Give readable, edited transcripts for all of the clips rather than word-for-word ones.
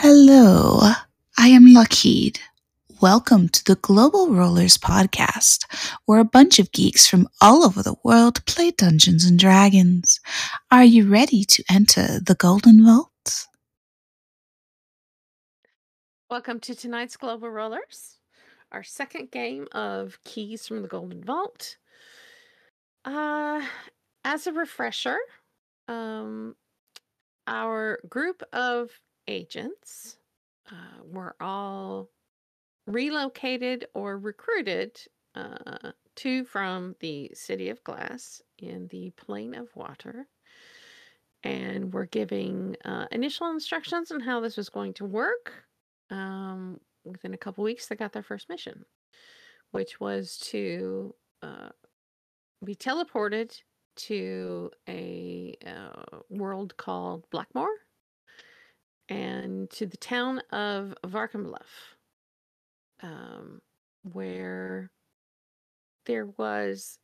Hello, I am Lockheed. Welcome to the Global Rollers podcast, where a bunch of geeks from all over the world play Dungeons and Dragons. Are you ready to enter the Golden Vault? Welcome to tonight's Global Rollers, our second game of Keys from the Golden Vault. As a refresher, our group of agents were all relocated or recruited to from the City of Glass in the Plain of Water, and were giving initial instructions on how this was going to work. Within a couple weeks, they got their first mission, which was to be teleported to a world called Blackmoor and to the town of Varkenbluff, where there was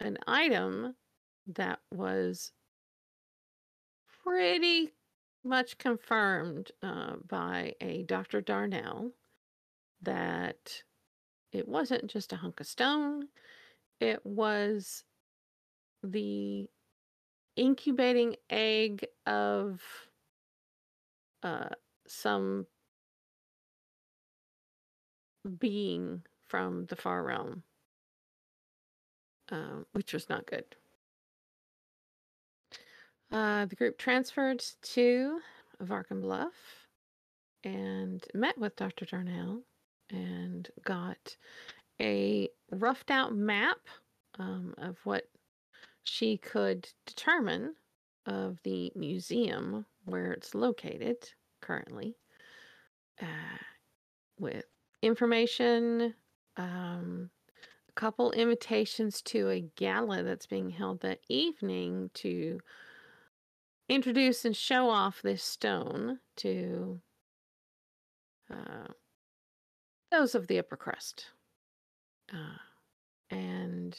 an item that was pretty much confirmed by a Dr. Darnell that it wasn't just a hunk of stone. It was the incubating egg of some being from the Far Realm, which was not good. The group transferred to Varkenbluff and met with Dr. Darnell and got a roughed out map of what she could determine of the museum where it's located currently, with information, a couple invitations to a gala that's being held that evening to introduce and show off this stone to those of the upper crust. And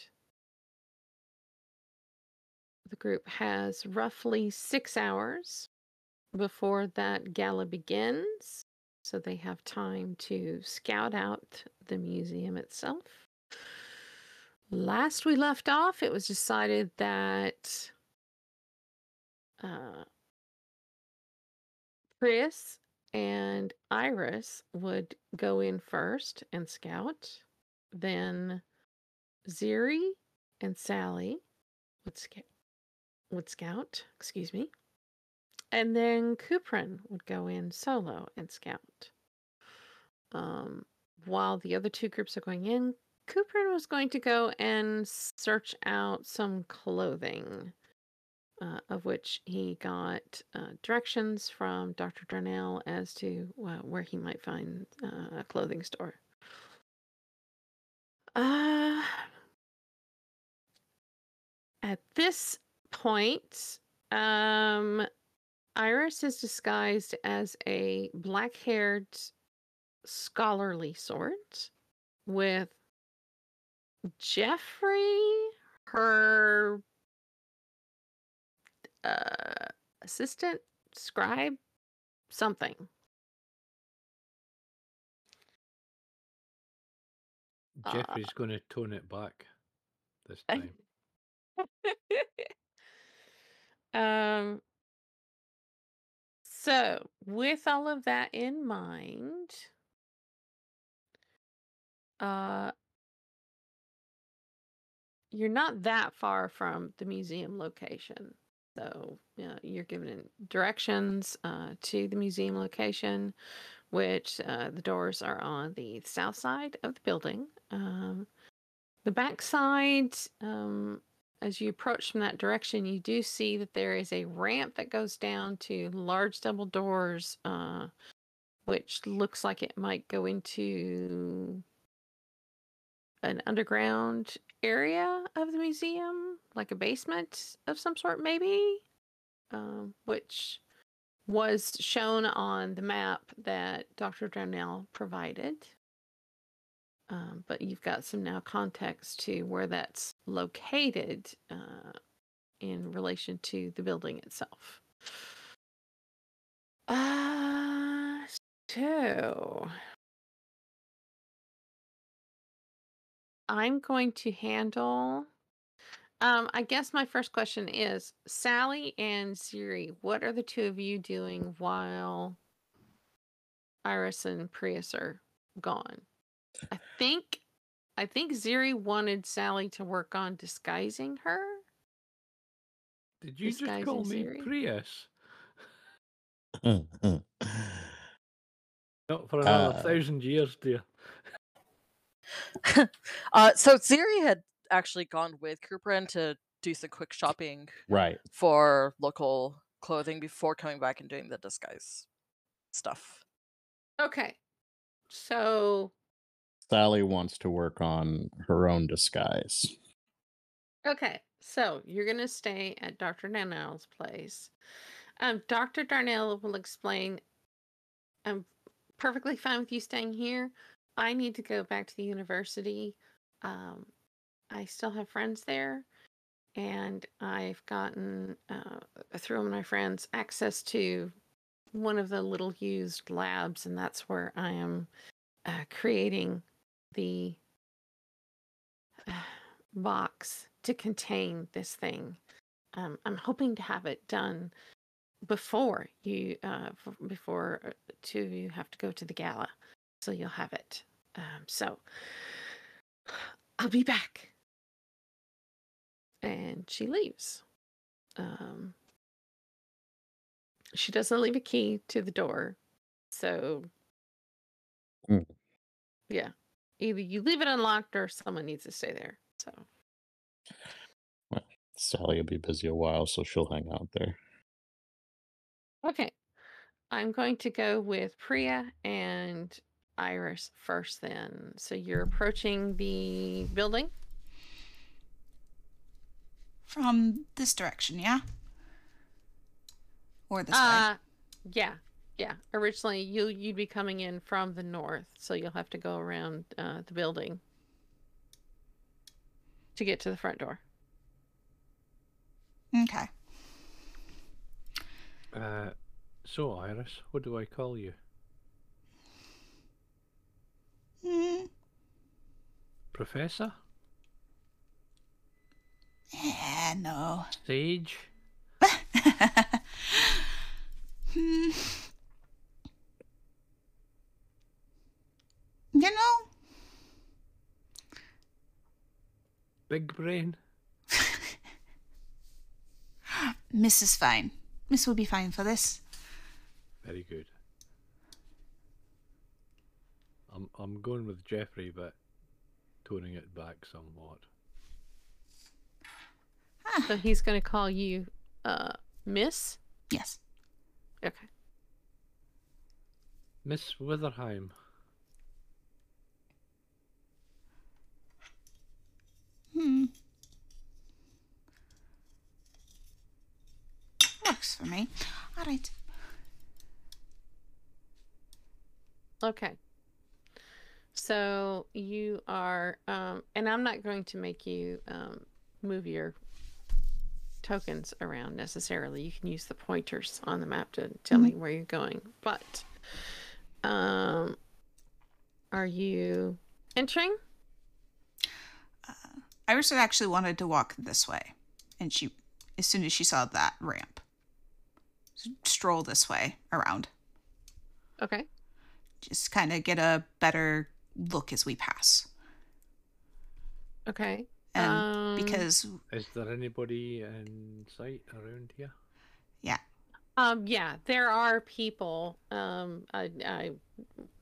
the group has roughly 6 hours before that gala begins, so they have time to scout out the museum itself. Last we left off, it was decided that Chris and Iris would go in first and scout, then Ziri and Sally would scout, excuse me. And then Kuprin would go in solo and scout. While the other two groups are going in, Kuprin was going to go and search out some clothing, of which he got directions from Dr. Darnell as to where he might find a clothing store. At this point, Iris is disguised as a black-haired scholarly sort with Jeffrey, her assistant, scribe, something. Jeffrey's going to tone it back this time. So, with all of that in mind, you're not that far from the museum location. So, you're given directions to the museum location, which the doors are on the south side of the building. The back side, as you approach from that direction, you do see that there is a ramp that goes down to large double doors, which looks like it might go into an underground area of the museum, like a basement of some sort, maybe, which was shown on the map that Dr. Darnell provided. But you've got some now context to where that's located in relation to the building itself. So I'm going to handle. I guess my first question is, Sally and Ziri, what are the two of you doing while Iris and Prius are gone? I think Ziri wanted Sally to work on disguising her. Did you disguising just call me Ziri? Prius? Not for another 1,000 years, dear. So Ziri had actually gone with Kuprin to do some quick shopping, right, for local clothing before coming back and doing the disguise stuff. Okay, so Sally wants to work on her own disguise. Okay, so you're gonna stay at Dr. Darnell's place. Dr. Darnell will explain. I'm perfectly fine with you staying here. I need to go back to the university. I still have friends there, and I've gotten, through my friends, access to one of the little used labs, and that's where I am creating the box to contain this thing. I'm hoping to have it done before you, before two of you have to go to the gala, so you'll have it. So I'll be back. And she leaves. She doesn't leave a key to the door. So, yeah. Either you leave it unlocked or someone needs to stay there. So, well, Sally will be busy a while, so she'll hang out there. Okay. I'm going to go with Priya and Iris first then. So you're approaching the building? From this direction, yeah? Or this way? Yeah, yeah. Originally, you'd be coming in from the north, so you'll have to go around the building to get to the front door. Okay. So, Iris, what do I call you? Professor? Yeah, no. Sage? You know? Big brain? Miss is fine. Miss will be fine for this. Very good. I'm going with Jeffrey, but toning it back somewhat. Ah. So he's going to call you Miss? Yes. Okay. Miss Witherheim. Works for me. All right. Okay. So you are, and I'm not going to make you move your tokens around necessarily. You can use the pointers on the map to tell me where you're going. But are you entering? Iris had actually wanted to walk this way, and she, as soon as she saw that ramp, stroll this way around. Okay. Just kind of get a better look as we pass. Okay. And because is there anybody in sight around here? Yeah. Yeah, there are people. I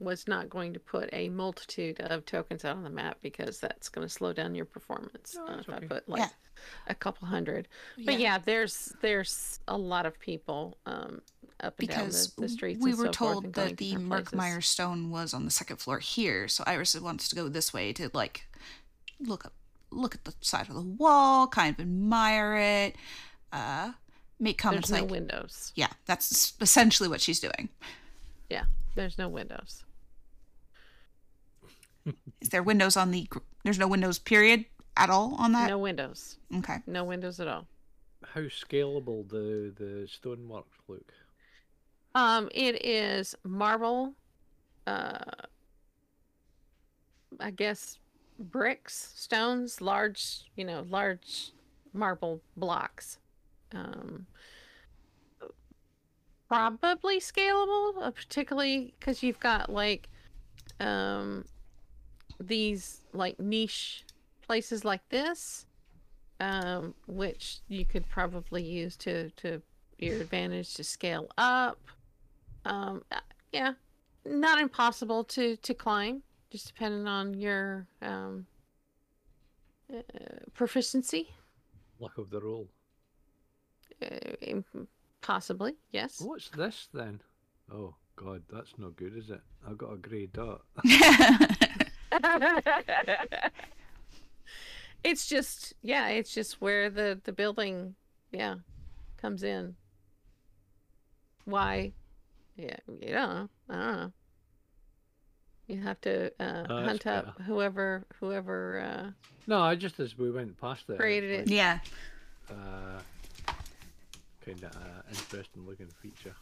was not going to put a multitude of tokens out on the map because that's going to slow down your performance. No, if okay. I put like a couple hundred. But yeah, there's a lot of people up and because down the streets. We were told that the Murkmire stone was on the second floor here, so Iris wants to go this way to like look at the side of the wall, kind of admire it. Make comments. There's no windows. Yeah, that's essentially what she's doing. Yeah, there's no windows. Is there windows on the? There's no windows. Period. At all on that. No windows. Okay. No windows at all. How scalable the stonework look? It is marble I guess, bricks, stones, large, you know, large marble blocks. Probably scalable, particularly because you've got like these like niche places like this, which you could probably use to your advantage to scale up. Yeah, not impossible to climb, just depending on your proficiency. Luck of the roll. Possibly, yes. What's this then? Oh God, that's not good, is it? I've got a grey dot. It's just, yeah, it's just where the building, yeah, comes in. Why? Yeah, you don't know. I don't know. You have to hunt up whoever. No, I just as we went past there. Created it. Yeah. Kind of interesting looking feature.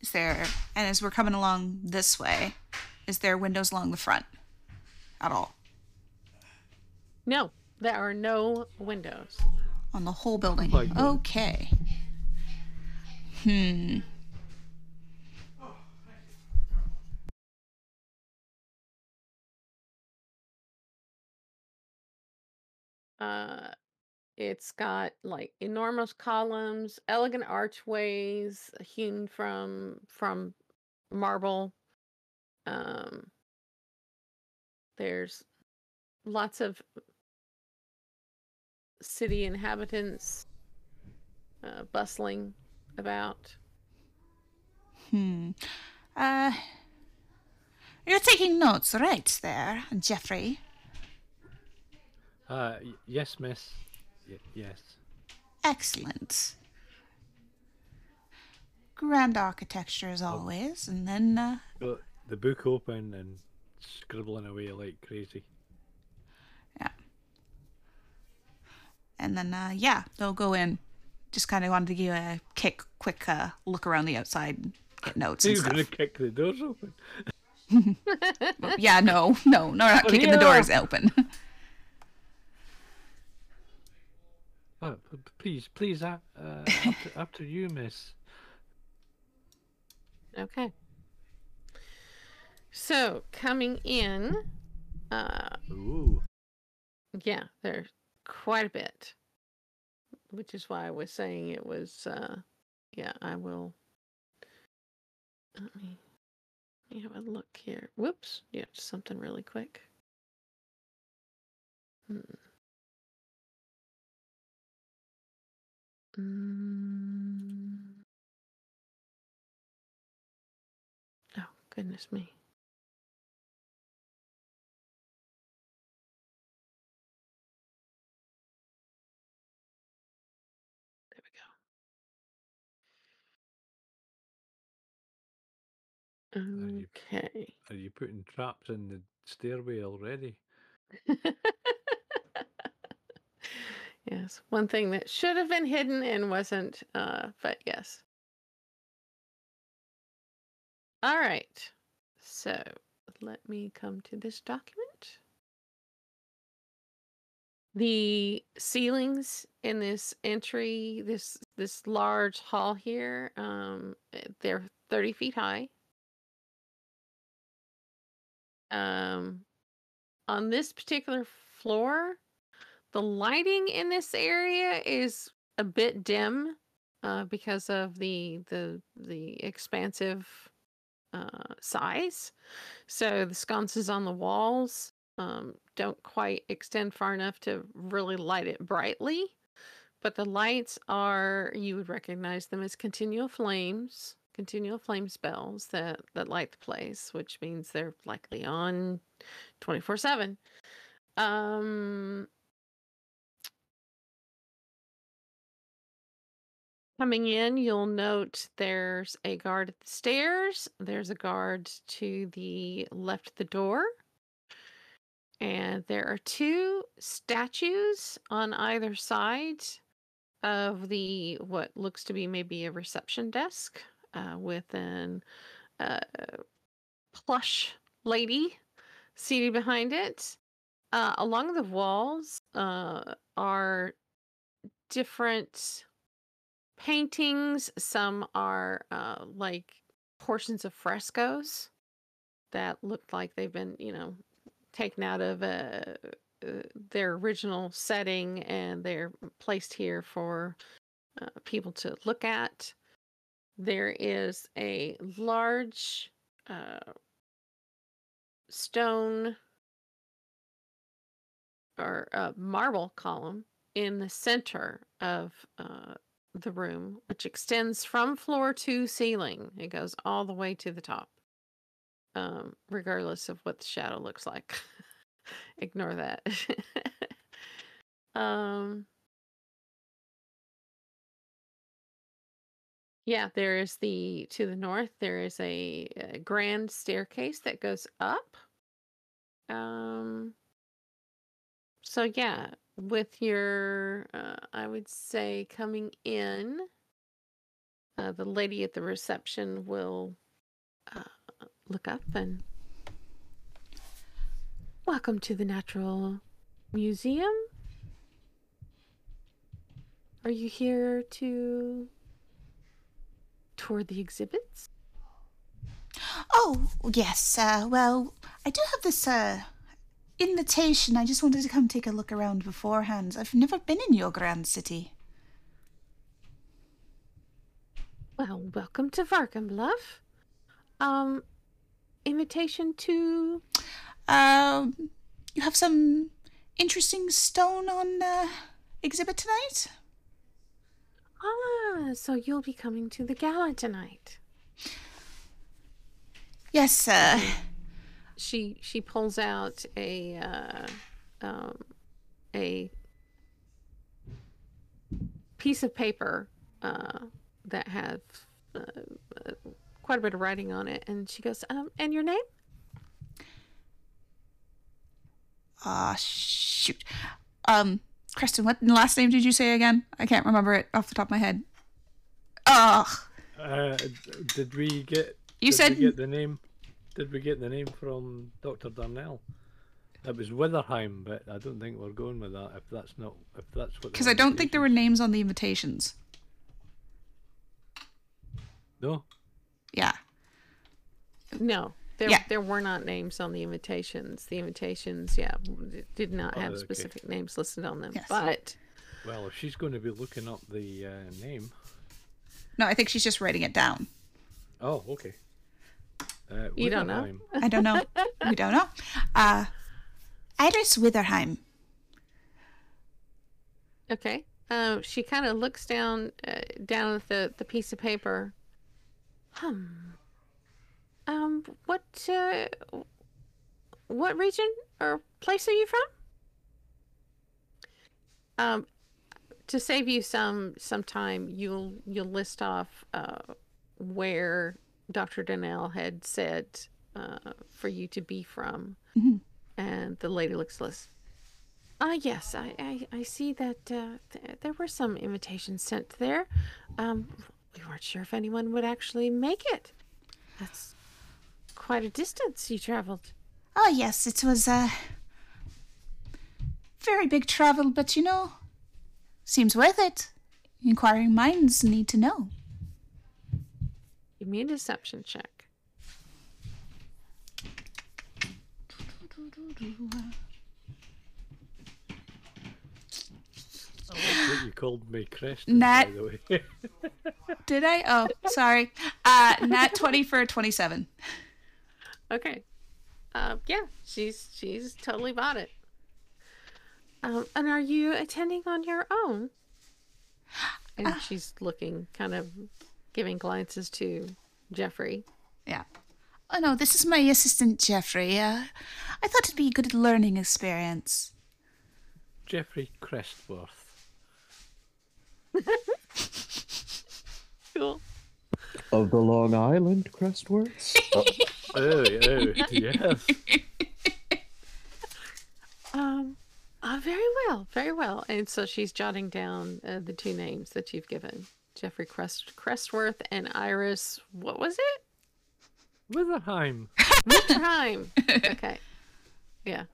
Is there, and as we're coming along this way, is there windows along the front at all? No, there are no windows. On the whole building. Like okay. Hmm. It's got like enormous columns, elegant archways hewn from marble. There's lots of city inhabitants bustling about. You're taking notes, right there, Jeffrey? Yes, miss. Yes. Excellent. Grand architecture as always, and then... got the book open and scribbling away like crazy. Yeah. And then, yeah, they'll go in. Just kind of wanted to give a quick look around the outside, get notes and stuff. You're going to kick the doors open? Yeah, no, not kicking the doors open. Oh, please, up to you, miss. Okay. So, coming in... Ooh. Yeah, there's quite a bit. Which is why I was saying it was, yeah, I will... Let me have a look here. Whoops. Yeah, just something really quick. Oh, goodness me. There we go. Okay. Are you putting traps in the stairway already? Yes, one thing that should have been hidden and wasn't, but yes. All right, so let me come to this document. The ceilings in this entry, this large hall here, they're 30 feet high. On this particular floor, the lighting in this area is a bit dim because of the expansive size. So the sconces on the walls don't quite extend far enough to really light it brightly. But the lights are, you would recognize them as continual flame spells that light the place, which means they're likely on 24/7. Coming in, you'll note there's a guard at the stairs. There's a guard to the left of the door. And there are two statues on either side of the what looks to be maybe a reception desk with an plush lady seated behind it. Along the walls are different paintings. Some are like portions of frescoes that look like they've been, you know, taken out of their original setting, and they're placed here for people to look at. There is a large stone or marble column in the center of the room, which extends from floor to ceiling. It goes all the way to the top, regardless of what the shadow looks like. Ignore that. Yeah, there is to the north, there is a grand staircase that goes up. So yeah, with your, I would say coming in, the lady at the reception will look up and... Welcome to the Natural Museum. Are you here to tour the exhibits? Oh, yes. Well, I do have this invitation. I just wanted to come take a look around beforehand. I've never been in your grand city. Well, welcome to Varkenbluff. Invitation to... you have some interesting stone on the exhibit tonight? Ah, so you'll be coming to the gala tonight. Yes, sir. She pulls out a piece of paper that has quite a bit of writing on it, and she goes, and your name? Ah, shoot. Creston, what last name did you say again? I can't remember it off the top of my head. Ugh. Did we get? You said. Did we get the name? Did we get the name from Dr. Darnell? It was Witherheim, but I don't think we're going with that. If that's what. Because I don't think there were names on the invitations. No. Yeah. No. There were not names on the invitations. The invitations, yeah, did not have specific names listed on them. Yes. But well, if she's going to be looking up the name. No, I think she's just writing it down. Oh, okay. You don't know? I don't know. We don't know. Iris Witherheim. Okay. She kind of looks down at the piece of paper. What region or place are you from? To save you some time, you'll list off where Dr. Darnell had said for you to be from, and the lady looks list. Yes, I see that there were some invitations sent there. We weren't sure if anyone would actually make it. That's quite a distance you traveled. Oh, yes, it was a very big travel, but you know, seems worth it. Inquiring minds need to know. Give me a deception check. Oh, I think you called me Creston, by the way. Did I? Oh, sorry. Nat 20 for 27. Okay. Yeah, she's totally bought it. And are you attending on your own? And she's looking, kind of giving glances to Jeffrey. Yeah. Oh, no, this is my assistant, Jeffrey. I thought it'd be a good learning experience. Jeffrey Crestworth. Cool. Of the Long Island Crestworths? Oh, yes. Very well. Very well. And so she's jotting down the two names that you've given. Jeffrey Crestworth and Iris, what was it? Witherheim. Witherheim. Okay. Yeah.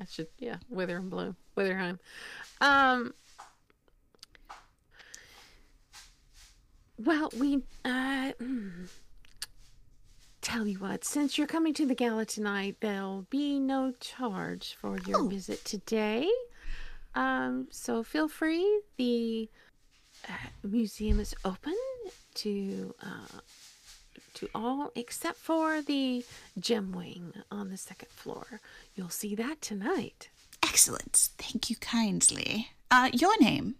I should, yeah. Wither and Bloom. Witherheim. Well, we, tell you what, since you're coming to the gala tonight, there'll be no charge for your visit today. So feel free. The museum is open to all except for the gem wing on the second floor. You'll see that tonight. Excellent. Thank you kindly. Your name?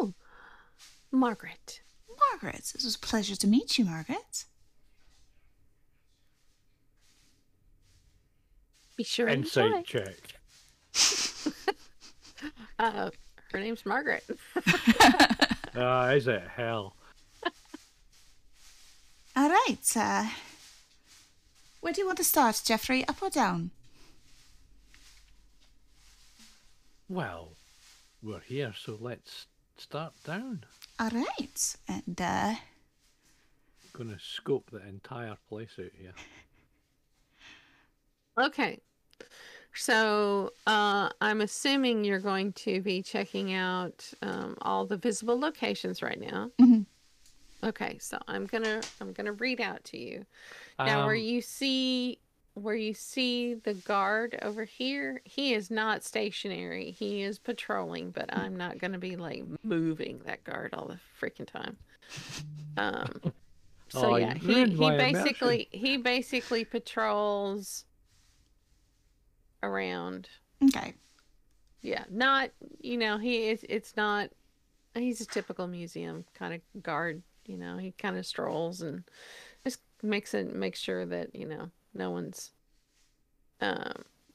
Oh, Margaret. Margaret, it was a pleasure to meet you, Margaret. Be sure and say check. Her name's Margaret. Is it hell? All right. Where do you want to start, Jeffrey? Up or down? Well, we're here, so let's start down. All right, and I'm gonna scope the entire place out here. Okay, so I'm assuming you're going to be checking out all the visible locations right now. Mm-hmm. Okay, so I'm gonna read out to you now where you see the guard over here. He is not stationary. He is patrolling, but I'm not going to be like moving that guard all the freaking time. So oh, yeah, he basically patrols around. Okay. Yeah, not, you know, he is, it's not, he's a typical museum kind of guard, you know, he kind of strolls and just makes sure that, you know, no one's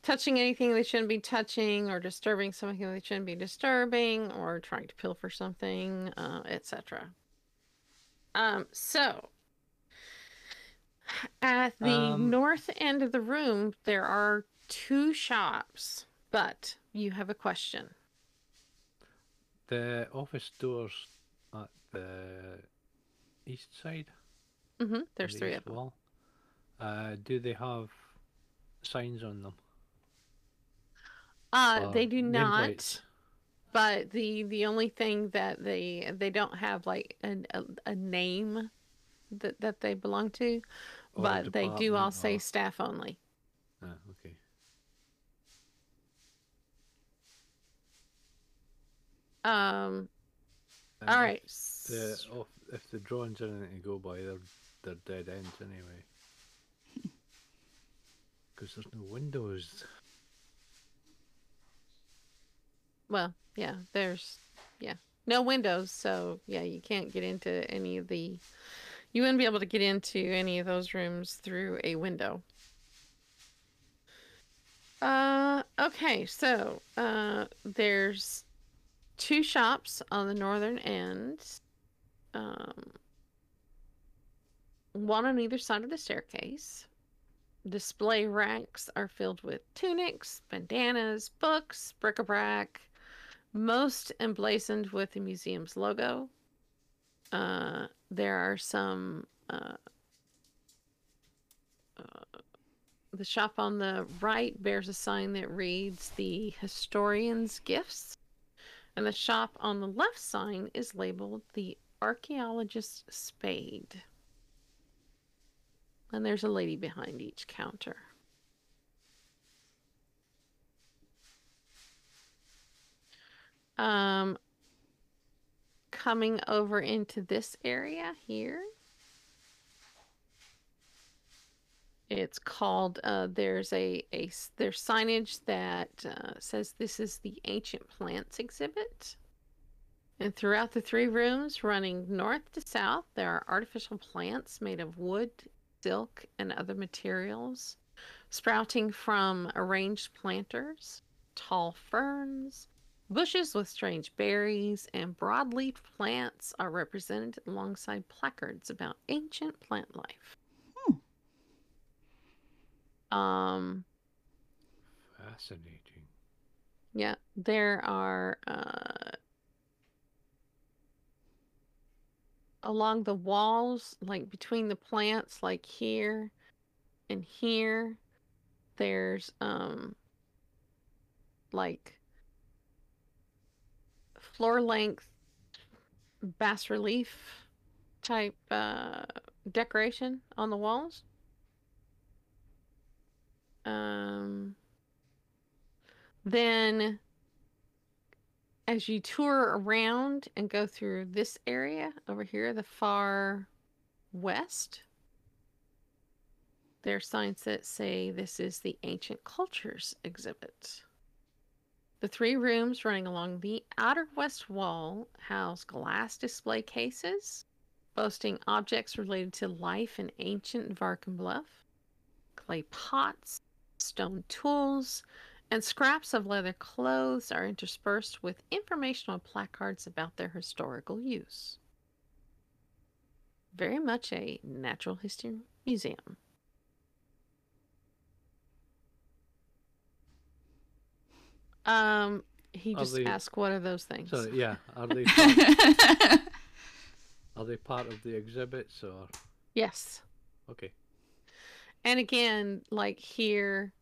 touching anything they shouldn't be touching, or disturbing something they shouldn't be disturbing, or trying to pilfer something, etc. So, at the north end of the room, there are two shops, but you have a question. The office doors at the east side? Mm-hmm. There's three of them. Do they have signs on them? They do not. Plates. But the only thing that they don't have like a name that they belong to, or but they do all say staff only. Ah, okay. All right. If the drawings are anything to go by, they're dead ends anyway. Because there's no windows. Well, yeah, there's no windows, so yeah, you can't get into any of the, you wouldn't be able to get into any of those rooms through a window. Okay, so there's two shops on the northern end, one on either side of the staircase. Display racks are filled with tunics, bandanas, books, bric-a-brac, most emblazoned with the museum's logo. There are some... the shop on the right bears a sign that reads the Historian's Gifts, and the shop on the left sign is labeled the Archaeologist's Spade. And there's a lady behind each counter. Coming over into this area here. It's called, there's signage that says this is the Ancient Plants exhibit. And throughout the three rooms, running north to south, there are artificial plants made of wood, silk, and other materials, sprouting from arranged planters, tall ferns, bushes with strange berries, and broadleaf plants are represented alongside placards about ancient plant life. Fascinating. Yeah, there are along the walls, like between the plants, like here and here, there's like floor length bas relief type decoration on the walls. Then as you tour around and go through this area over here, the far west, there are signs that say this is the Ancient Cultures exhibit. The three rooms running along the outer west wall house glass display cases boasting objects related to life in ancient Varkenbluff, clay pots, stone tools, and scraps of leather clothes are interspersed with informational placards about their historical use. Very much a natural history museum. He just asked, what are those things? So, yeah, are they part, are they part of the exhibits or? Yes. Okay. And again, like here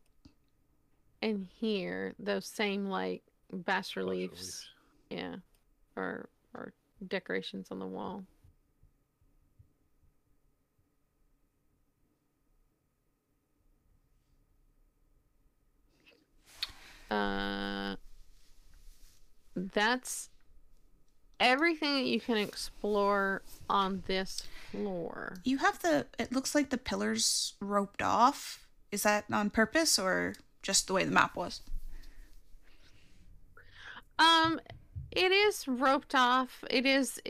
and here, those same like bas reliefs, yeah, or decorations on the wall. That's everything that you can explore on this floor. You have the, it looks like the pillars roped off. Is that on purpose or just the way the map was? It is roped off. It is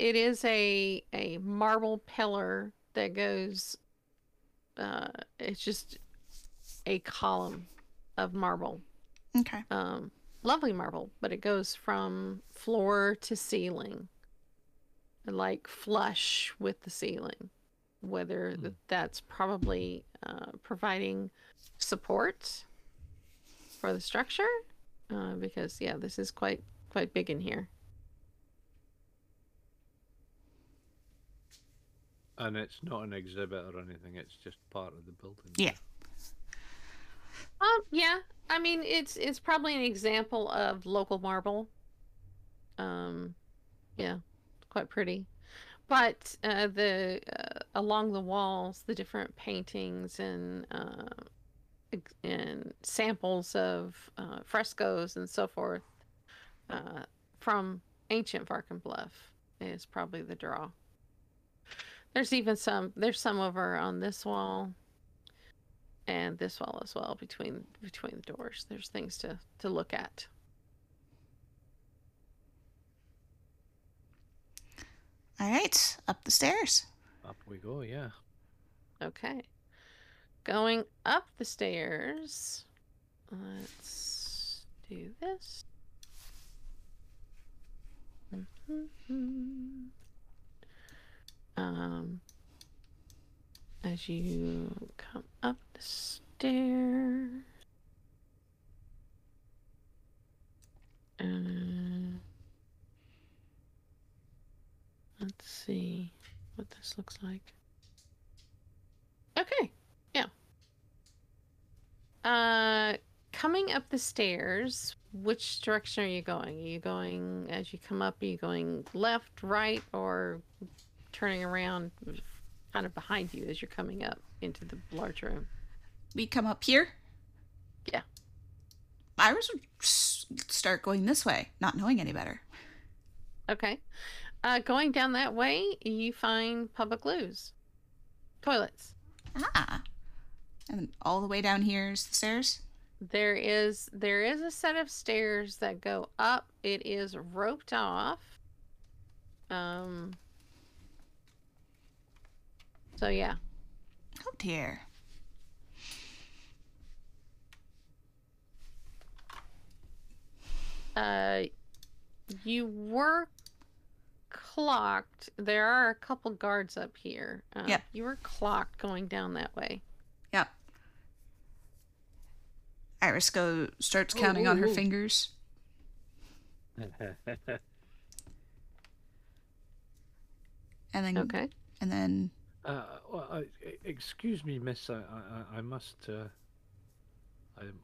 a marble pillar that goes, it's just a column of marble. Okay. Lovely marble, but it goes from floor to ceiling, like flush with the ceiling. Whether that's probably providing support for the structure, because yeah, this is quite big in here. And it's not an exhibit or anything; it's just part of the building. Yeah. Yeah, I mean, it's probably an example of local marble. Yeah, quite pretty. But along the walls, the different paintings and samples of frescoes and so forth from ancient Varkenbluff is probably the draw. There's even some, there's some over on this wall. And this wall as well, between the doors. There's things to look at. All right, up the stairs. Up we go, yeah. Okay. Going up the stairs. Let's do this. As you come up the stairs, let's see what this looks like. Okay, yeah. Coming up the stairs, which direction are you going? Are you going, as you come up, are you going left, right, or turning around kind of behind you as you're coming up into the large room? We come up here? Yeah. Iris would start going this way, not knowing any better. Okay. Going down that way, you find public loos. Toilets. Ah. And all the way down here is the stairs? There is a set of stairs that go up. It is roped off. So, yeah. Oh, dear. You were clocked. There are a couple guards up here. Yep. You were clocked going down that way. Yep. Iris starts counting on her fingers. And then, okay. And then. Well, excuse me, Miss. I must.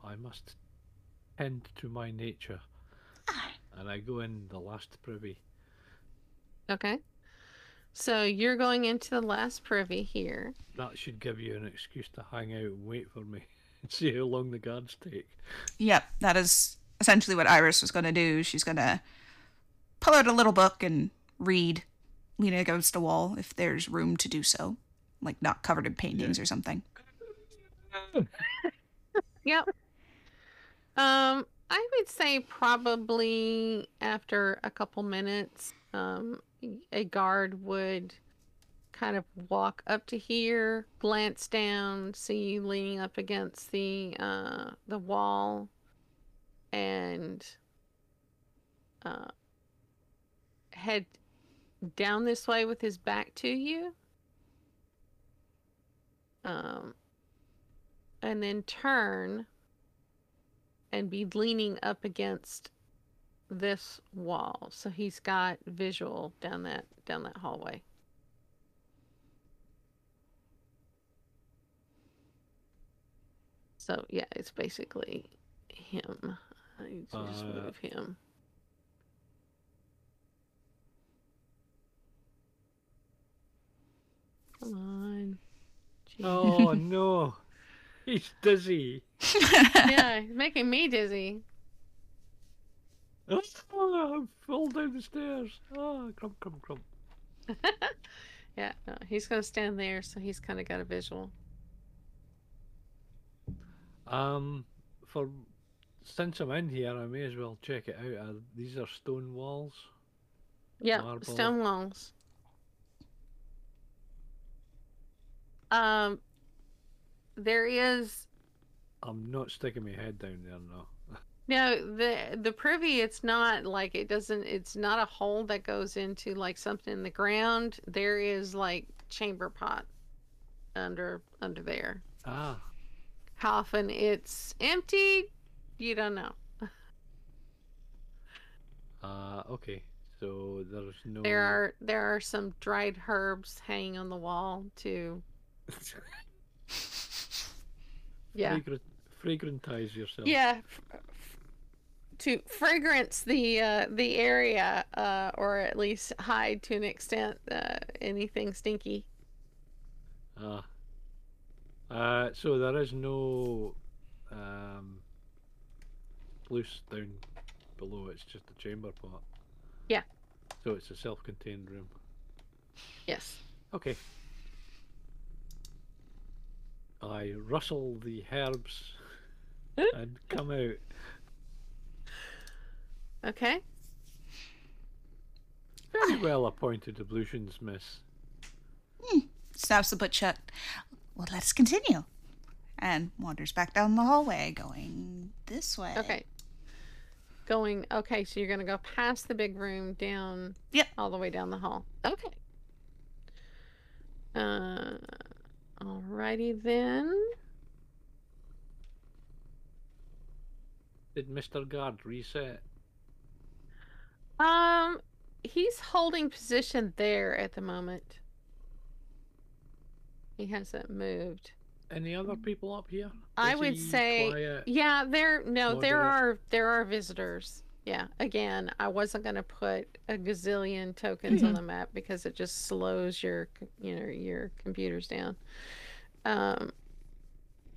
I must tend to my nature. Ah. And I go in the last privy. Okay. So you're going into the last privy here. That should give you an excuse to hang out and wait for me and see how long the guards take. Yep, that is essentially what Iris was going to do. She's going to pull out a little book and read, lean against a wall if there's room to do so. Like not covered in paintings, yeah, or something. Yep. I would say probably after a couple minutes, a guard would kind of walk up to here, glance down, see you leaning up against the wall, and head down this way with his back to you, and then turn and be leaning up against this wall, so he's got visual down that hallway. So yeah, it's basically him. I need to just move him. Come on. Jeez. Oh no, he's dizzy. Yeah, he's making me dizzy. Oh, I'm full down the stairs. Oh, crump, crump, crump. Yeah, no, he's going to stand there, so he's kind of got a visual. Since I'm in here, I may as well check it out. These are stone walls. Yeah, stone walls. There is. I'm not sticking my head down there, no. Now, the privy, it's not like it doesn't, it's not a hole that goes into like something in the ground. There is like chamber pot under there. Ah. How often it's empty, you don't know. Okay. So there's no. There are some dried herbs hanging on the wall too. Yeah. Fragrantize yourself. Yeah. To fragrance the area, or at least hide to an extent anything stinky. So there is no loose down below. It's just a chamber pot. Yeah. So it's a self-contained room. Yes. Okay. I rustle the herbs and come out. Okay. Very well appointed ablutions, miss. Snaps the book shut. Well, let's continue. And wanders back down the hallway, going this way. Okay. Okay, so you're going to go past the big room, down, yep, all the way down the hall. Okay. Alrighty then. Did Mr. Guard reset? He's holding position there at the moment. He hasn't moved. Any other people up here? I would say, quiet, yeah, there are visitors. Yeah. Again, I wasn't going to put a gazillion tokens on the map because it just slows your computers down.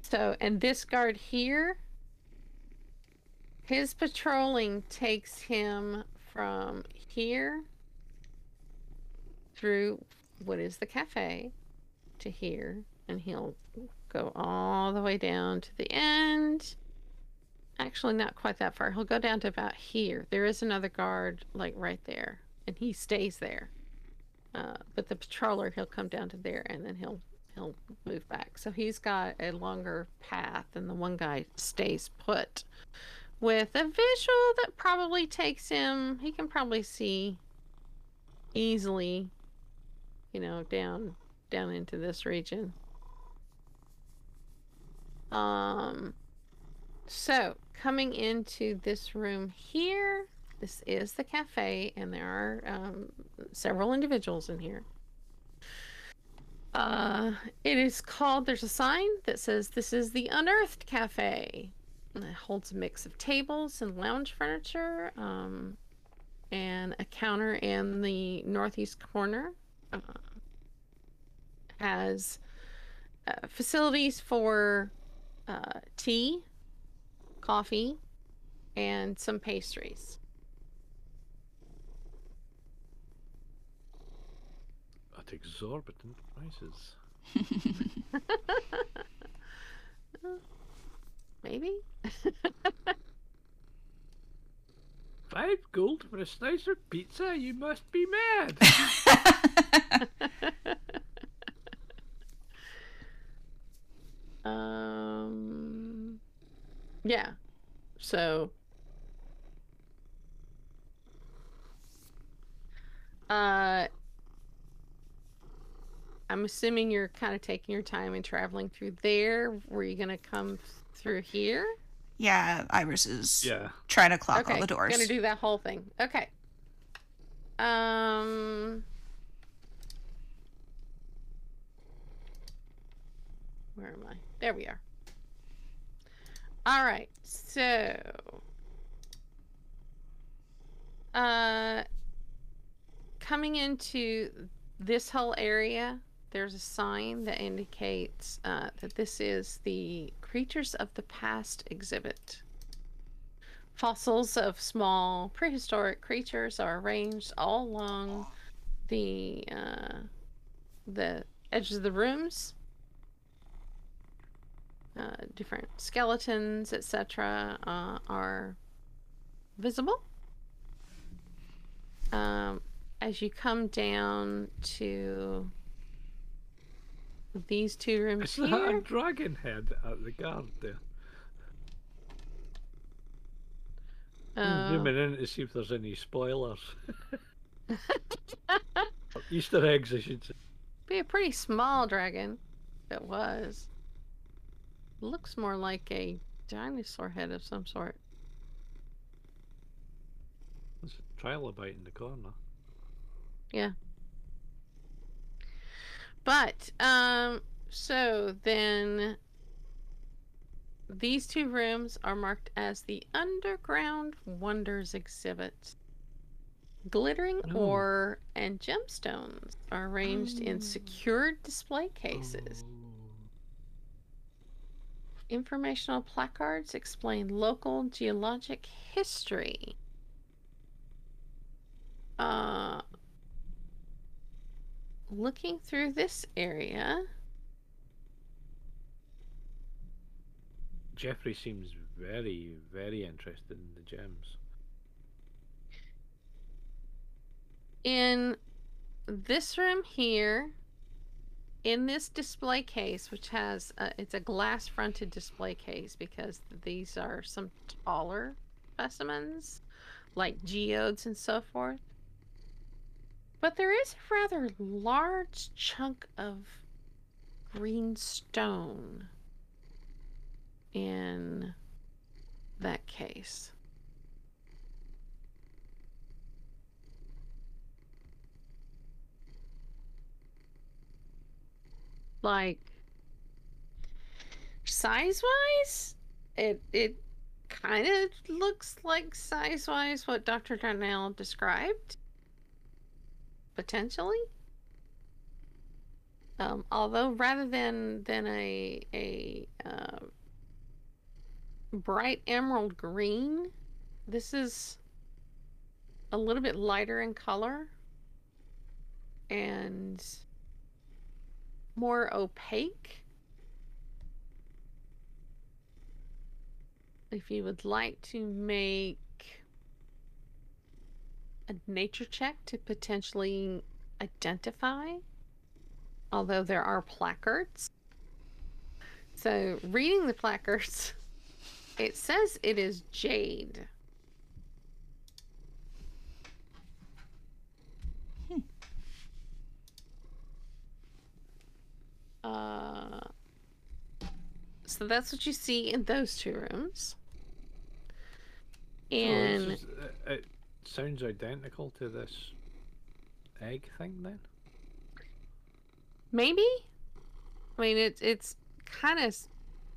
So, and this guard here, his patrolling takes him from here through what is the cafe to here, and he'll go all the way down to the end. Actually, not quite that far. He'll go down to about here. There is another guard like right there, and he stays there. But the patroller, he'll come down to there, and then he'll move back. So he's got a longer path, and the one guy stays put. With a visual that probably takes him, he can probably see easily, you know, down into this region. So coming into this room here, This is the cafe, and there are several individuals in here. It is called, there's a sign that says this is the Unearthed Cafe. And it holds a mix of tables and lounge furniture, and a counter in the northeast corner has facilities for tea, coffee, and some pastries. At exorbitant prices. Maybe. 5 gold for a slice of pizza? You must be mad. Yeah. So. I'm assuming you're kind of taking your time and traveling through there. Were you going to come through here? Yeah, Iris is trying to clock all the doors. Going to do that whole thing. Okay. Where am I? There we are. All right. So, coming into this whole area, there's a sign that indicates that this is the Creatures of the Past exhibit. Fossils of small prehistoric creatures are arranged all along the edges of the rooms. Different skeletons, etc., are visible. As you come down to these two rooms, is that here, a dragon head at the guard there? Zooming in to see if there's any spoilers. Easter eggs, I should say. Be a pretty small dragon. It was. Looks more like a dinosaur head of some sort. There's a trilobite in the corner. Yeah. But, so then these two rooms are marked as the Underground Wonders exhibit. Glittering ore and gemstones are arranged in secured display cases. Informational placards explain local geologic history. Looking through this area, Jeffrey seems very, very interested in the gems. In this room here, in this display case, which has it's a glass-fronted display case because these are some taller specimens, like geodes and so forth. But there is a rather large chunk of green stone in that case. Like, size-wise, it kind of looks like size-wise what Dr. Darnell described. Potentially, although rather than a bright emerald green, this is a little bit lighter in color and more opaque. If you would like to make a nature check to potentially identify, although there are placards. So reading the placards, it says it is jade. So that's what you see in those two rooms. And sounds identical to this egg thing then? Maybe? I mean, it's kind of...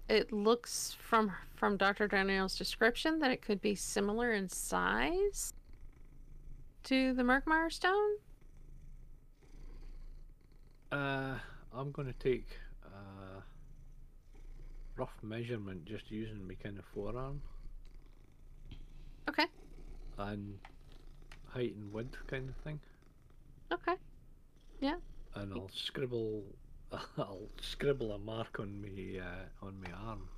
It looks from Dr. Darnell's description that it could be similar in size to the Murkmire stone. I'm going to take a rough measurement just using my kind of forearm. Okay. And height and width kind of thing. Okay. Yeah. And I'll scribble a mark on my arm.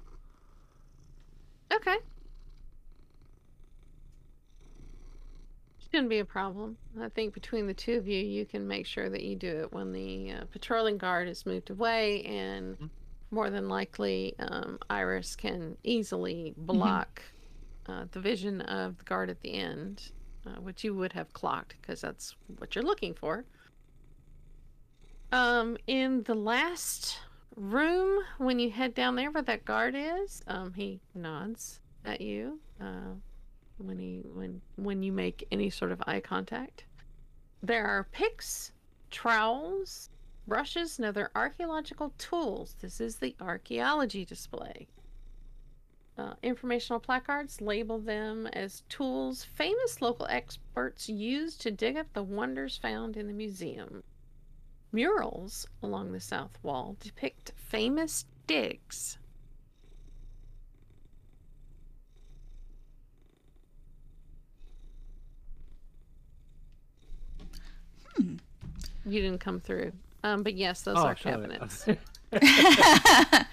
Okay. Shouldn't be a problem. I think between the two of you, you can make sure that you do it when the patrolling guard is moved away, and more than likely, Iris can easily block the vision of the guard at the end, which you would have clocked because that's what you're looking for. In the last room, when you head down there where that guard is, he nods at you when you make any sort of eye contact. There are picks, trowels, brushes, and other archaeological tools. This is the archaeology display. Informational placards label them as tools famous local experts use to dig up the wonders found in the museum. Murals along the south wall depict famous digs. You didn't come through. But yes, those are cabinets. I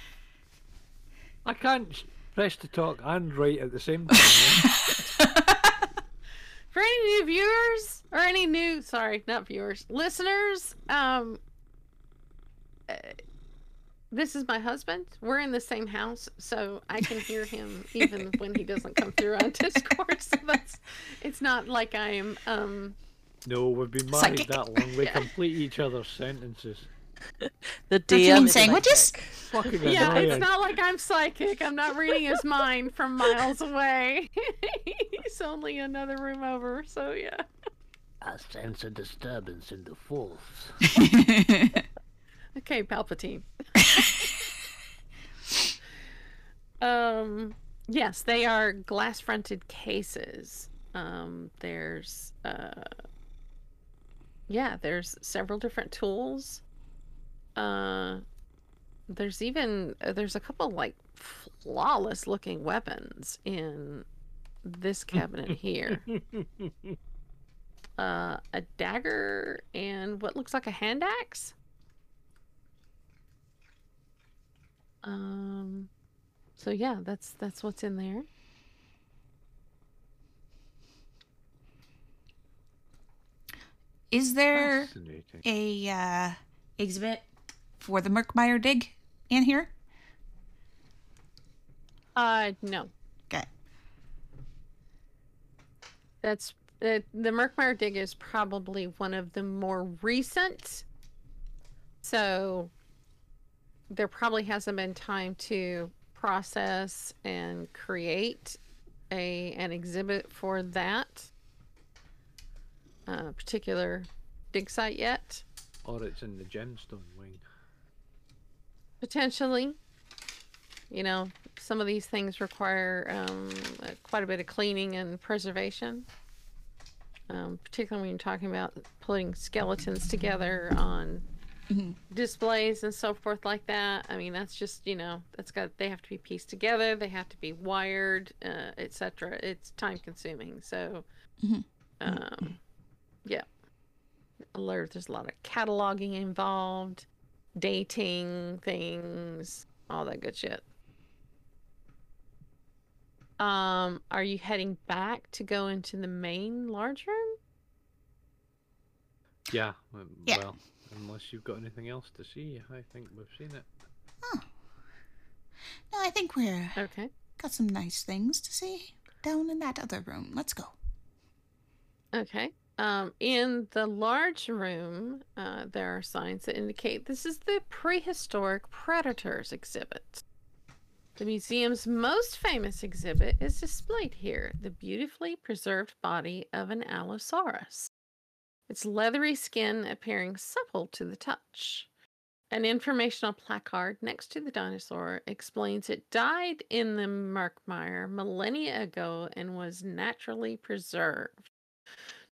can't press to talk and write at the same time. For any new viewers, or any new, sorry, not viewers, listeners, this is my husband. We're in the same house, so I can hear him even when he doesn't come through on Discord. So that's, it's not like I am, No, we've been married psychic. That long. We complete each other's sentences. The DM sandwiches? Fucking yeah, annoying. It's not like I'm psychic. I'm not reading his mind from miles away. He's only another room over, so yeah. I sense a disturbance in the force. Okay, Palpatine. Yes, they are glass-fronted cases. There's several different tools. There's a couple like flawless looking weapons in this cabinet here. A dagger and what looks like a hand axe. So yeah, that's what's in there. Is there a exhibit for the Murkmire dig in here? No. Okay. That's the Murkmire dig is probably one of the more recent, so there probably hasn't been time to process and create an exhibit for that particular dig site yet. Or it's in the gemstone wing. Potentially. You know, some of these things require quite a bit of cleaning and preservation. Particularly when you're talking about putting skeletons together on displays and so forth like that. I mean, that's just, you know, they have to be pieced together. They have to be wired, etc. It's time consuming. So, yeah. There's a lot of cataloging involved, dating things, all that good shit. Are you heading back to go into the main large room? Yeah. Well, unless you've got anything else to see, I think we've seen it. Oh. No, I think we're okay. Got some nice things to see down in that other room. Let's go. Okay. In the large room, there are signs that indicate this is the Prehistoric Predators exhibit. The museum's most famous exhibit is displayed here, the beautifully preserved body of an Allosaurus, its leathery skin appearing supple to the touch. An informational placard next to the dinosaur explains it died in the Murkmire millennia ago and was naturally preserved.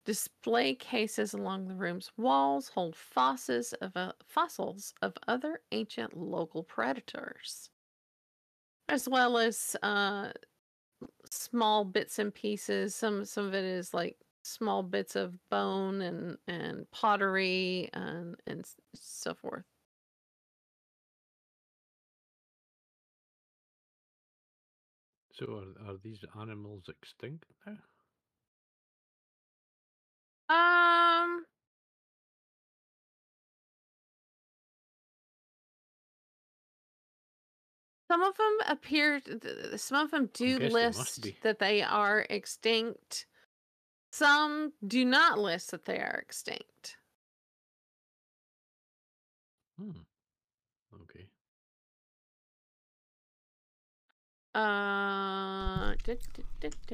Display cases along the room's walls hold fossils of other ancient local predators, as well as small bits and pieces. Some of it is like small bits of bone and pottery and so forth. So are these animals extinct now? Some of them appear, some of them do list that they are extinct. Some do not list that they are extinct. Okay.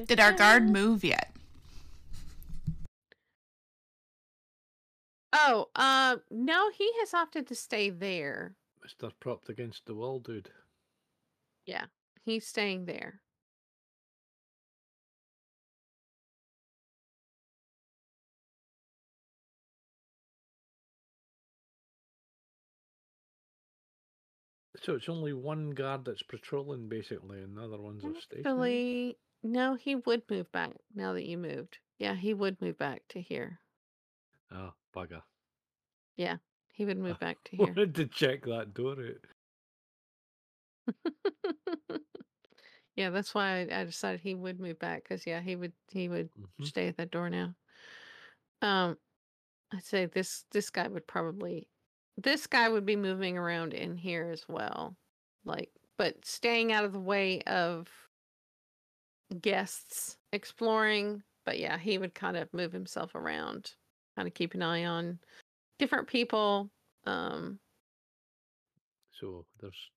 Did our guard move yet? Oh, no, he has opted to stay there. Mr. Propped Against the Wall, dude. Yeah, he's staying there. So it's only one guard that's patrolling, basically, and the other ones are stationed. Actually, no, he would move back now that you moved. Yeah, he would move back to here. Oh, bugger. Yeah, he would move back to here. I wanted to check that door out. Yeah, that's why I decided he would move back, because, yeah, he would stay at that door now. I'd say this guy would probably... This guy would be moving around in here as well, like, but staying out of the way of guests exploring. But yeah, he would kind of move himself around, kind of keep an eye on different people. So there's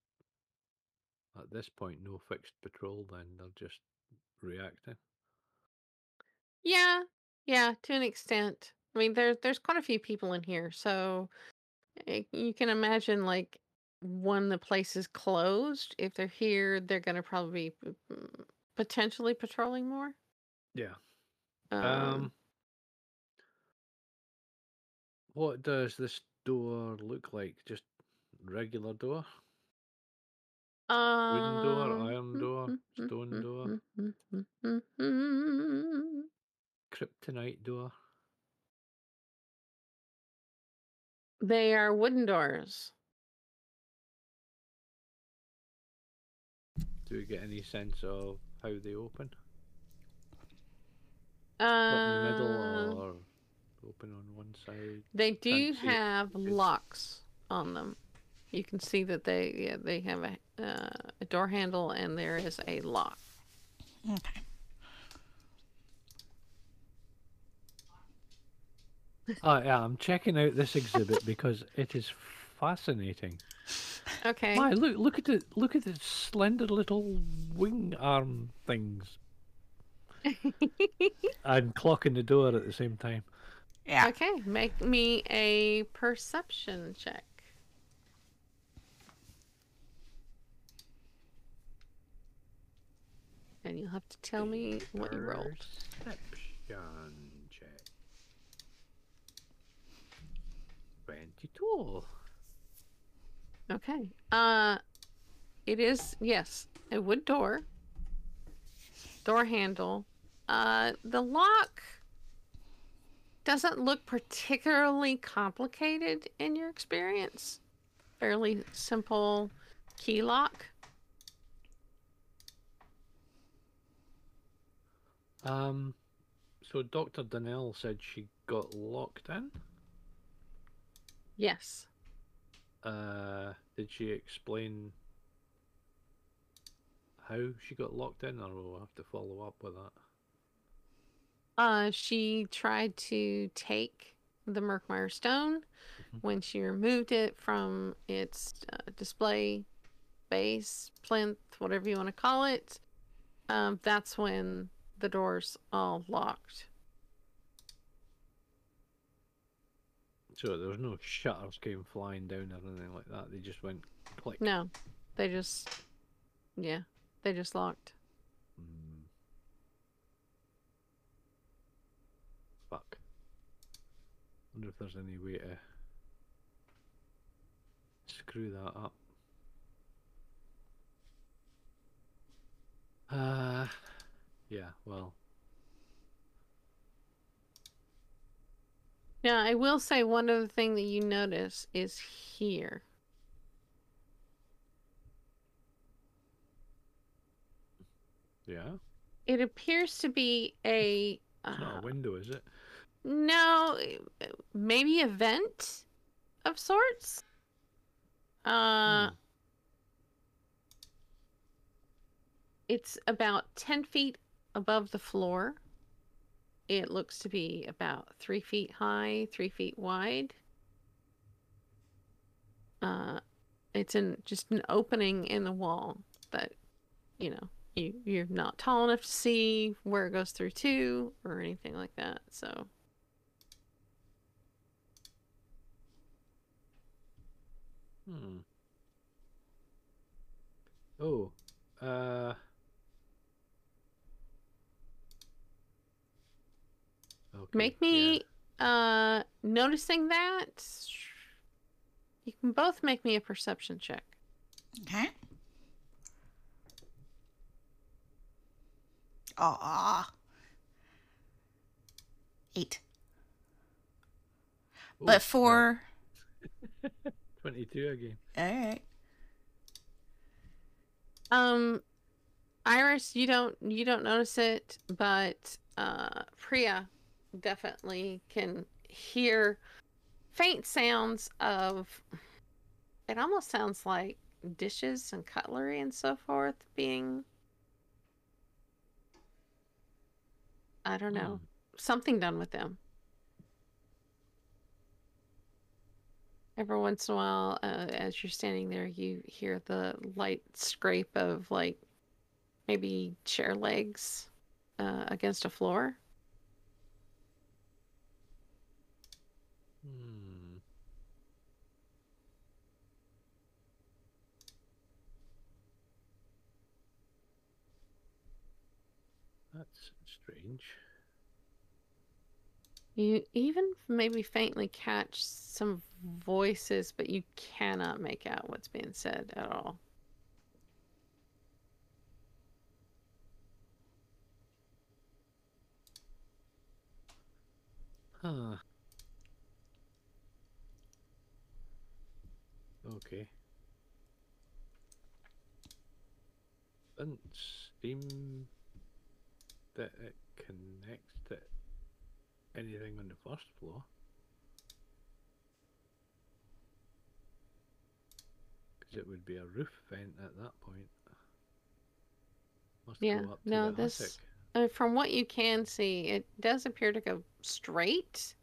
at this point no fixed patrol, then they're just reacting. Yeah, to an extent. I mean, there's quite a few people in here, so. You can imagine, like, when the place is closed, if they're here, they're going to probably be potentially patrolling more. Yeah. What does this door look like? Just regular door? Wooden door, iron door, stone door, kryptonite door. They are wooden doors. Do we get any sense of how they open? Middle or open on one side? They do have locks on them. You can see that they have a door handle and there is a lock. Okay. Oh, yeah, I'm checking out this exhibit because it is fascinating. Okay. My, look at it! Look at its slender little wing arm things. I'm clocking the door at the same time. Yeah. Okay, make me a perception check. And you'll have to tell me what you rolled. Perception. 22. Okay. It is, yes, a wood door. Door handle. The lock doesn't look particularly complicated in your experience. Fairly simple key lock. So Dr. Darnell said she got locked in? Yes. Did she explain how she got locked in, or will I have to follow up with that? She tried to take the Murkmire stone. When she removed it from its display, base, plinth, whatever you want to call it, that's when the doors all locked. So there was no shutters came flying down or anything like that. They just went click. No, they just, yeah, they just locked. Mm. Fuck. Wonder if there's any way to screw that up. Yeah, well. Now, I will say one other thing that you notice is here. Yeah? It appears to be a... It's not a window, is it? No, maybe a vent of sorts? It's about 10 feet above the floor. It looks to be about 3 feet high, 3 feet wide. It's in just an opening in the wall that, you know, you're not tall enough to see where it goes through to or anything like that. So, Oh, okay, make me, noticing that, you can both make me a perception check. Okay. Aw. 8. Ooh, but for... 22 again. Alright. Iris, you don't notice it, but, Priya definitely can hear faint sounds of, it almost sounds like dishes and cutlery and so forth being, I don't know, something done with them. Every once in a while, as you're standing there, you hear the light scrape of, like, maybe chair legs against a floor. That's strange. You even maybe faintly catch some voices, but you cannot make out what's being said at all. Huh. Okay. Doesn't seem that it connects to anything on the first floor. Because it would be a roof vent at that point. Must go up to the attic. From what you can see, it does appear to go straight.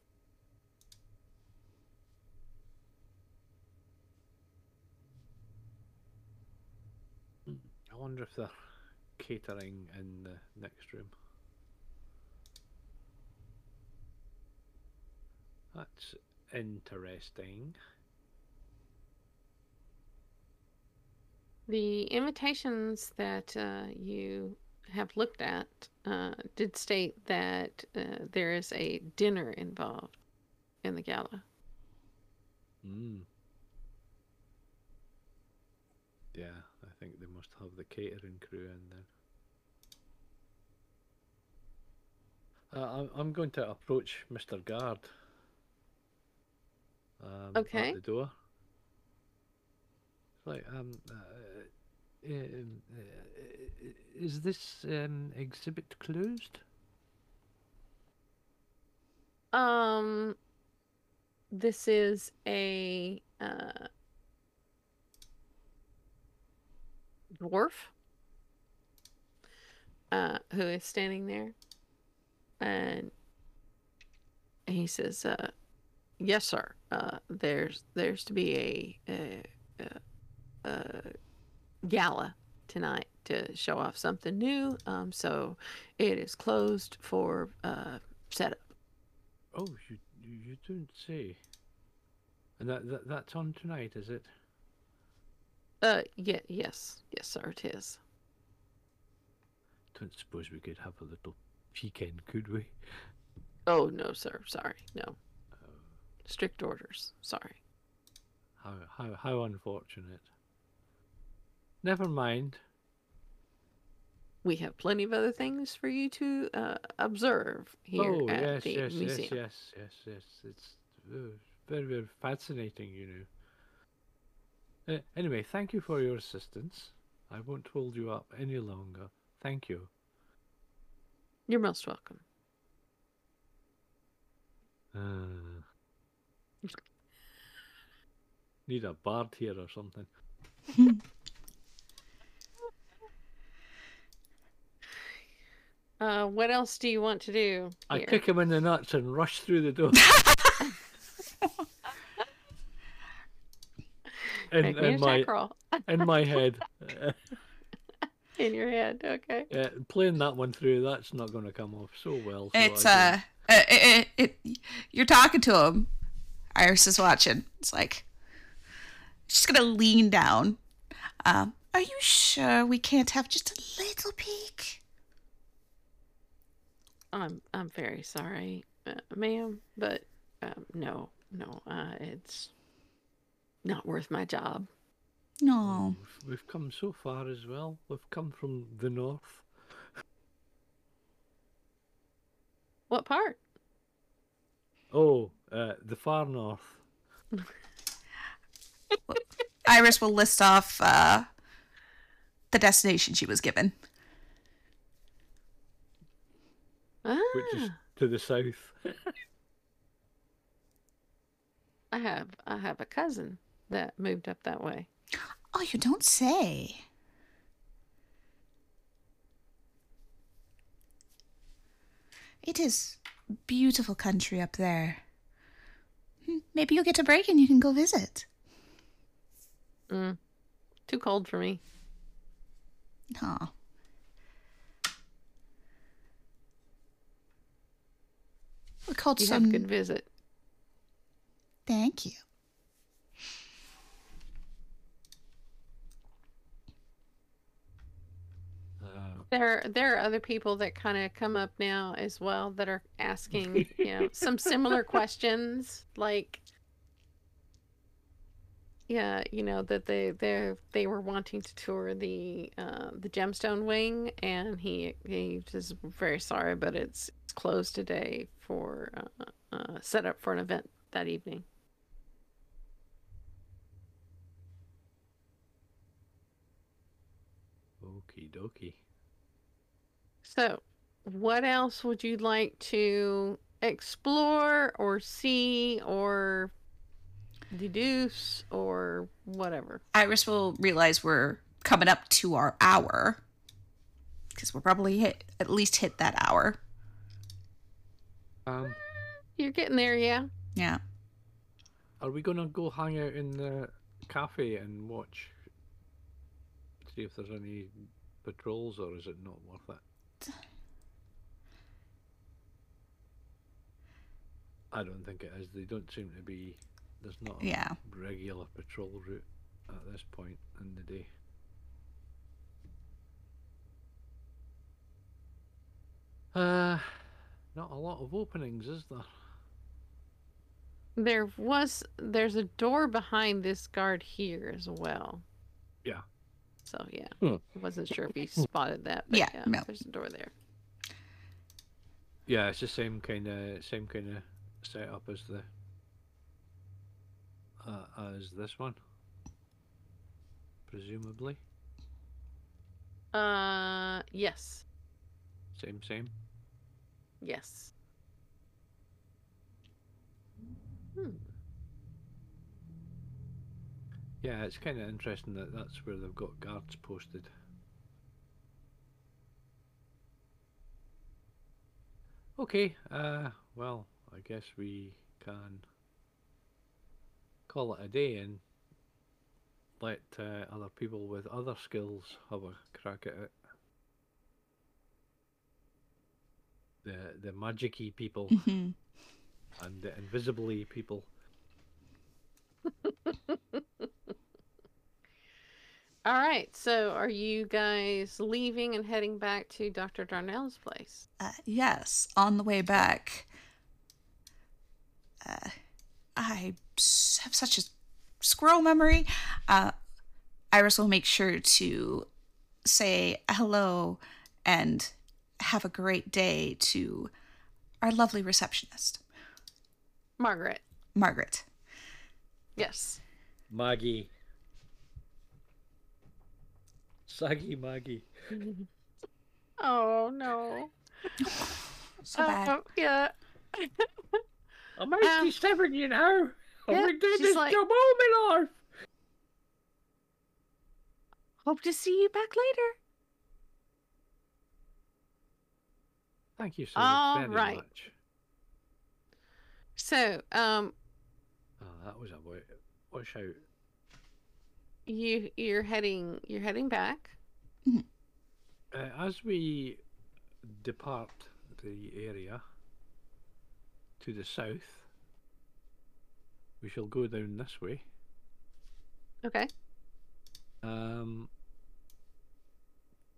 I wonder if they're catering in the next room. That's interesting. The invitations that you have looked at did state that there is a dinner involved in the gala. Yeah, I think they must have the catering crew in there. I'm going to approach Mr. Guard. Okay. At the door. Right. Is this exhibit closed? This is a dwarf who is standing there, and he says, "Yes, sir. There's to be a gala tonight to show off something new. So it is closed for setup. Oh, you don't say. And that's on tonight, is it? Yeah, yes, sir, it is. Don't suppose we could have a little peek-in, could we? Oh no, sir. Sorry, no. Strict orders. Sorry. How unfortunate. Never mind. We have plenty of other things for you to observe here at the museum. Oh yes. It's very, very fascinating, you know. Anyway, thank you for your assistance. I won't hold you up any longer. Thank you. You're most welcome. Need a bard here or something. What else do you want to do? I kick him in the nuts and rush through the door. In my head. In your head, okay. Yeah, playing that one through, that's not going to come off so well. So it's you're talking to him. Iris is watching. It's like, she's going to lean down. Are you sure we can't have just a little peek? I'm very sorry, ma'am, but no, it's not worth my job. No. We've come so far as well. We've come from the north. What part? Oh, the far north. Iris will list off the destination she was given. Ah. Which is to the south. I have a cousin that moved up that way. Oh, you don't say. It is beautiful country up there. Maybe you'll get a break and you can go visit. Too cold for me. Aw. We called you some... have a good visit. Thank you. There are other people that kind of come up now as well that are asking, some similar questions, like, that they were wanting to tour the gemstone wing, and he is very sorry, but it's closed today for set up for an event that evening. Okie dokie. So, what else would you like to explore or see or deduce or whatever? Iris will realize we're coming up to our hour because we'll probably at least hit that hour. You're getting there, yeah. Yeah. Are we going to go hang out in the cafe and watch? See if there's any patrols, or is it not worth it? I don't think it is. They don't seem to be. There's not a regular patrol route at this point in the day. Not a lot of openings, is there? There's a door behind this guard here as well. Yeah. So, yeah, I wasn't sure if he spotted that, but no. There's a door there. Yeah, it's the same kind of setup as the as this one, presumably. Yes. Same. Yes. Yeah, it's kind of interesting that that's where they've got guards posted. Okay, well, I guess we can call it a day and let other people with other skills have a crack at it. The magic-y people and the invisible-y people. All right, so are you guys leaving and heading back to Dr. Darnell's place? Yes, on the way back. I have such a squirrel memory. Iris will make sure to say hello and have a great day to our lovely receptionist. Margaret. Margaret. Yes. Maggie. Saggy Maggie. Oh, no. So bad. Yeah. I'm 87, you know. Yeah, I'm doing this like, job all my life. Hope to see you back later. Thank you so much. So, oh, that was a watch out. You're heading back. As we depart the area to the south, we shall go down this way. Okay.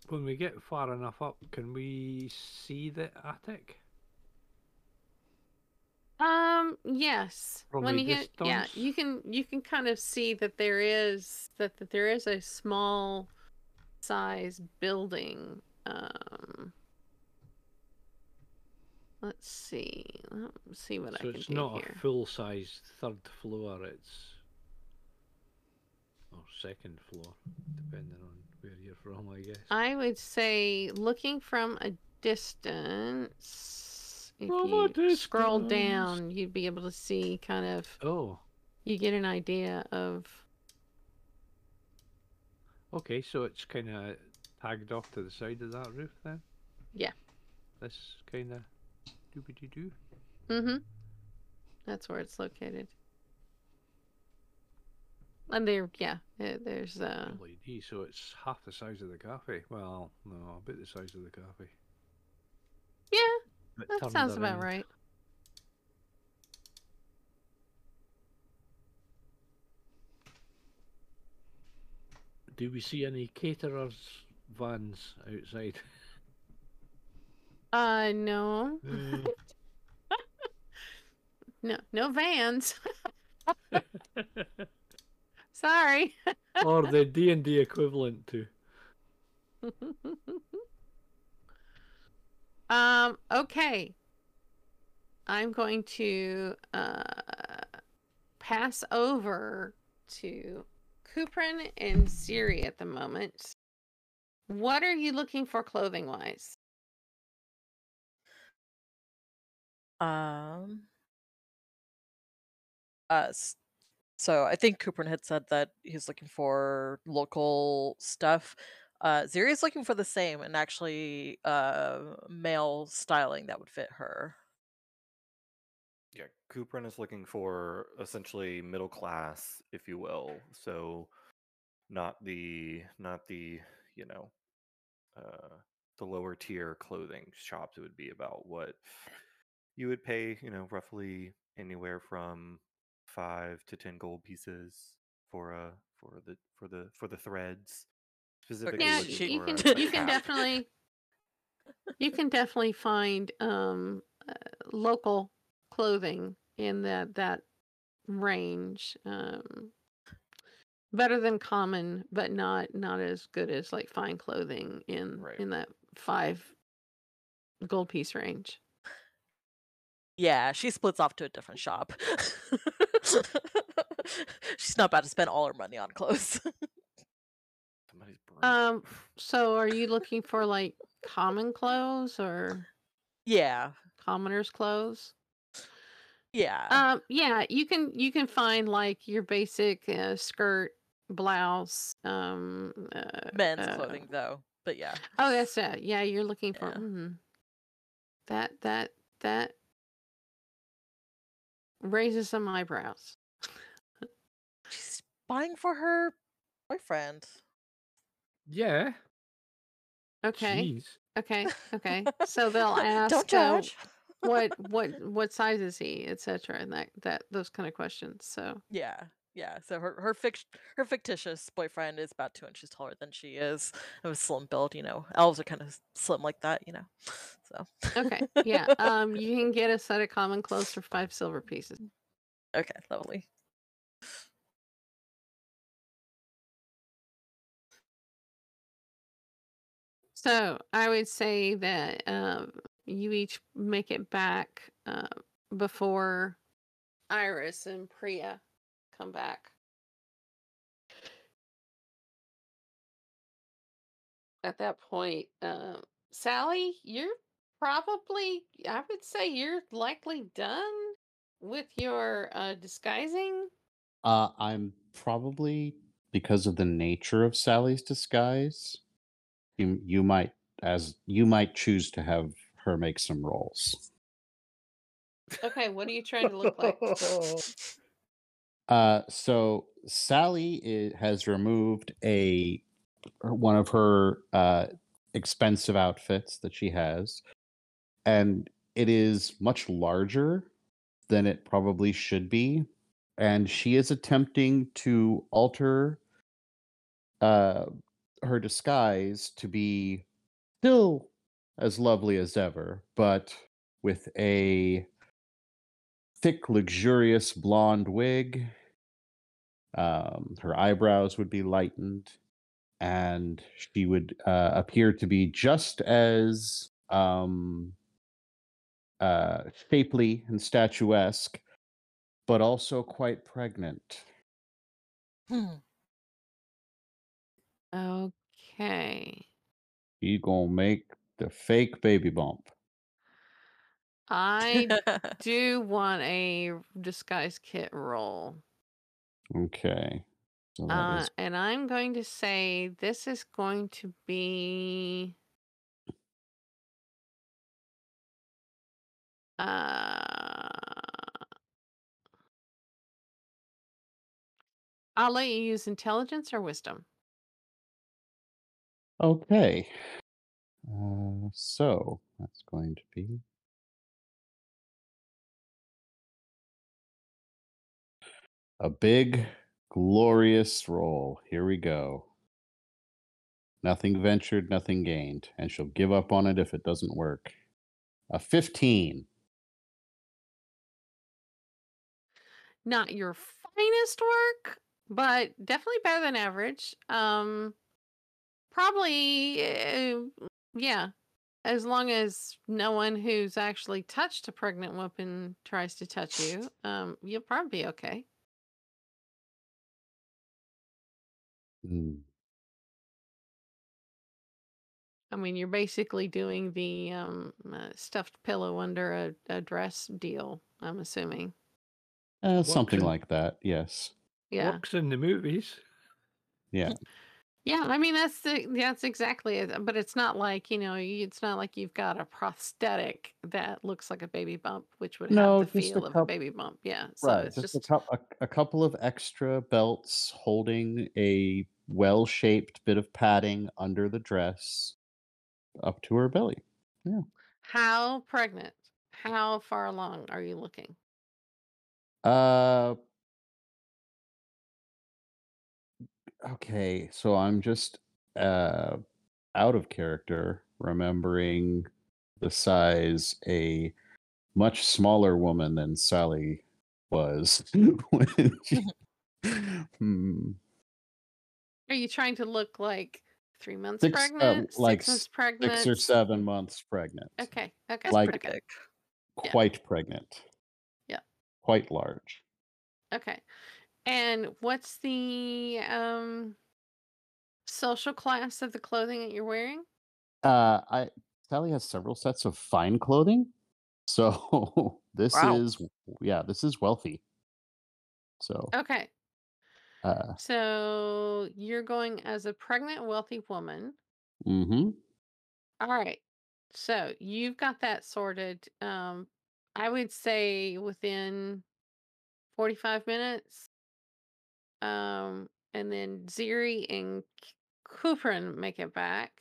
When we get far enough up, can we see the attic? Yes. When you get, yeah, you can kind of see that there is that there is a small size building. Let's see. Let's see what I can do here. So it's not a full size third floor. It's or second floor, depending on where you're from, I guess. I would say, looking from a distance. If you scroll down, you'd be able to see kind of... Oh. You get an idea of... Okay, so it's kind of tagged off to the side of that roof then? Yeah. This kind of doobity-doo? Mm-hmm. That's where it's located. And there, yeah, there's... LED, so it's half the size of the cafe. Well, no, a bit the size of the cafe. Yeah. That sounds about right. Do we see any caterers' vans outside? No. No vans. Sorry. Or the D&D equivalent to. Okay. I'm going to pass over to Kuprin and Ziri at the moment. What are you looking for clothing wise? So I think Kuprin had said that he's looking for local stuff. Ziri is looking for the same, and actually male styling that would fit her. Yeah, Kuprin is looking for essentially middle class, if you will. So not the you know the lower tier clothing shops. It would be about what you would pay, you know, roughly anywhere from 5 to 10 gold pieces for the threads. Yeah, you can definitely find local clothing in that range. Better than common, but not as good as like fine clothing in that 5 gold piece range. Yeah, she splits off to a different shop. She's not about to spend all her money on clothes. So are you looking for like common clothes or commoners clothes? You can find like your basic skirt, blouse, men's clothing though, but yeah. Oh, that's it. Yeah, you're looking for that raises some eyebrows. She's buying for her boyfriend. Yeah. Okay. Jeez. Okay. Okay. So they'll ask. Don't judge. What size is he, etc., and those kind of questions. So yeah. Yeah, so her fictitious boyfriend is about 2 inches taller than she is. Of a slim build, you know. Elves are kind of slim like that, you know. So okay, yeah. You can get a set of common clothes for 5 silver pieces. Okay, lovely. So I would say that you each make it back before Iris and Priya come back. At that point, Sally, you're probably, I would say you're likely done with your disguising. I'm probably, because of the nature of Sally's disguise, you might choose to have her make some rolls. Okay, what are you trying to look like? So Sally has removed one of her expensive outfits that she has, and it is much larger than it probably should be, and she is attempting to alter her disguise to be still as lovely as ever, but with a thick, luxurious blonde wig. Her eyebrows would be lightened, and she would appear to be just as shapely and statuesque, but also quite pregnant. Okay. She's gonna make the fake baby bump. I do want a disguise kit roll. Okay. So and I'm going to say this is going to be I'll let you use intelligence or wisdom. Okay. So that's going to be a big, glorious roll. Here we go. Nothing ventured, nothing gained. And she'll give up on it if it doesn't work. A 15. Not your finest work, but definitely better than average. Probably, yeah. As long as no one who's actually touched a pregnant woman tries to touch you, you'll probably be okay. I mean, you're basically doing the stuffed pillow under a dress deal, I'm assuming. Something like that, yes. Yeah. Works in the movies. Yeah. Yeah, I mean, that's exactly it. But it's not like, you know, it's not like you've got a prosthetic that looks like a baby bump, which would have the feel of a baby bump. Yeah. So right. It's just a couple of extra belts holding a well-shaped bit of padding under the dress up to her belly. Yeah. How pregnant? How far along are you looking? Okay, so I'm just out of character remembering the size a much smaller woman than Sally was. Are you trying to look like 3 months pregnant? Like 6 months pregnant? 6 or 7 months pregnant. Okay, okay. Like quite pregnant. Yeah. Quite large. Okay. And what's the social class of the clothing that you're wearing? Sally has several sets of fine clothing, so this is wealthy. So okay, so you're going as a pregnant, wealthy woman. Mm-hmm. All right, so you've got that sorted. I would say within 45 minutes. And then Ziri and Kuprin make it back.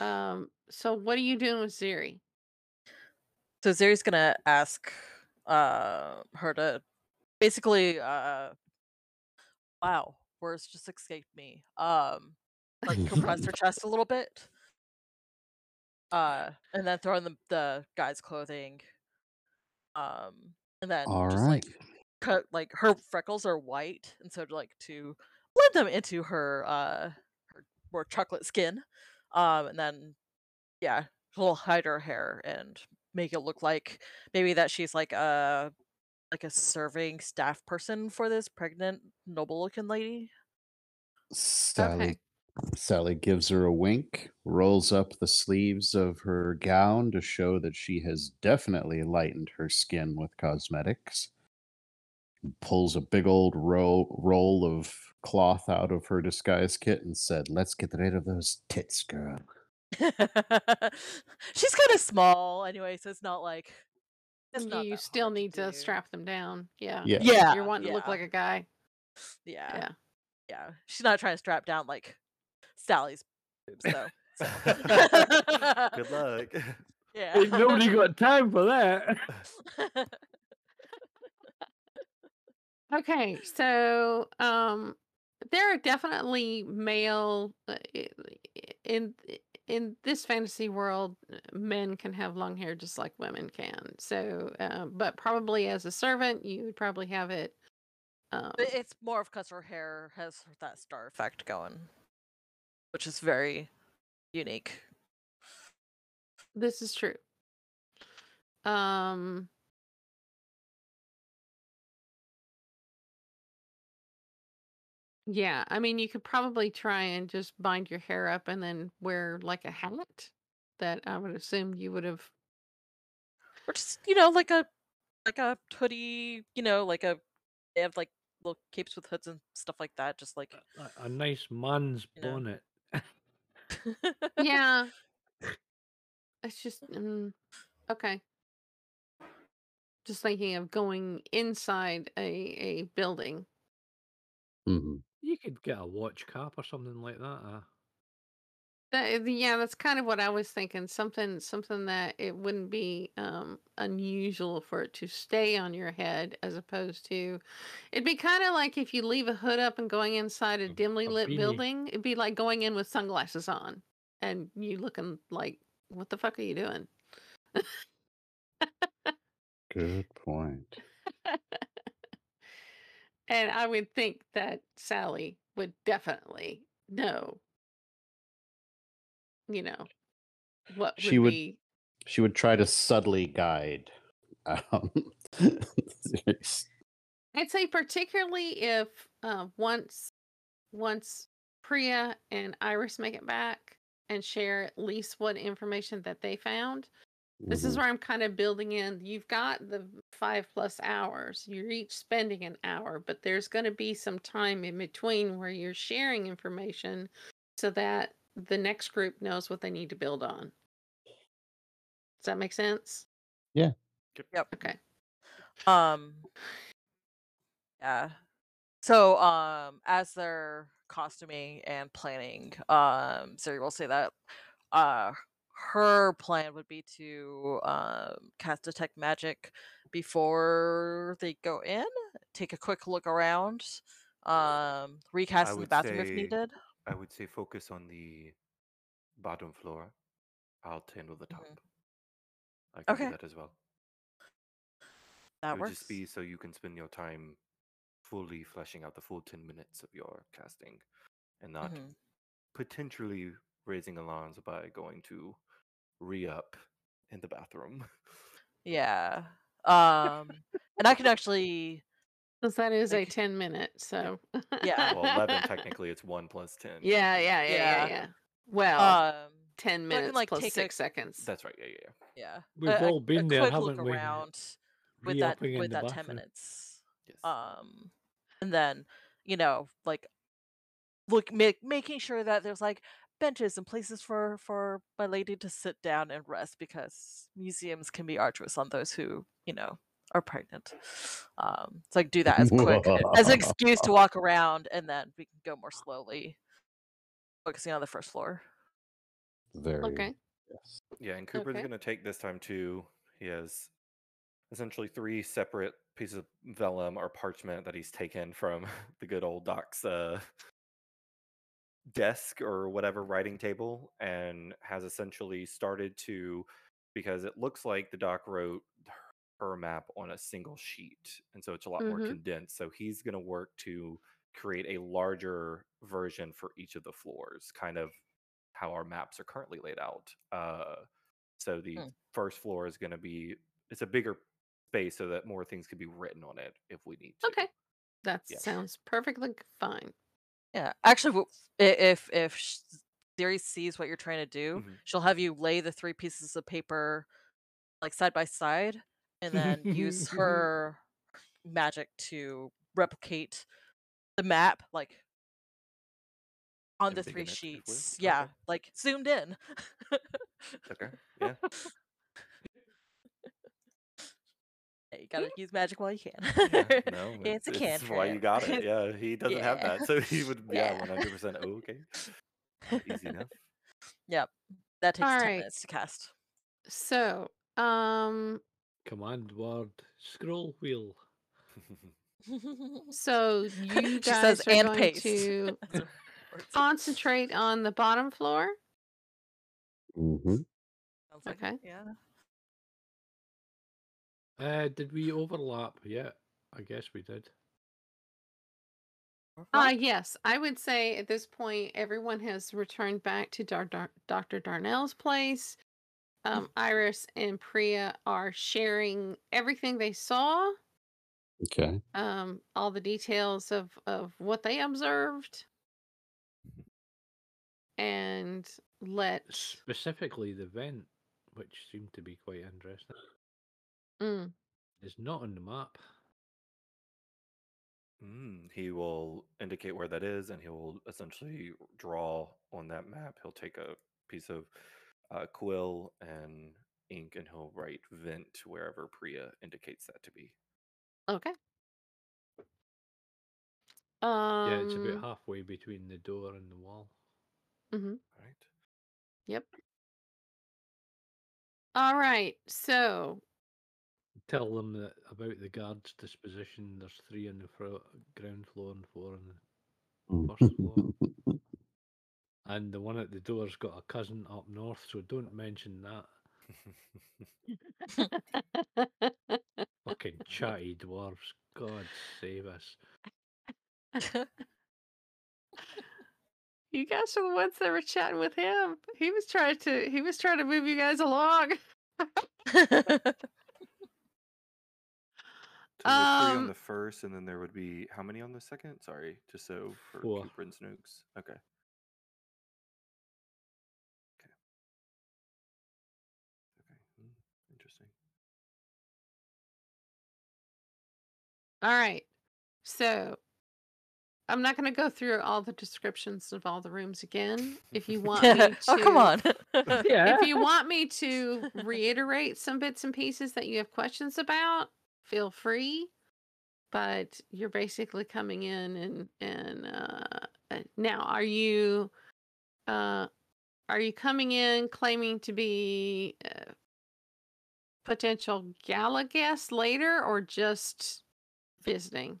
So what are you doing with Ziri? So Ziri's going to ask her to basically... wow, words just escaped me. Like compress her chest a little bit. And then throw in the guy's clothing. And then all just, right. Like, cut, like, her freckles are white, and so like to blend them into her her more chocolate skin. And then yeah, she'll hide her hair and make it look like maybe that she's like a serving staff person for this pregnant noble-looking lady. Sally. Okay. Sally gives her a wink, rolls up the sleeves of her gown to show that she has definitely lightened her skin with cosmetics. Pulls a big old roll of cloth out of her disguise kit and said, "Let's get rid of those tits, girl." She's kind of small anyway, so it's not like... It's not you still need to strap them down. Yeah. Yeah. You're wanting to look like a guy. Yeah. Yeah. Yeah. She's not trying to strap down like... Sally's boobs, though. So. Good luck. Yeah. Ain't nobody got time for that. Okay, so there are definitely male in this fantasy world. Men can have long hair just like women can. So, but probably as a servant, you would probably have it. It's more of because her hair has that star effect going. Which is very unique. This is true. Yeah, I mean, you could probably try and just bind your hair up and then wear like a hat that I would assume you would have, or just, you know, like a hoodie, you know, like a, they have like little capes with hoods and stuff like that, just like a nice man's bonnet. Yeah. It's just okay. Just thinking of going inside a building. Mm-hmm. You could get a watch cap or something like that. Yeah, that's kind of what I was thinking. Something that it wouldn't be unusual for it to stay on your head, as opposed to, it'd be kind of like if you leave a hood up and going inside a dimly lit building, it'd be like going in with sunglasses on and you looking like, what the fuck are you doing? Good point. And I would think that Sally would definitely know. You know what would be... She would try to subtly guide. I'd say particularly if once Priya and Iris make it back and share at least what information that they found. Mm-hmm. This is where I'm kind of building in. You've got the 5+ hours. You're each spending an hour, but there's going to be some time in between where you're sharing information so that the next group knows what they need to build on. Does that make sense? Yeah. Yep. Okay. Yeah. So, as they're costuming and planning, Ziri will say that her plan would be to cast Detect Magic before they go in, take a quick look around, recast in the bathroom if needed. I would say focus on the bottom floor. I'll handle the top. Mm-hmm. I can do that as well. That works. Just be so you can spend your time fully fleshing out the full 10 minutes of your casting and not potentially raising alarms by going to re-up in the bathroom. Yeah. And I can actually... Because that is a 10 minute, so. Yeah. Well, 11, technically, it's 1 + 10. Yeah. Well, 10 minutes like, plus take 6 seconds. That's right, yeah. We've all been there, haven't we? Around with that 10 minutes. Yes. And then, you know, like, making sure that there's, like, benches and places for my lady to sit down and rest, because museums can be arduous on those who, you know, or pregnant. It's like, do that as quick as an excuse to walk around, and then we can go more slowly, focusing on the first floor. Very okay. Yes. Yeah, and Cooper's going to take this time too. He has essentially three separate pieces of vellum or parchment that he's taken from the good old doc's desk or whatever writing table, and has essentially started to, because it looks like the doc wrote her map on a single sheet, and so it's a lot more condensed. So he's going to work to create a larger version for each of the floors, kind of how our maps are currently laid out. So the first floor is going to be, it's a bigger space so that more things can be written on it if we need to. Okay. That sounds perfectly fine. Yeah, actually, if Ziri sees what you're trying to do, she'll have you lay the three pieces of paper like side by side, and then use her magic to replicate the map, like on the three sheets. Yeah, like zoomed in. Okay. Yeah. You gotta use magic while you can. It's a cantrip. That's why you got it. Yeah, he doesn't have that, so he would. Yeah, 100%. Oh, okay. Easy enough. Yep, that takes 10 minutes to cast. So, command word scroll wheel. So you guys are and going paste. To concentrate on the bottom floor. Okay. Yeah. Did we overlap? Yeah, I guess we did. Yes, I would say at this point everyone has returned back to Dr. Darnell's place. Iris and Priya are sharing everything they saw. Okay. All the details of what they observed. And specifically the vent, which seemed to be quite interesting. It's not on the map. He will indicate where that is, and he will essentially draw on that map. He'll take a piece of quill and ink, and he'll write vent wherever Priya indicates that to be. Okay. Yeah, it's about halfway between the door and the wall. Right. Yep. All right, so... Tell them that about the guards' disposition. There's three on the ground floor and four on the first floor. And the one at the door's got a cousin up north, so don't mention that. Fucking chatty dwarves. God save us. You guys are the ones that were chatting with him. He was trying to move you guys along. So three on the first, and then there would be how many on the second? Sorry, just so for Kuprin's nukes. Okay. Okay. Interesting. All right. So I'm not going to go through all the descriptions of all the rooms again. If you want me to, oh come on, if you want me to reiterate some bits and pieces that you have questions about, feel free, but you're basically coming in and now are you coming in claiming to be potential gala guests later, or just visiting?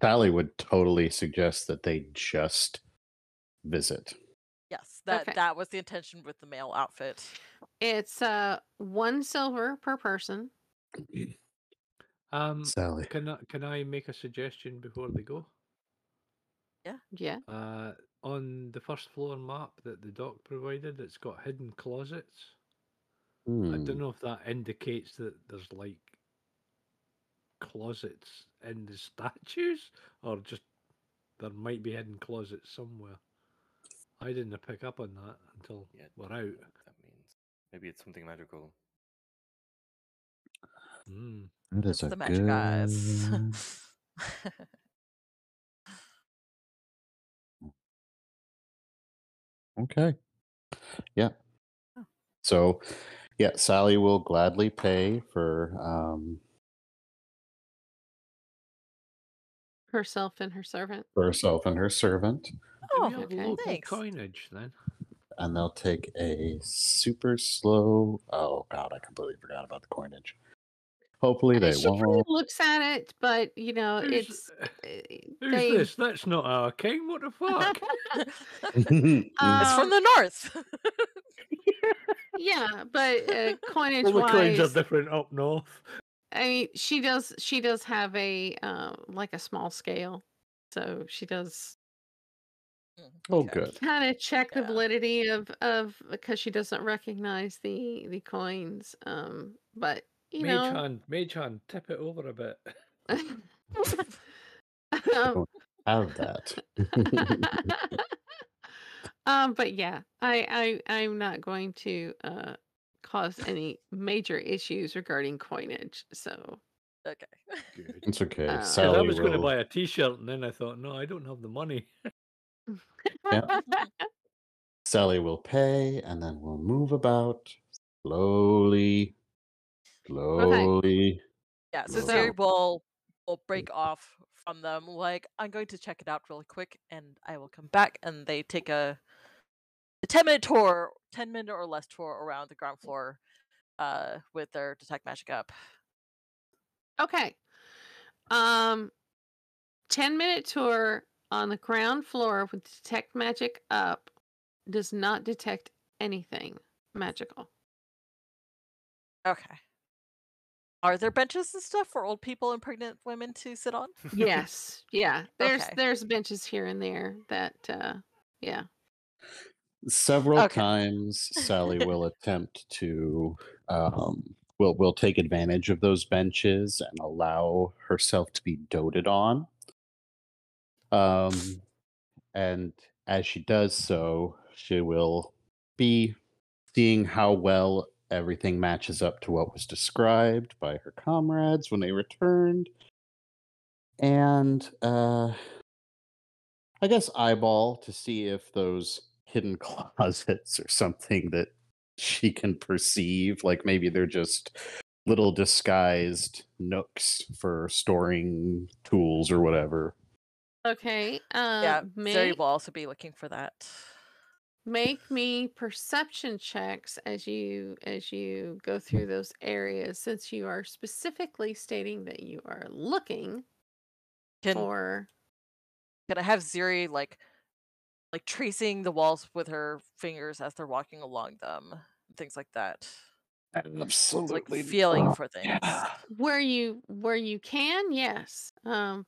Sally would totally suggest that they just visit. Yes, that was the intention with the male outfit. It's 1 silver per person. Sally, can I make a suggestion before they go? Yeah, yeah. On the first floor map that the doc provided, it's got hidden closets. I don't know if that indicates that there's like closets in the statues, or just there might be hidden closets somewhere. I didn't pick up on that until we're out. That means maybe it's something magical. That's the magic eyes. Okay. Yeah. So, yeah, Sally will gladly pay for herself and her servant. Oh, okay. Thanks. Coinage then. And they'll take a super slow. Oh God, I completely forgot about the coinage. Hopefully they won't. She looks at it, but you know who's this? That's not our king. What the fuck? It's from the north. Yeah, but coinage-wise, all the coins are different up north. I mean, she does have a like a small scale, so she does. Oh, good. Kind of check the validity of because she doesn't recognize the coins. But you know, Mage hand, tip it over a bit. Don't have that. But yeah, I'm not going to cause any major issues regarding coinage. So. Okay. Good. It's okay. Sally, I was going to buy a T-shirt, and then I thought, no, I don't have the money. Yeah. Sally will pay, and then we'll move about slowly. Okay. Yeah, so Ziri will break off from them. Like, I'm going to check it out really quick, and I will come back. And they take a 10-minute or less tour around the ground floor, with their detect magic up. Okay. 10-minute tour. On the ground floor with detect magic up does not detect anything magical. Okay. Are there benches and stuff for old people and pregnant women to sit on? Yes. Yeah. There's benches here and there that yeah. Several times Sally will attempt to will take advantage of those benches and allow herself to be doted on. And as she does so, she will be seeing how well everything matches up to what was described by her comrades when they returned. And I guess eyeball to see if those hidden closets or something that she can perceive, like maybe they're just little disguised nooks for storing tools or whatever. Okay. Yeah, Ziri will also be looking for that. Make me perception checks as you go through those areas, since you are specifically stating that you are looking for. Can I have Ziri like tracing the walls with her fingers as they're walking along them, things like that? Absolutely, like feeling for things where you can, yes,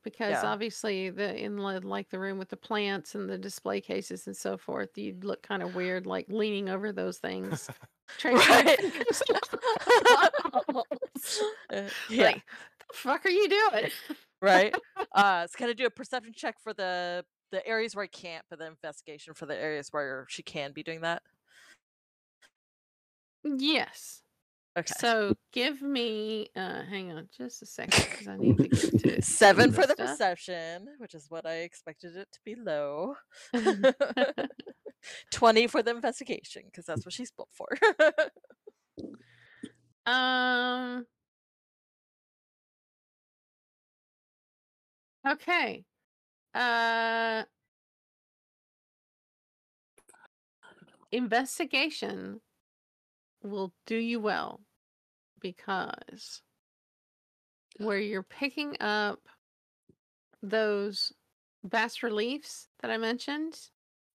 because obviously in the room with the plants and the display cases and so forth, you'd look kind of weird, like leaning over those things. Right. Yeah. Like, the fuck are you doing? Right. It's gonna do a perception check for the areas where I can't, but the investigation for the areas where she can be doing that. Yes. Okay. So give me, hang on just a second, because I need to get to 7 for the perception, which is what I expected it to be low. 20 for the investigation, because that's what she's built for. Okay. Investigation will do you well, because where you're picking up those bas reliefs that I mentioned,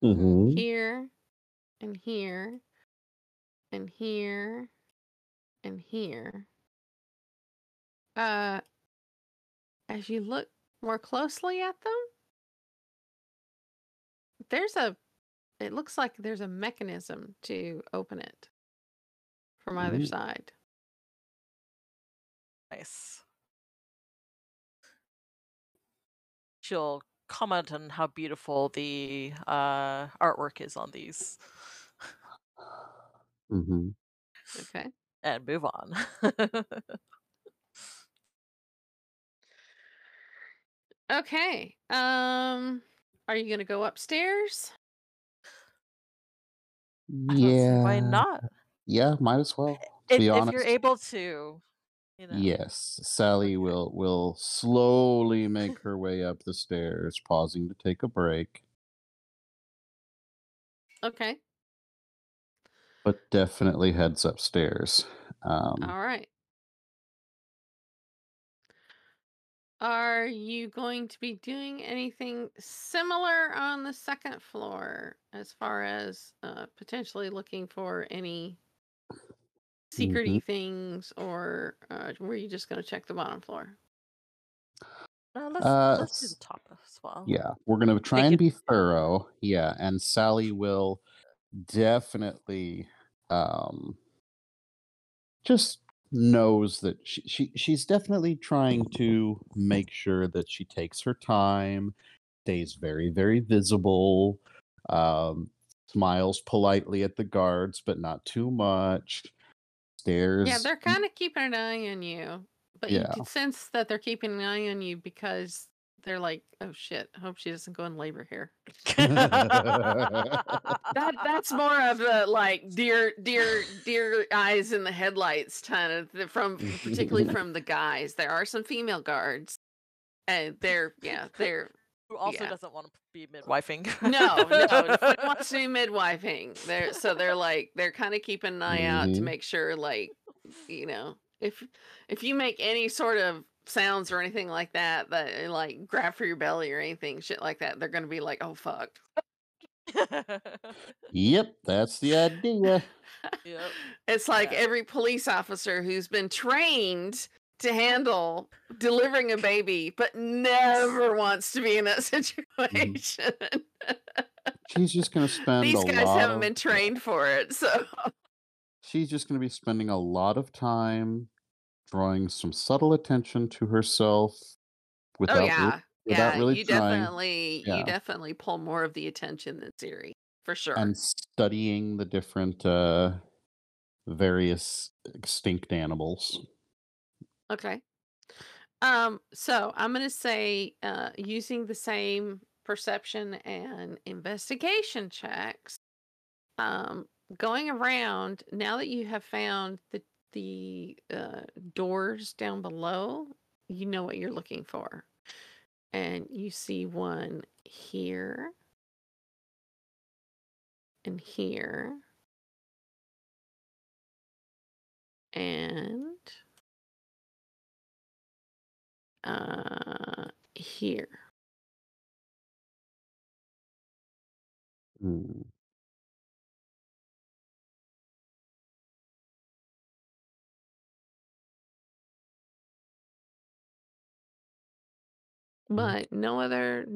here and here and here and here, as you look more closely at them, it looks like there's a mechanism to open it from either side. Nice. She'll comment on how beautiful the artwork is on these. Okay. And move on. Okay. Are you going to go upstairs? Yeah. Why not? Yeah, might as well. If you're able to. You know. Yes, Sally will slowly make her way up the stairs, pausing to take a break. Okay. But definitely heads upstairs. All right. Are you going to be doing anything similar on the second floor as far as potentially looking for any secret-y things, or were you just going to check the bottom floor? Let's do the top as well. Yeah, we're going to try and be thorough. Yeah, and Sally will definitely just knows that she's definitely trying to make sure that she takes her time, stays very, very visible, smiles politely at the guards, but not too much. Stairs. Yeah, they're kind of keeping an eye on you, but you can sense that they're keeping an eye on you because they're like, "Oh shit, I hope she doesn't go in labor here." That's more of the like deer eyes in the headlights kind of particularly from the guys. There are some female guards, and they're who also doesn't want to be midwifing. No, wants to be midwifing. They're like, they're kind of keeping an eye out to make sure, like, you know, if you make any sort of sounds or anything like that, that like grab for your belly or anything, shit like that, they're gonna be like, "Oh fuck." Yep, that's the idea. Yep. It's like every police officer who's been trained to handle delivering a baby, but never wants to be in that situation. She's just going to spend These guys haven't been trained for it, so... She's just going to be spending a lot of time drawing some subtle attention to herself without, without really trying. You definitely pull more of the attention than Ziri, for sure. And studying the different various extinct animals. Okay. So I'm going to say using the same perception and investigation checks, going around, now that you have found the doors down below, you know what you're looking for. And you see one here and here and here. But no other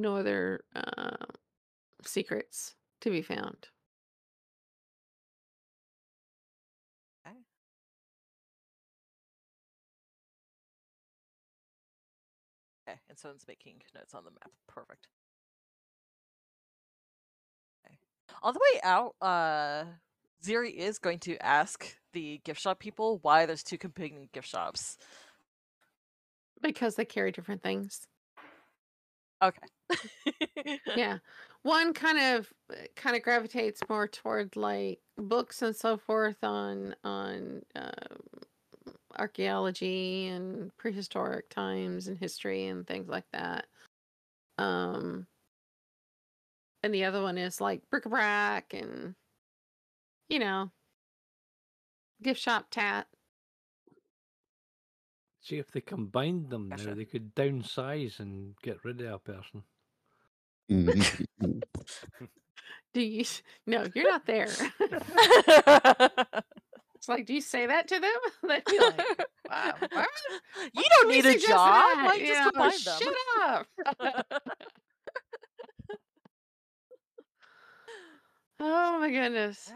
secrets to be found. Okay, and someone's making notes on the map. Perfect. Okay. On the way out, Ziri is going to ask the gift shop people why there's two competing gift shops. Because they carry different things. Okay. Yeah. One kind of gravitates more toward like books and so forth on archaeology and prehistoric times and history and things like that. And the other one is like bric-a-brac and, you know, gift shop tat. See, if they combined them now, they could downsize and get rid of a person. No, you're not there. It's like, do you say that to them? They'd be like, wow. You don't need a job. Like, just combine them. Shut up. Oh my goodness.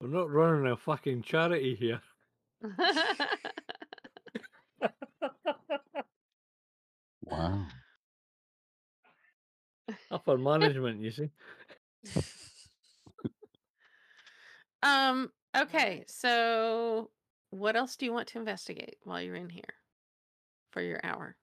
We're not running a fucking charity here. Wow. Upper management, you see. Okay, so what else do you want to investigate while you're in here for your hour?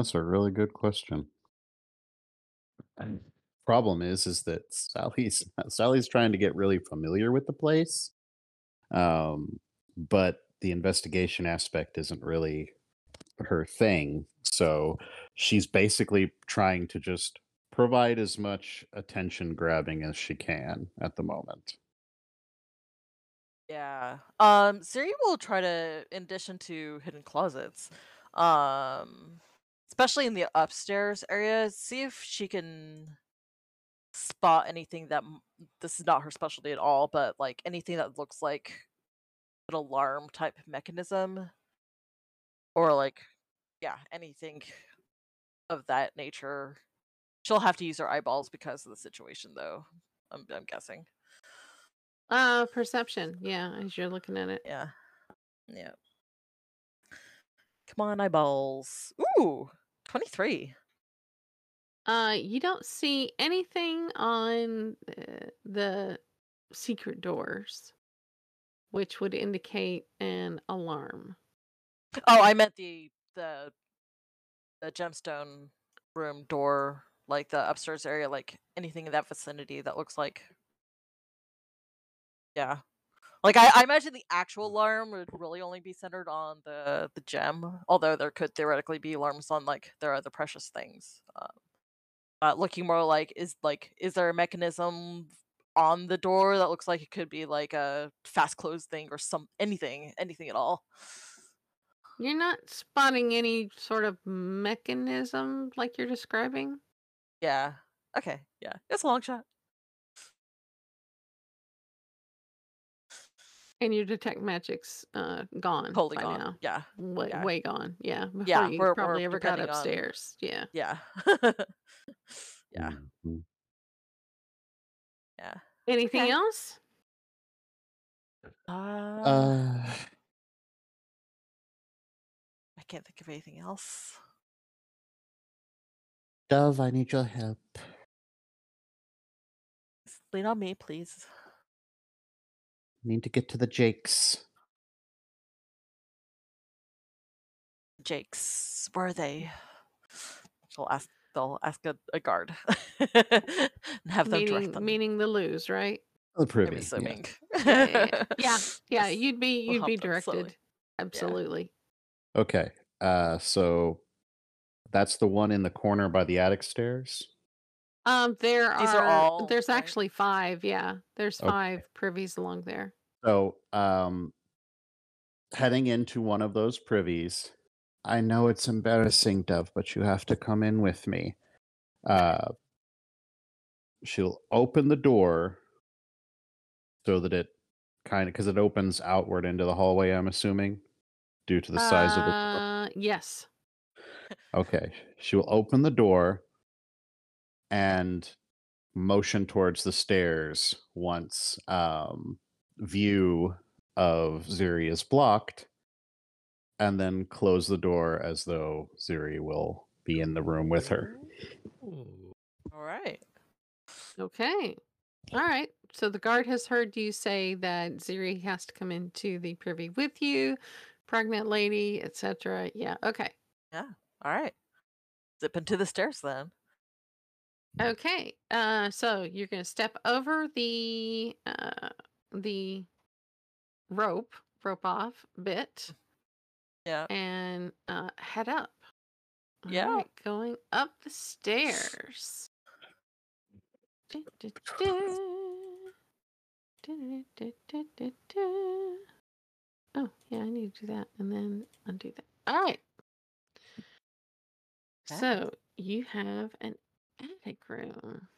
That's a really good question. Problem is that Sally's trying to get really familiar with the place, but the investigation aspect isn't really her thing. So she's basically trying to just provide as much attention grabbing as she can at the moment. Yeah. Siri will try to, in addition to hidden closets, especially in the upstairs area, see if she can spot anything that, this is not her specialty at all, but like anything that looks like an alarm type mechanism or like, yeah, anything of that nature. She'll have to use her eyeballs because of the situation, though, I'm guessing. Perception. Yeah, as you're looking at it. Yeah. Yeah. Come on, eyeballs. Ooh, 23. You don't see anything on the secret doors, which would indicate an alarm. Oh, I meant the gemstone room door, like the upstairs area, like anything in that vicinity that looks like. Yeah. Like, I imagine the actual alarm would really only be centered on the gem, although there could theoretically be alarms on, like, their other precious things. Looking more like, is there a mechanism on the door that looks like it could be, like, a fast-close thing or anything at all? You're not spotting any sort of mechanism like you're describing? Yeah. Okay, yeah. It's a long shot. And your detect magic's gone. Totally gone. Now. Yeah. Way gone. Yeah. Before you probably ever got upstairs. On... Yeah. Yeah. Yeah. Mm-hmm. Yeah. Anything else? I can't think of anything else. Dove, I need your help. Just lean on me, please. Need to get to the Jakes. Jakes, where are they? They'll ask a guard and have them direct them. Meaning the Loos, right? The Privy. I'm assuming. Yeah. Yeah. You'd be directed. Absolutely. Yeah. Okay. So that's the one in the corner by the attic stairs. There's actually 5, yeah. There's 5 privies along there. So, heading into one of those privies, I know it's embarrassing, Dove, but you have to come in with me. She'll open the door so that it because it opens outward into the hallway, I'm assuming, due to the size of the door. Yes. Okay. She will open the door and motion towards the stairs once view of Ziri is blocked, and then close the door as though Ziri will be in the room with her. All right. Okay. All right. So the guard has heard you say that Ziri has to come into the privy with you, pregnant lady, etc. Yeah. Okay. Yeah. All right. Zip into the stairs then. Okay, so you're going to step over the rope off bit, yeah, and head up. Yeah, all right, going up the stairs. Oh, yeah, I need to do that and then undo that. All right. Okay. So you have an attic room.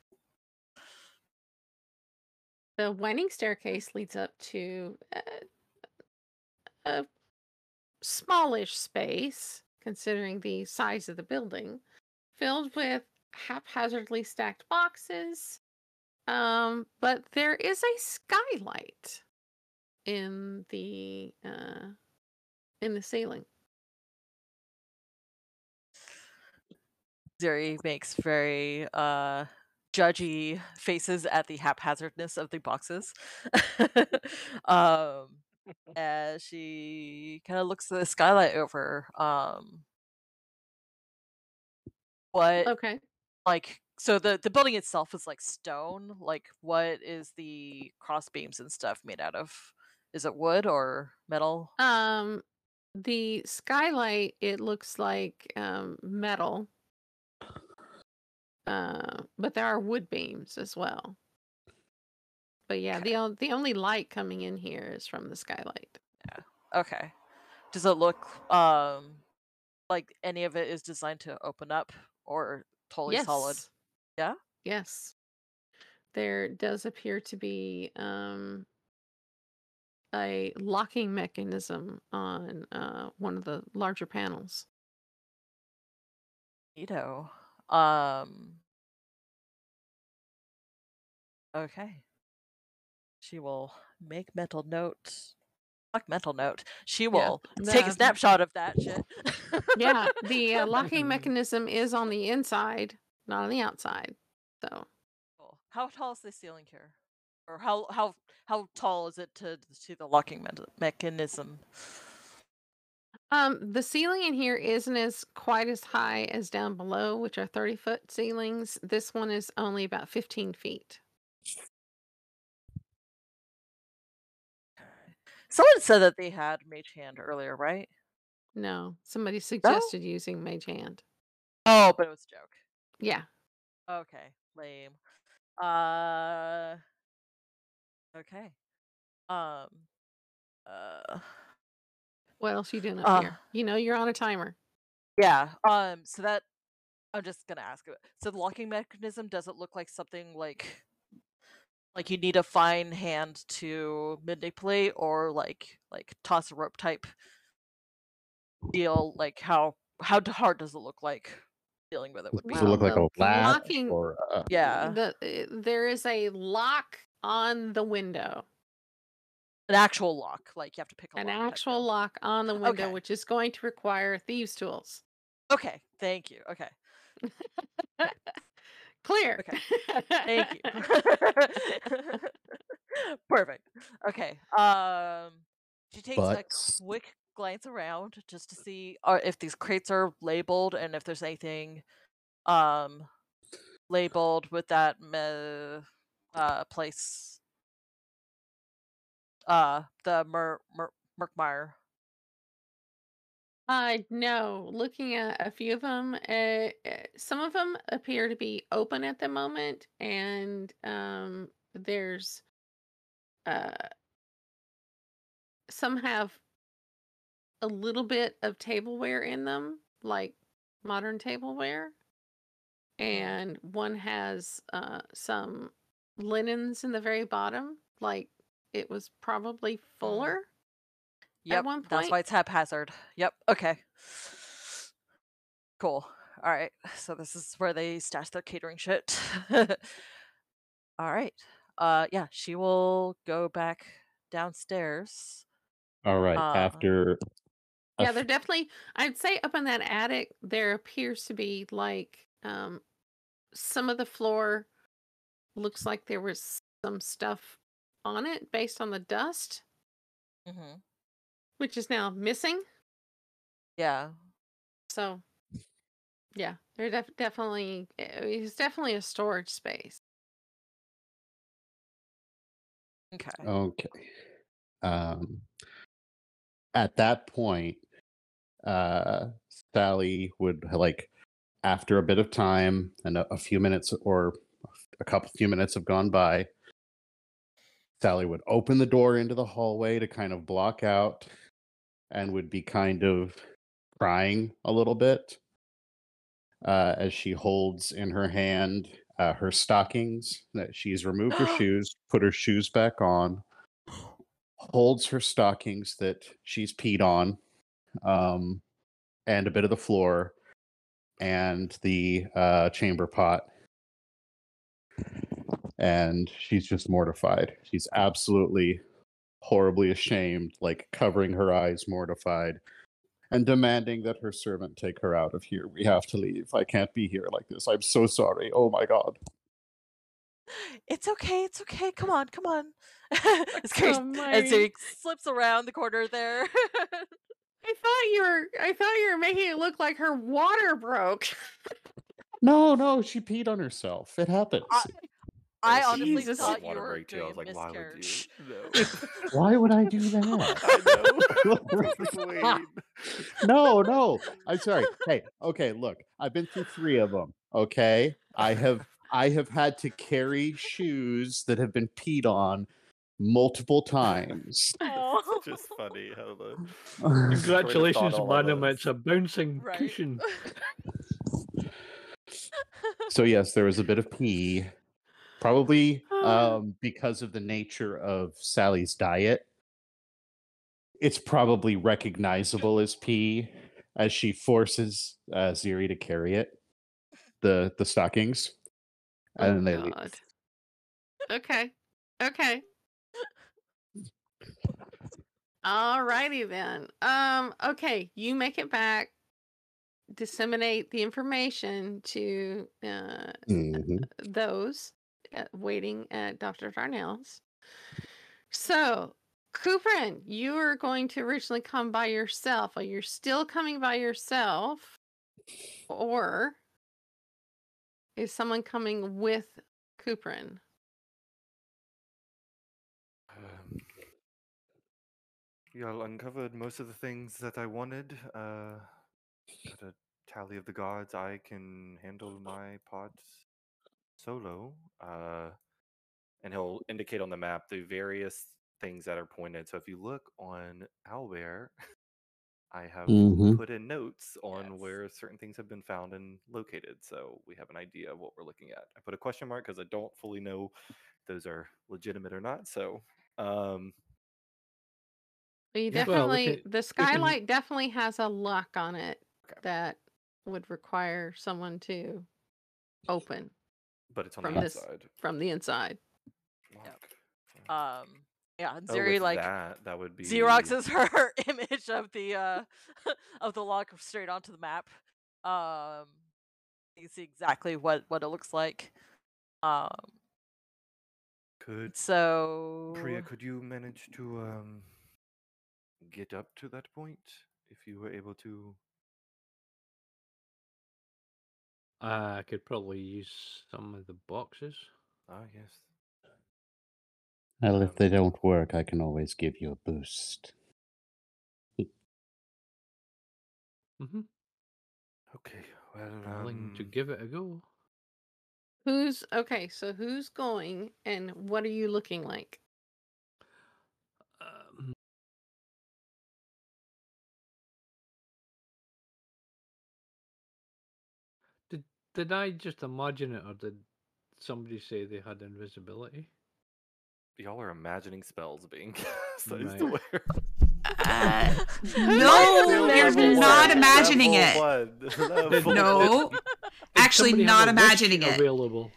The winding staircase leads up to a smallish space, considering the size of the building, filled with haphazardly stacked boxes. But there is a skylight in the ceiling. Ziri makes very judgy faces at the haphazardness of the boxes. As she kind of looks at the skylight over, What? Okay. Like, so the building itself is like stone. Like, what is the crossbeams and stuff made out of? Is it wood or metal? The skylight, it looks like metal. But there are wood beams as well. But yeah, okay. The only light coming in here is from the skylight. Yeah. Okay. Does it look like any of it is designed to open up or totally solid? Yeah? Yes. There does appear to be a locking mechanism on one of the larger panels. Neato. Okay. She will make mental notes. Fuck mental note. She will take a snapshot of that shit. Yeah, the locking mechanism is on the inside, not on the outside. So, cool. How tall is the ceiling here, or how tall is it to the locking mechanism? The ceiling in here isn't quite as high as down below, which are 30-foot ceilings. This one is only about 15 feet. Someone said that they had Mage Hand earlier, right? No, somebody suggested using Mage Hand. Oh, but it was a joke. Yeah. Okay, lame. Okay. What else are you doing up here? You know, you're on a timer. Yeah. So that I'm just gonna ask. So the locking mechanism, does it look like something like you need a fine hand to manipulate, or like toss a rope type deal? Like how hard does it look like dealing with it would be? Does it look like a latch? Or yeah, there is a lock on the window. An actual lock, like you have to pick an actual lock on the window, which is going to require thieves' tools. Okay, thank you. Okay. Clear. Okay. Thank you. Perfect. Okay. She takes a quick glance around just to see if these crates are labeled and if there's anything labeled with that place. The Murkmire. No. Looking at a few of them, some of them appear to be open at the moment, and there's some have a little bit of tableware in them, like modern tableware, and one has some linens in the very bottom, like it was probably fuller. Yep, at one point. That's why it's haphazard. Yep. Okay. Cool. All right. So this is where they stash their catering shit. All right. Yeah. She will go back downstairs. All right. After. Yeah, they're definitely. I'd say up in that attic, there appears to be like some of the floor looks like there was some stuff on it based on the dust, which is now missing. Yeah. So, yeah, they're definitely it's definitely a storage space. Okay. Okay. At that point, Sally would after a bit of time and a few minutes or a few minutes have gone by. Sally would open the door into the hallway to kind of block out and would be kind of crying a little bit as she holds in her hand her stockings that she's removed her shoes, put her shoes back on, holds her stockings that she's peed on and a bit of the floor and the chamber pot. And she's just mortified. She's absolutely horribly ashamed, like covering her eyes, mortified, and demanding that her servant take her out of here. We have to leave. I can't be here like this. I'm so sorry. Oh my God. It's okay. It's okay. Come on. Come on. And so he slips around the corner there. I thought you were making it look like her water broke. No, she peed on herself. It happens. I honestly thought you were doing a miscarriage. Why would I do that? I know. No. I'm sorry. Hey, okay, look. I've been through 3 of them, okay? I have had to carry shoes that have been peed on multiple times. It's just funny. Congratulations, madam. It's a bouncing cushion. So yes, there was a bit of pee. Probably because of the nature of Sally's diet, it's probably recognizable as pee as she forces Ziri to carry it, the stockings, and then they leave. Okay. Alrighty then. Okay, you make it back. Disseminate the information to those waiting at Dr. Darnell's. So, Kuprin, you were going to originally come by yourself. Are you still coming by yourself? Or is someone coming with Kuprin? Y'all uncovered most of the things that I wanted. Got a tally of the guards. I can handle my parts solo, and he'll indicate on the map the various things that are pointed. So if you look on Owlbear, I have put in notes on where certain things have been found and located, so we have an idea of what we're looking at. I put a question mark because I don't fully know if those are legitimate or not. So you definitely the skylight definitely has a lock on it that would require someone to open. But it's on the inside. From the inside. Yep. Yeah, Ziri like that would be Xeroxes her image of the lock straight onto the map. You can see exactly what it looks like. Priya, could you manage to get up to that point if you were able to? I could probably use some of the boxes. Ah, yes. Well, if they don't work, I can always give you a boost. Okay, well, I'm willing to give it a go. So who's going, and what are you looking like? Did I just imagine it, or did somebody say they had invisibility? Y'all are imagining spells being cast. No, you're not imagining it. No, actually not imagining it. Available.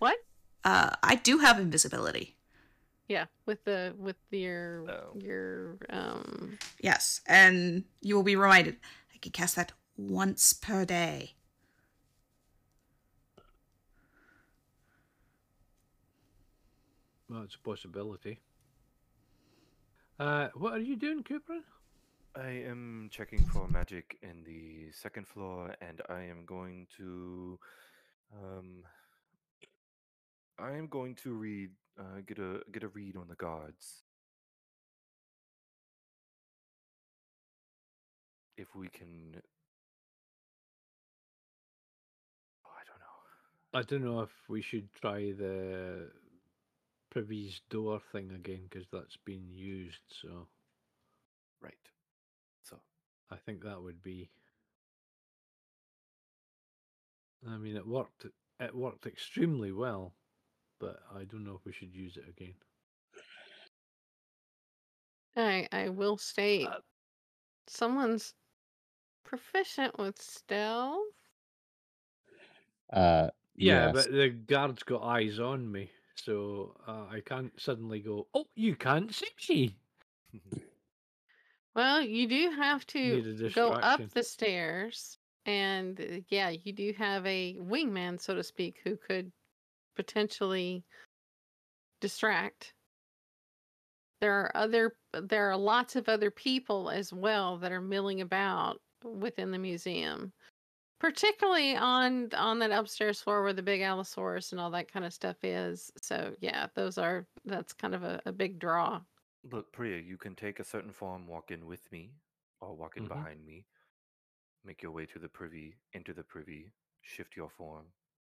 What? I do have invisibility. Yeah, with your. Yes, and you will be reminded. I can cast that once per day. Well, it's a possibility. What are you doing, Cooper? I am checking for magic in the second floor, and I am going to, read, get a read on the guards. If we can, I don't know if we should try the Privy's door thing again, because that's been used, so. Right. So. I think that would be. I mean, it worked. It worked extremely well, but I don't know if we should use it again. I will state, someone's proficient with stealth. Yeah, but the guard's got eyes on me. So I can't suddenly go, oh, you can't see me. Well, you do have to go up the stairs. And yeah, you do have a wingman, so to speak, who could potentially distract. There are lots of other people as well that are milling about within the museum. particularly on that upstairs floor where the big Allosaurus and all that kind of stuff is. So yeah, those are, that's kind of a big draw. Look, Priya, you can take a certain form, walk in with me, or walk in behind me, make your way to the privy, enter the privy, shift your form,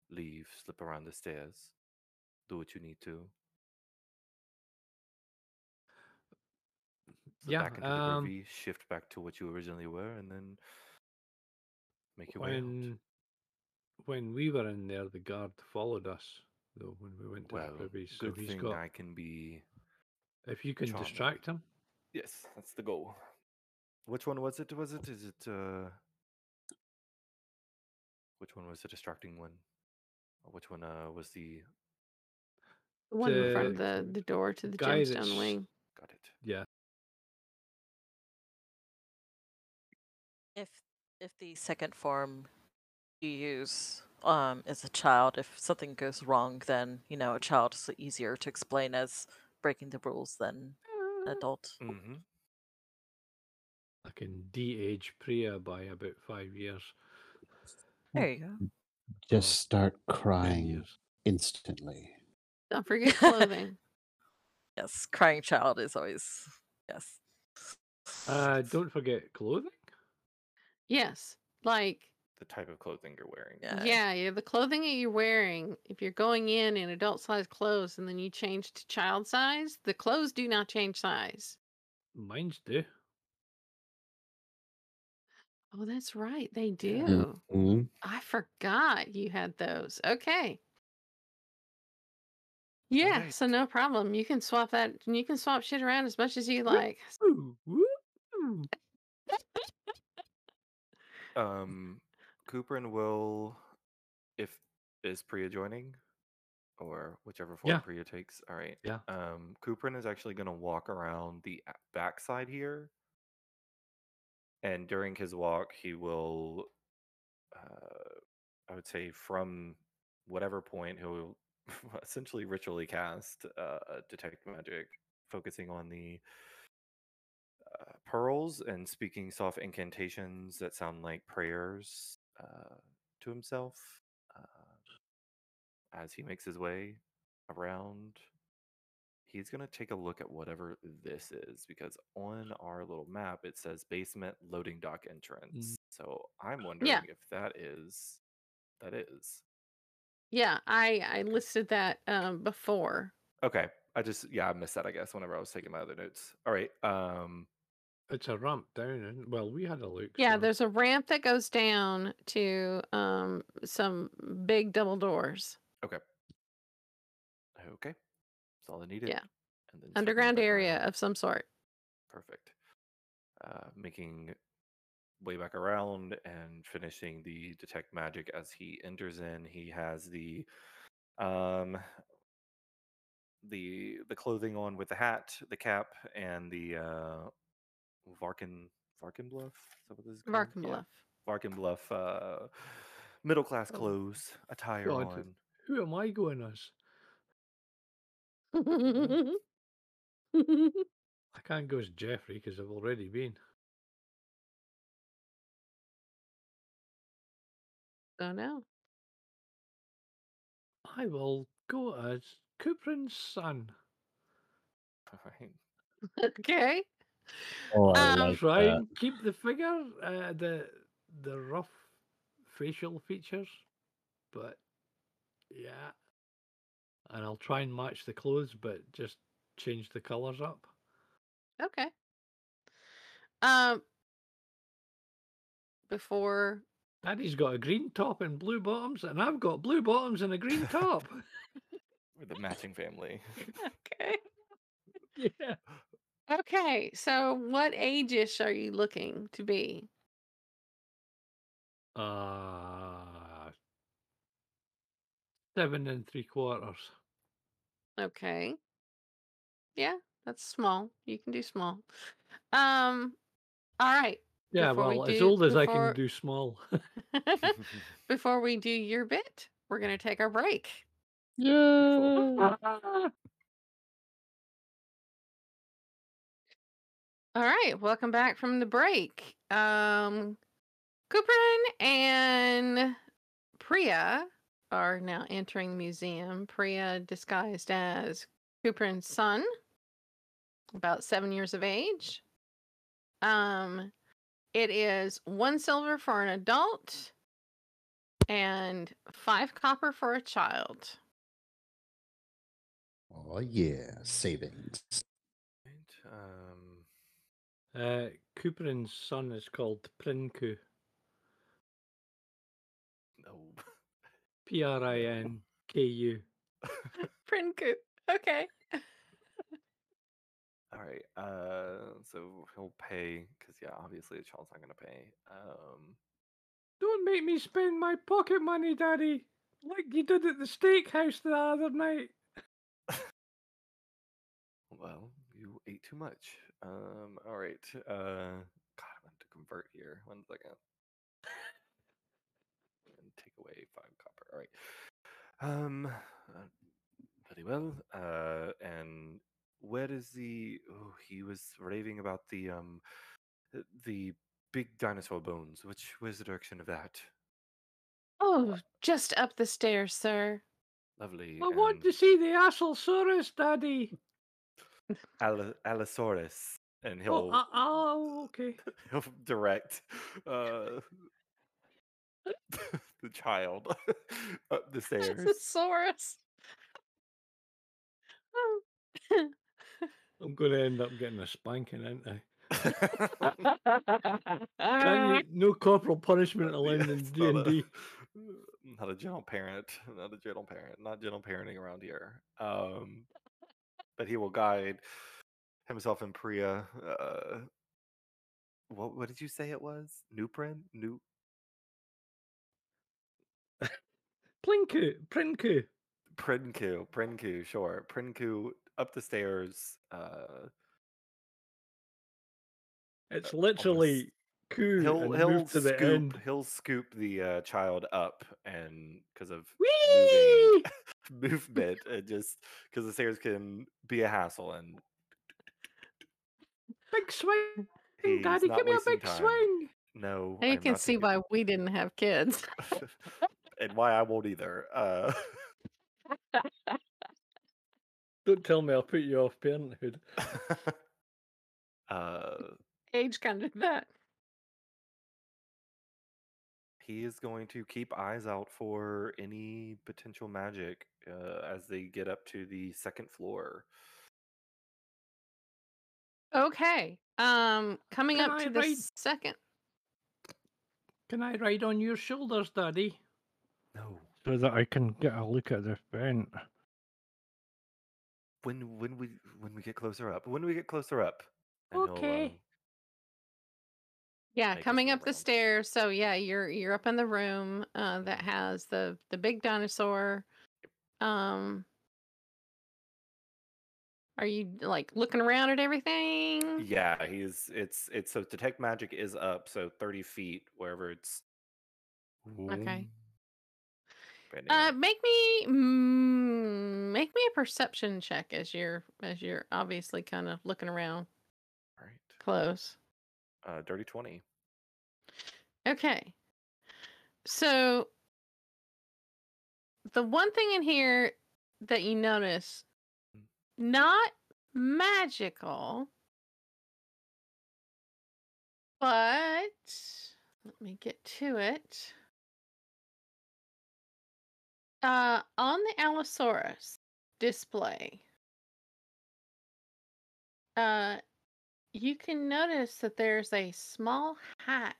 leave, slip around the stairs, do what you need to. Slip back into the privy, shift back to what you originally were, and then make your way out. When we were in there, the guard followed us, though, when we went to the privy. So good thing I can be... If you can distract him. Yes, that's the goal. Which one was it? Which one was the distracting one? Or which one was the one in front of the door to the gemstone wing? Got it. Yeah. If the second form you use is a child, if something goes wrong, then you know a child is easier to explain as breaking the rules than an adult. Mm-hmm. I can de-age Priya by about 5 years. There you go. Just start crying instantly. Don't forget clothing. Yes, crying child is always yes. Don't forget clothing. Yes, like the type of clothing you're wearing. Yeah, the clothing that you're wearing. If you're going in adult-sized clothes and then you change to child size, the clothes do not change size. Mine's do. Oh, that's right. They do. Mm-hmm. I forgot you had those. Okay. Yeah, right. So no problem. You can swap that. You can swap shit around as much as you like. Kuprin will, is Priya joining? Or whichever form Priya takes. All right. Yeah. Kuprin is actually going to walk around the backside here. And during his walk, he will, I would say from whatever point, he'll essentially ritually cast Detect Magic, focusing on the pearls and speaking soft incantations that sound like prayers to himself as he makes his way around. He's going to take a look at whatever this is, because on our little map, it says basement loading dock entrance. So I'm wondering if that is. Yeah, I listed that before. Okay. I missed that, I guess, whenever I was taking my other notes. All right. It's a ramp down. Well, we had a look. Yeah, so there's a ramp that goes down to some big double doors. Okay. That's all I needed. Yeah. And then underground area of some sort. Perfect. Making way back around and finishing the detect magic as he enters in. He has the clothing on with the hat, the cap, and the Varkenbluff. Is that what this is called? Varkenbluff. Yeah. Varkenbluff middle class clothes, attire on. Who am I going as? I can't go as Jeffrey because I've already been. So now I will go as Kuprin's son. Okay. Oh, like try and keep the figure, the rough facial features, but yeah. And I'll try and match the clothes, but just change the colors up. Okay. Before Daddy's got a green top and blue bottoms, and I've got blue bottoms and a green top. We're the matching family. Okay. Yeah. Okay. So, what age-ish are you looking to be? 7 3/4. Okay. Yeah, that's small. You can do small. All right. Yeah, as I can do small. Before we do your bit, we're going to take our break. Yeah. All right. Welcome back from the break. Kuprin and Priya are now entering the museum. Priya disguised as Kuprin's son, about 7 years of age. It is 1 silver for an adult and 5 copper for a child. Oh yeah, savings. Kuprin's son is called Prinku. No. P-R-I-N-K-U. Prinku. Okay. All right. So he'll pay, because yeah, obviously the child's not going to pay. Don't make me spend my pocket money, Daddy, like you did at the steakhouse the other night. Well, you ate too much. All right. God, I'm going to convert here. 1 second. And take away 5 copper. All right. Pretty well. And where is the... Oh, he was raving about the big dinosaur bones. Which was the direction of that? Oh, just up the stairs, sir. Lovely. I want to see the Allosaurus, Daddy. Allosaurus, and he'll okay. He'll direct the child up the stairs. Allosaurus. I'm going to end up getting a spanking, aren't I? No corporal punishment allowed in D&D. Not a gentle parent. Not a gentle parent. Not gentle parenting around here. But he will guide himself and Priya. What did you say it was? Nuprin? New Plinku. Prinku. Prinku. Prinku, sure. Prinku up the stairs. It's literally cool. He'll scoop the child up, and because of moving, movement, and just because the stairs can be a hassle. And big swing, Daddy, give me a big swing. No, you can see why we didn't have kids, and why I won't either. Don't tell me I'll put you off parenthood. Age kind of that. He is going to keep eyes out for any potential magic as they get up to the 2nd floor. Okay. Coming up to the 2nd. Can I ride on your shoulders, Daddy? No. So that I can get a look at the vent. When we get closer up. When we get closer up. Okay. Yeah, coming up the stairs. So yeah, you're up in the room that has the big dinosaur. Are you like looking around at everything? Yeah, it's so detect magic is up, so 30 feet wherever it's. Ooh. Okay. Make me a perception check as you're obviously kind of looking around. All right. Close. Dirty 20. Okay. So the one thing in here that you notice, not magical, but let me get to it. On the Allosaurus display, you can notice that there's a small hatch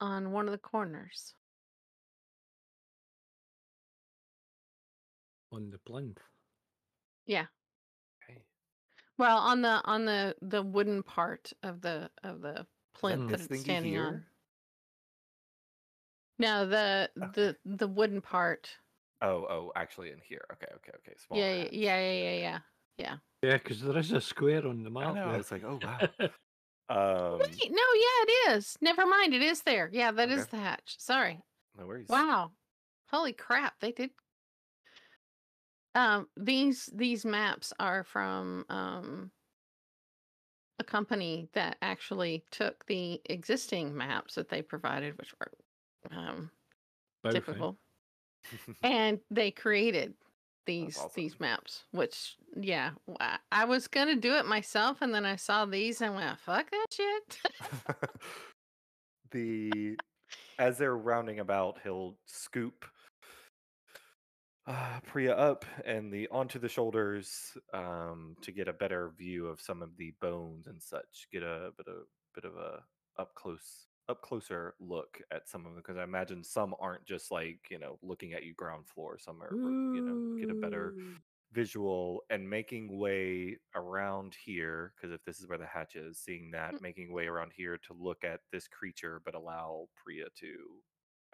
on one of the corners. On the plinth. Yeah. Okay. Well, on the wooden part of the plinth that it's standing here? On. No, the wooden part. Oh, actually in here. Okay. Small hatch. Yeah. Yeah, because there is a square on the map. I know. It's like, oh wow. Wait, no, yeah, it is. Never mind, it is there. Yeah, that is the hatch. Sorry. No worries. Wow. Holy crap! They did. These maps are from a company that actually took the existing maps that they provided, which were typical, and they created these these maps, which, yeah, I was going to do it myself, and then I saw these and went, fuck that shit. As they're rounding about, he'll scoop Priya up and onto the shoulders to get a better view of some of the bones and such. Get a bit of a up closer look at some of them, because I imagine some aren't just like, you know, looking at you ground floor. Some are, you know, get a better visual and making way around here, because if this is where the hatch is, seeing that, making way around here to look at this creature, but allow Priya to,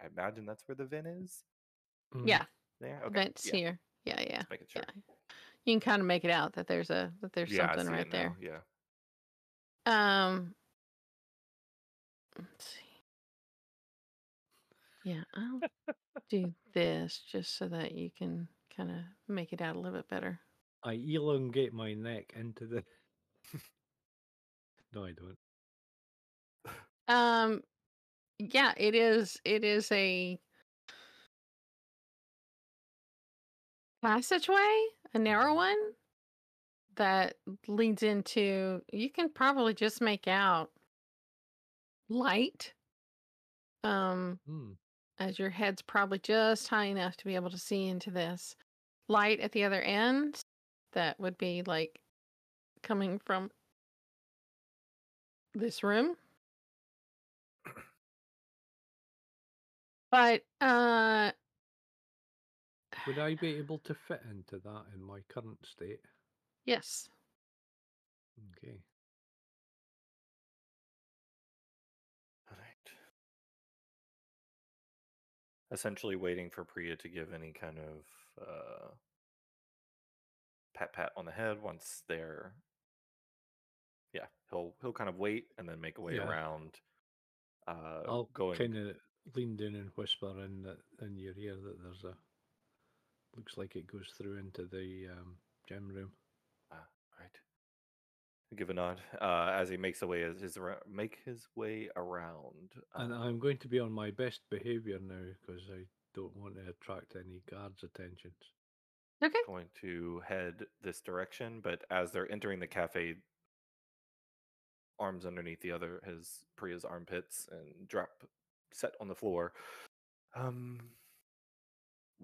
I imagine that's where the vent is. Yeah. Yeah, okay. Vent's here. Yeah, yeah. Just making sure. Yeah. You can kind of make it out that there's something right there. Now. Yeah. Let's see. Yeah, I'll do this just so that you can kind of make it out a little bit better. I elongate my neck into the. No, I don't. Yeah, it is. It is a passageway, a narrow one that leads into, you can probably just make out light as your head's probably just high enough to be able to see into this light at the other end that would be like coming from this room. But would I be able to fit into that in my current state? Yes. Okay. All right. Essentially waiting for Priya to give any kind of pat on the head once they're... Yeah, he'll kind of wait and then make a way around. I'll kind of lean down and whisper in your ear that there's a... Looks like it goes through into the gym room. All right. I'll give a nod as he makes away his way around. And I'm going to be on my best behavior now because I don't want to attract any guards' attentions. Okay. I'm going to head this direction, but as they're entering the cafe, arms underneath the other Priya's armpits and set on the floor.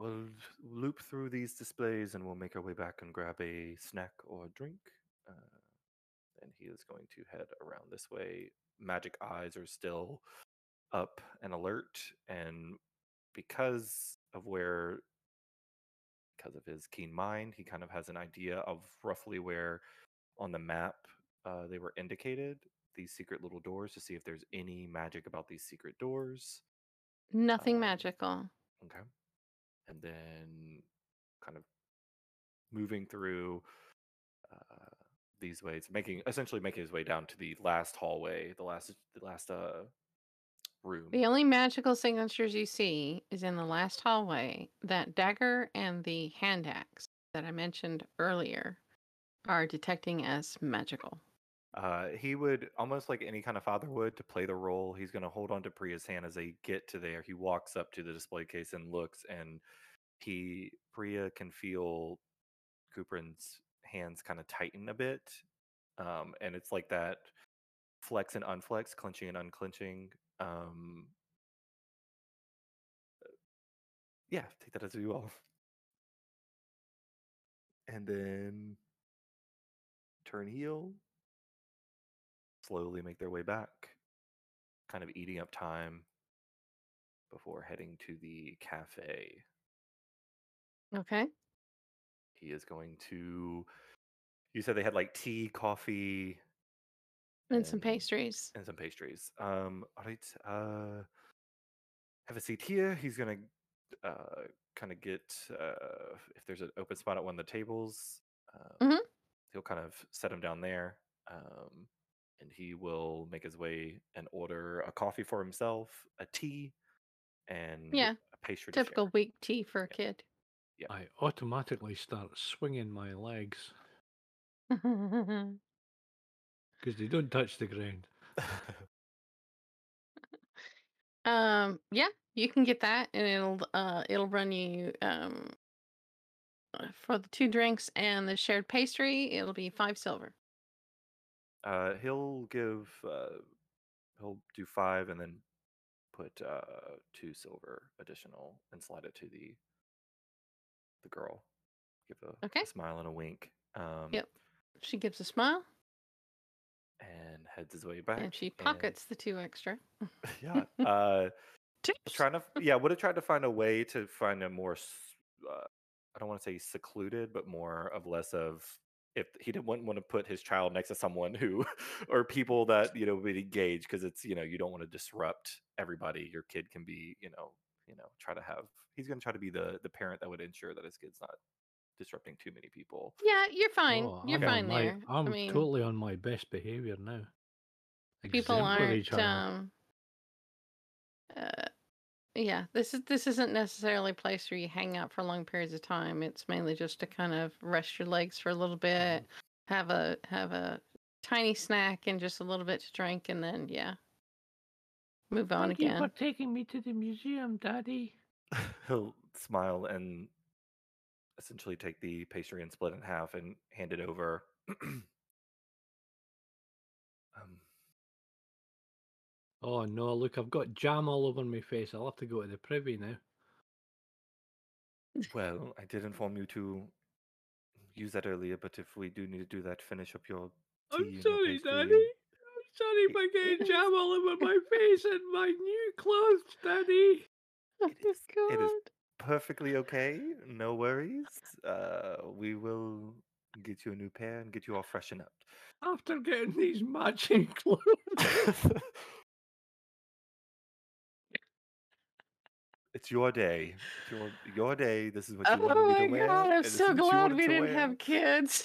We'll loop through these displays and we'll make our way back and grab a snack or a drink. And he is going to head around this way. Magic eyes are still up and alert. And because of his keen mind, he kind of has an idea of roughly where on the map they were indicated, these secret little doors, to see if there's any magic about these secret doors. Nothing magical. Okay. And then kind of moving through these ways, essentially making his way down to the last hallway, the last room. The only magical signatures you see is in the last hallway. That dagger and the hand axe that I mentioned earlier are detecting as magical. He would, almost like any kind of father would, to play the role, he's going to hold on to Priya's hand as they get to there. He walks up to the display case and looks, and Priya can feel Kuprin's hands kind of tighten a bit. And it's like that flex and unflex, clenching and unclenching. Yeah, take that as you will. And then turn heel. Slowly make their way back, kind of eating up time before heading to the cafe. Okay. He is going to... You said they had like tea, coffee... And some pastries. And some pastries. All right. Have a seat here. He's going to kind of get... if there's an open spot at one of the tables, he'll kind of set him down there. And he will make his way and order a coffee for himself, a tea, and a pastry. Typical weak tea for a kid. Yeah. I automatically start swinging my legs. Because they don't touch the ground. Yeah, you can get that, and it'll run you for the 2 drinks and the shared pastry. It'll be 5 silver. He'll give. He'll do 5 and then put 2 silver additional and slide it to the girl. Give a smile and a wink. Yep. She gives a smile. And heads his way back. And she pockets the 2 extra. Yeah. Would have tried to find a way to find a more, I don't want to say secluded, but more of less of, if he didn't want to put his child next to someone who, or people that, you know, would engage, because it's, you know, you don't want to disrupt everybody. Your kid can be, you know, he's going to try to be the parent that would ensure that his kid's not disrupting too many people. Yeah, you're fine. You're fine there. I mean, totally on my best behavior now. People aren't. Yeah, this isn't necessarily a place where you hang out for long periods of time. It's mainly just to kind of rest your legs for a little bit, have a tiny snack and just a little bit to drink, and then move on again. Thank you for taking me to the museum, Daddy. He'll smile and essentially take the pastry and split it in half and hand it over. Oh no, look, I've got jam all over my face. I'll have to go to the privy now. Well, I did inform you to use that earlier, but if we do need to do that, finish up your tea. I'm sorry, Daddy. I'm sorry for getting jam all over my face and my new clothes, Daddy. It is perfectly okay. No worries. We will get you a new pair and get you all freshened up. After getting these matching clothes. It's your day. It's your day. This is what you wanted me to wear. Oh my God, I'm so glad we didn't have kids.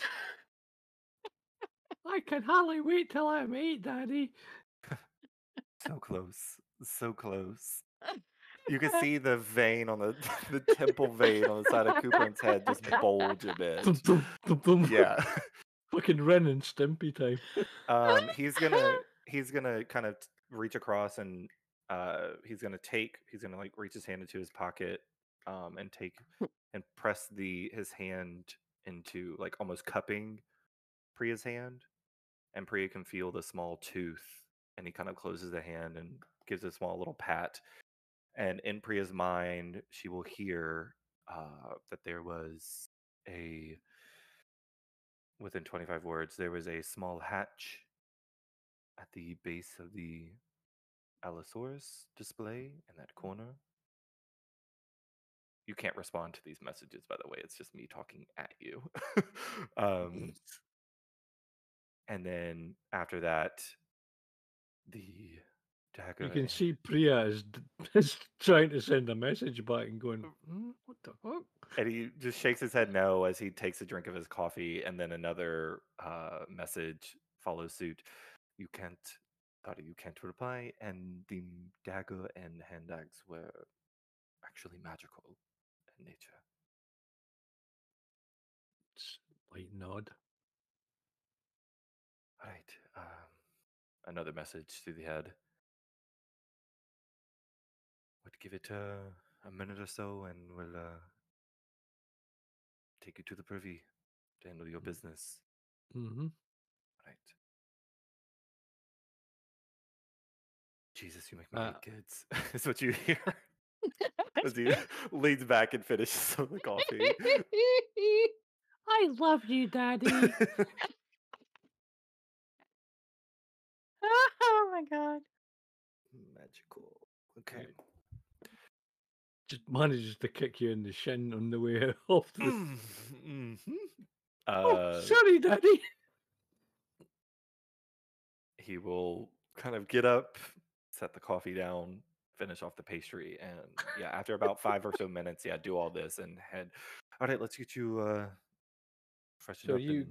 I can hardly wait till I'm 8, Daddy. So close. So close. You can see the vein on the temple vein on the side of Kuprin's head just bulge a bit. Yeah. Fucking Ren and Stimpy time. He's gonna kind of reach across and he's gonna reach his hand into his pocket, and take and press his hand into, like, almost cupping Priya's hand, and Priya can feel the small tooth, and he kind of closes the hand and gives a small little pat. And in Priya's mind, she will hear that within 25 words, there was a small hatch at the base of the Allosaurus display in that corner. You can't respond to these messages, by the way. It's just me talking at you. And then after that, the... You can see Priya is trying to send a message back and going, what the fuck? And he just shakes his head no as he takes a drink of his coffee, and then another message follows suit. You can't reply, and the dagger and hand axe were actually magical in nature. Slight nod. All right. Another message through the head. Give it a minute or so, and we'll take you to the privy to handle your business. Mm-hmm. Right. Jesus, you make me hate kids. That's what you hear. As he leans back and finishes some of the coffee. I love you, Daddy. Oh my God. Magical. Okay. Just manages to kick you in the shin on the way off. Oh, sorry, Daddy. He will kind of get up, set the coffee down, finish off the pastry, and after about 5 or so minutes, do all this and head. All right, let's get you freshened up. Use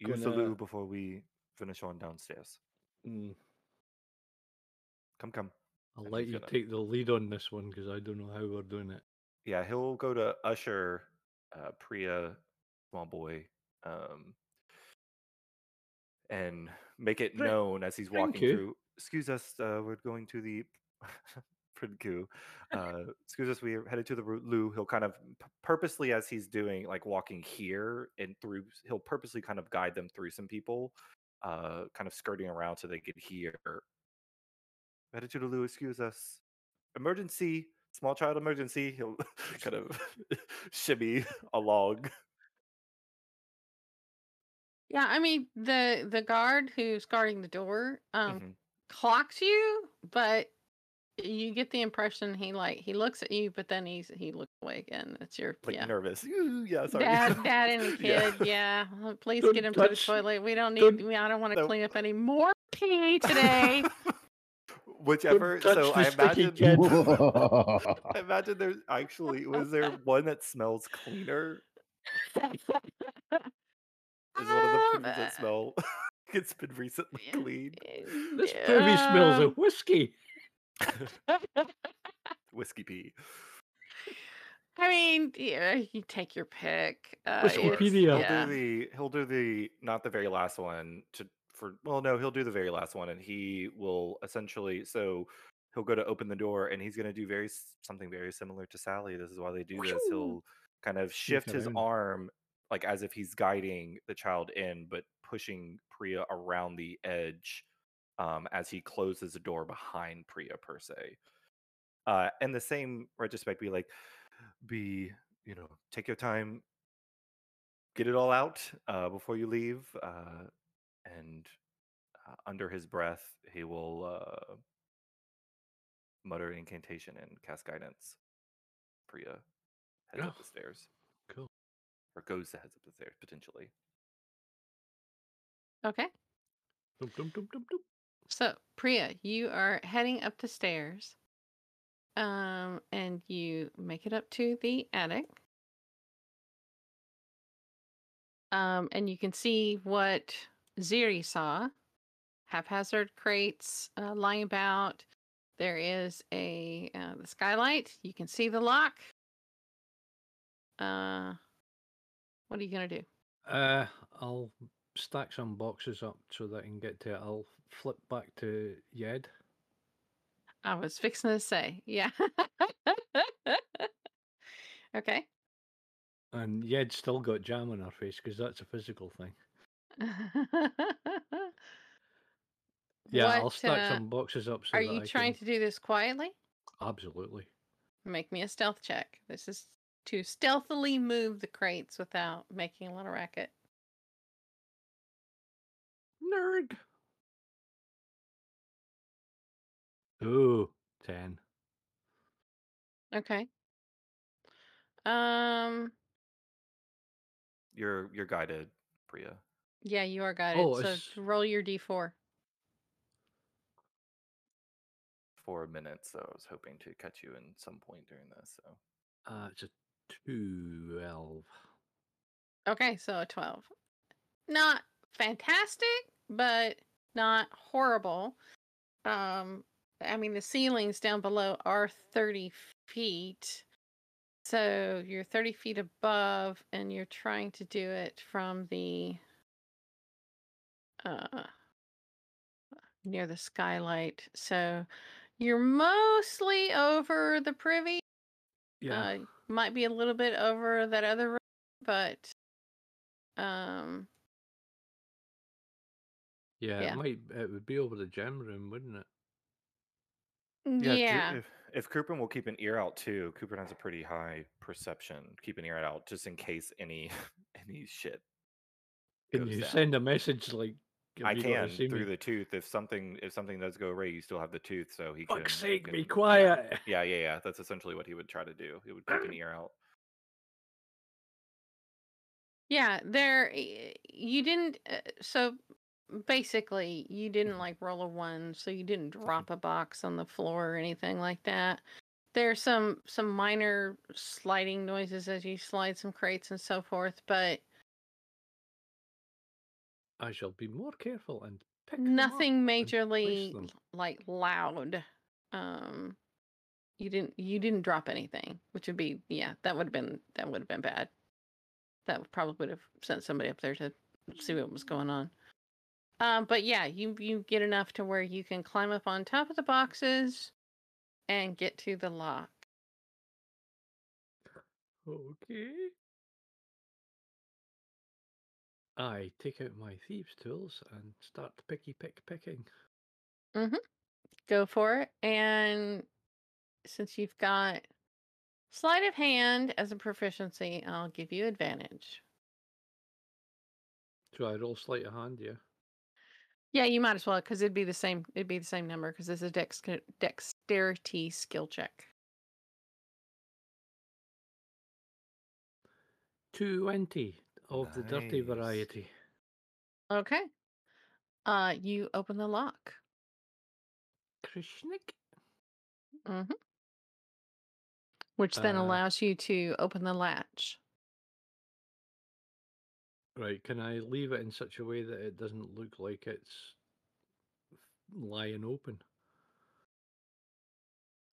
the loo before we finish on downstairs. Mm. Come. I'll let you take the lead on this one, because I don't know how we're doing it. Yeah, he'll go to usher Priya, small boy, and make it known as he's walking through. Excuse us, we're going to the Prinku. Excuse us, we are headed to the loo. He'll kind of purposely, as he's doing, like walking here and through, he'll purposely kind of guide them through some people, kind of skirting around so they could hear. Headed to the loo, excuse us. Emergency, small child emergency. He'll kind of shimmy along. Yeah, I mean, the guard who's guarding the door clocks you, but you get the impression he looks at you, but then he looks away again. It's your nervous. Yeah, sorry. Dad and the kid. Yeah. Please don't get him to the toilet. We don't need. I don't want to clean up any more pee today. Whichever. So I imagine. I imagine there's actually was there one that smells cleaner. Is one of the foods that smell. It's been recently cleaned. This baby smells of whiskey. Whiskey pee. I mean, yeah, you take your pick. He'll do the not the very last one to for. Well, no, he'll do the very last one, and he will essentially. So he'll go to open the door, and he's going to do something very similar to Sally. This is why they do this. He'll kind of shift his arm, like as if he's guiding the child in, but pushing Priya around the edge as he closes the door behind Priya, per se. And the same retrospect, take your time, get it all out before you leave. And under his breath, he will mutter an incantation and cast guidance. Priya heads up the stairs. Cool. Or goes to heads up the stairs, potentially. Okay. Doom, doom, doom, doom, doom. So, Priya, you are heading up the stairs. And you make it up to the attic. And you can see what Ziri saw. Haphazard crates lying about. There is the skylight. You can see the lock. What are you going to do? I'll stack some boxes up so that I can get to it. I'll flip back to Yed. I was fixing to say, yeah. Okay. And Yed's still got jam on her face because that's a physical thing. I'll stack some boxes up. So are you trying to do this quietly? Absolutely. Make me a stealth check. This is to stealthily move the crates without making a lot of racket. Nerd. Ooh, 10. Okay. You're guided, Priya. Yeah, you are guided. So roll your d4. 4 minutes. So I was hoping to catch you in some point during this. So it's a 12. Okay, so a 12. Not fantastic, but not horrible. I mean, the ceilings down below are 30 feet. So you're 30 feet above, and you're trying to do it from the near the skylight. So you're mostly over the privy. Yeah. Might be a little bit over that other room, but it would be over the gem room, wouldn't it? Yeah. If Kuprin will keep an ear out too, Kuprin has a pretty high perception. Keep an ear out just in case any shit. Can you send a message like I can through the tooth? If something does go awry, you still have the tooth, so he can. Fuck's sake, be quiet. Yeah. That's essentially what he would try to do. He would keep an ear out. Yeah, you didn't. So. Basically, you didn't roll a 1, so you didn't drop a box on the floor or anything like that. There's some minor sliding noises as you slide some crates and so forth, but I shall be more careful and pick nothing majorly loud. You didn't drop anything, which would be that would have been bad. That probably would have sent somebody up there to see what was going on. But yeah, you get enough to where you can climb up on top of the boxes and get to the lock. Okay. I take out my thieves' tools and start picking. Mm-hmm. Go for it. And since you've got sleight of hand as a proficiency, I'll give you advantage. So I roll sleight of hand, yeah. Yeah, you might as well, because it'd be the same. It'd be the same number because this is a dexterity skill check. 20 of nice. The dirty variety. Okay. You open the lock. Krishnik. Mm-hmm. Which then allows you to open the latch. Right, can I leave it in such a way that it doesn't look like it's lying open?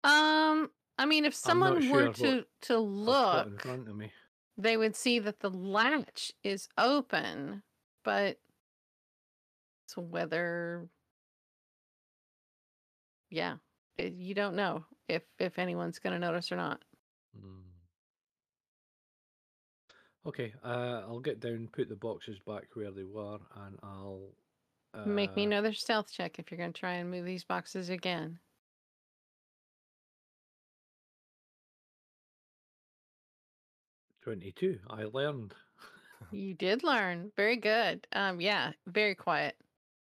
I mean, if someone were to look in front of me, they would see that the latch is open, but it's whether... Yeah, you don't know if anyone's going to notice or not. Mm. Okay, I'll get down, put the boxes back where they were, and I'll... Make me another stealth check if you're going to try and move these boxes again. I learned. You did learn. Very good. Yeah, very quiet.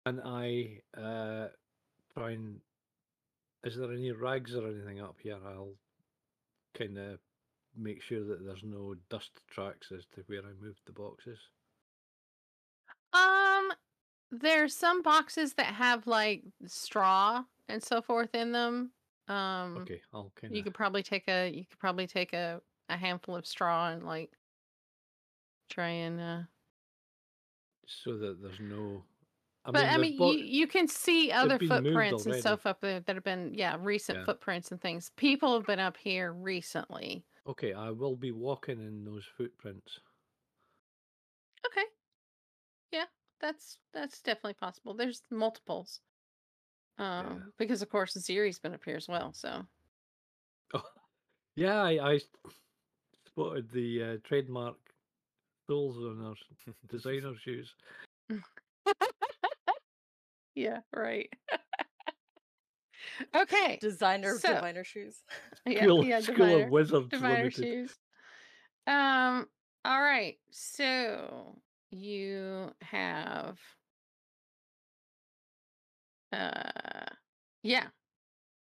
And I try and... Is there any rags or anything up here? I'll kind of... make sure that there's no dust tracks as to where I moved the boxes. There's some boxes that have like straw and so forth in them. Okay, I'll kind of... You could probably take a handful of straw and like try and so that there's no... you can see other footprints and stuff up there that have been recent footprints and things. People have been up here recently. Okay, I will be walking in those footprints. Okay. Yeah, that's definitely possible. There's multiples. Because of course Ziri's been up here as well, so. Oh, yeah, I spotted the trademark soles on our designer shoes. Yeah, right. Okay. Designer shoes. Yeah, School of Wizards. Designer shoes. All right. So you have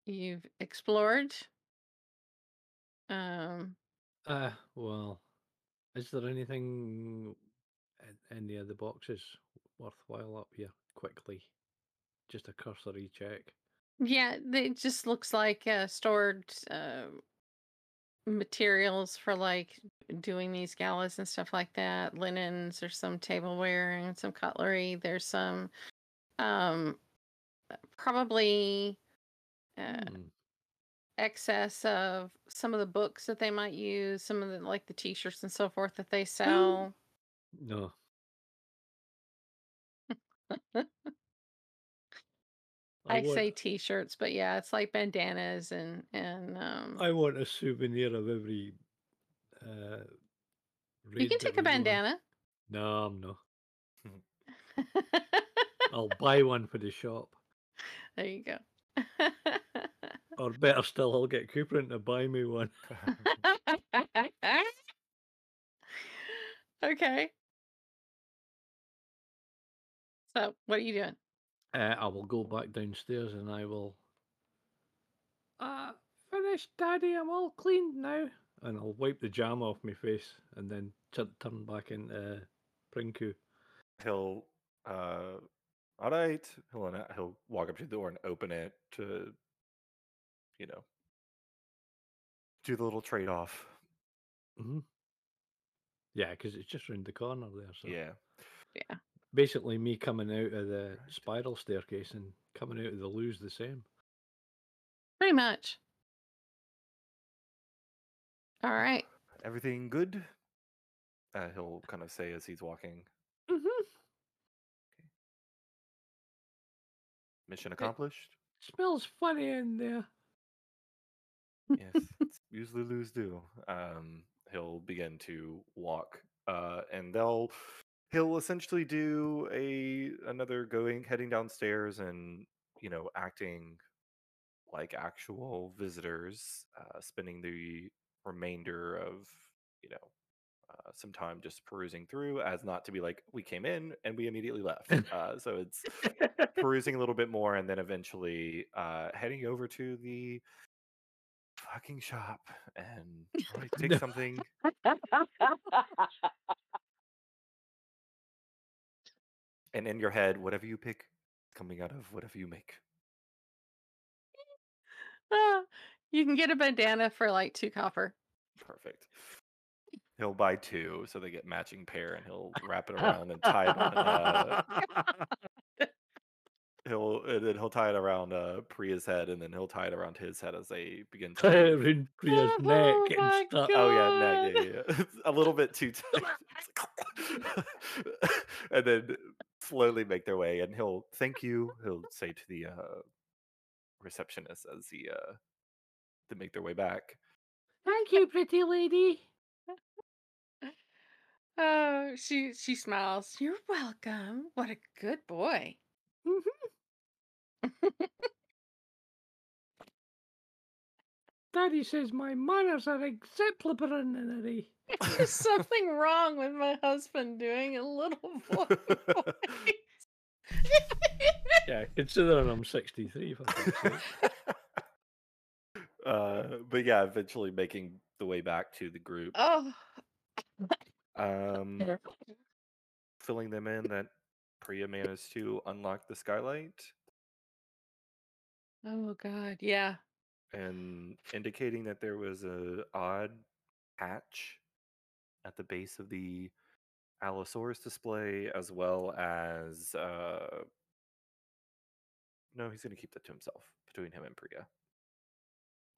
you've explored. Well, is there anything in any of the boxes worthwhile up here quickly? Just a cursory check. Yeah, it just looks like stored materials for like doing these galas and stuff like that. Linens, there's some tableware and some cutlery. There's some probably excess of some of the books that they might use, some of the like the t-shirts and so forth that they sell. No. I say t-shirts, but yeah, it's like bandanas and I want a souvenir of every You can take a bandana. No, I'm not. I'll buy one for the shop. There you go. Or better still, I'll get Kuprin to buy me one. Okay. So, what are you doing? I will go back downstairs and I will finish, Daddy. I'm all cleaned now. And I'll wipe the jam off my face and then turn back into Prinku. He'll, all right. He'll walk up to the door and open it to, you know, do the little trade-off. Mm-hmm. Yeah, because it's just around the corner there. So. Yeah. Yeah. Basically, me coming out of the spiral staircase and coming out of the loo's the same. Pretty much. All right. Everything good? He'll kind of say as he's walking. Mm-hmm. Okay. Mission accomplished. It smells funny in there. Yes, it's usually loos do. He'll begin to walk, and he'll essentially do another heading downstairs and, you know, acting like actual visitors, spending the remainder of, you know, some time just perusing through, as not to be like, we came in and we immediately left. So it's perusing a little bit more, and then eventually heading over to the fucking shop and take something. And in your head, whatever you pick, coming out of whatever you make. You can get a bandana for like 2 copper. Perfect. He'll buy 2, so they get matching pair, and he'll wrap it around and tie it on. He'll tie it around Priya's head, and then he'll tie it around his head as they begin to tie it around Priya's neck and stuff. God. Oh yeah, neck, yeah. A little bit too tight. And then slowly make their way, and he'll thank you. He'll say to the receptionist as he to make their way back. Thank you, pretty lady. Oh, she smiles. You're welcome. What a good boy. Daddy says my manners are exemplary. There's something wrong with my husband doing a little voice. Yeah, considering I'm 63. But yeah, eventually making the way back to the group. Oh. Filling them in that Priya managed to unlock the skylight. Oh God, yeah. And indicating that there was an odd hatch at the base of the Allosaurus display, as well as no, he's going to keep that to himself, between him and Priya,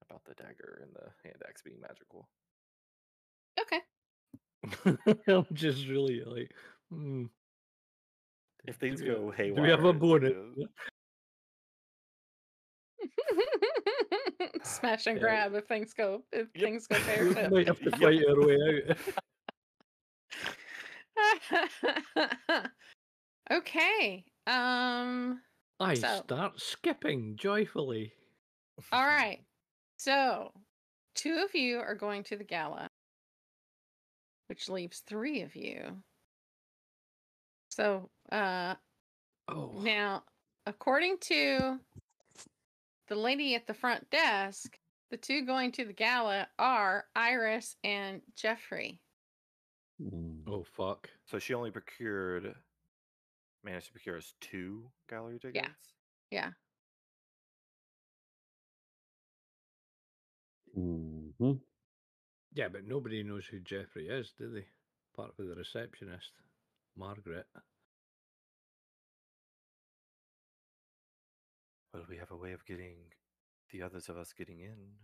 about the dagger and the hand axe being magical. Okay. I'm just really like, if things go haywire, do we have a bonus? Smash and grab if things go fair. We might have to fight our way out. Okay. Start skipping joyfully. All right. So, 2 of you are going to the gala, which leaves 3 of you. So, now, according to the lady at the front desk, the 2 going to the gala are Iris and Jeffrey. Oh, fuck. So she only managed to procure us 2 gallery tickets? Yeah. Mm-hmm. Yeah, but nobody knows who Jeffrey is, do they? Apart from the receptionist, Margaret. Well, we have a way of getting the others of us getting in.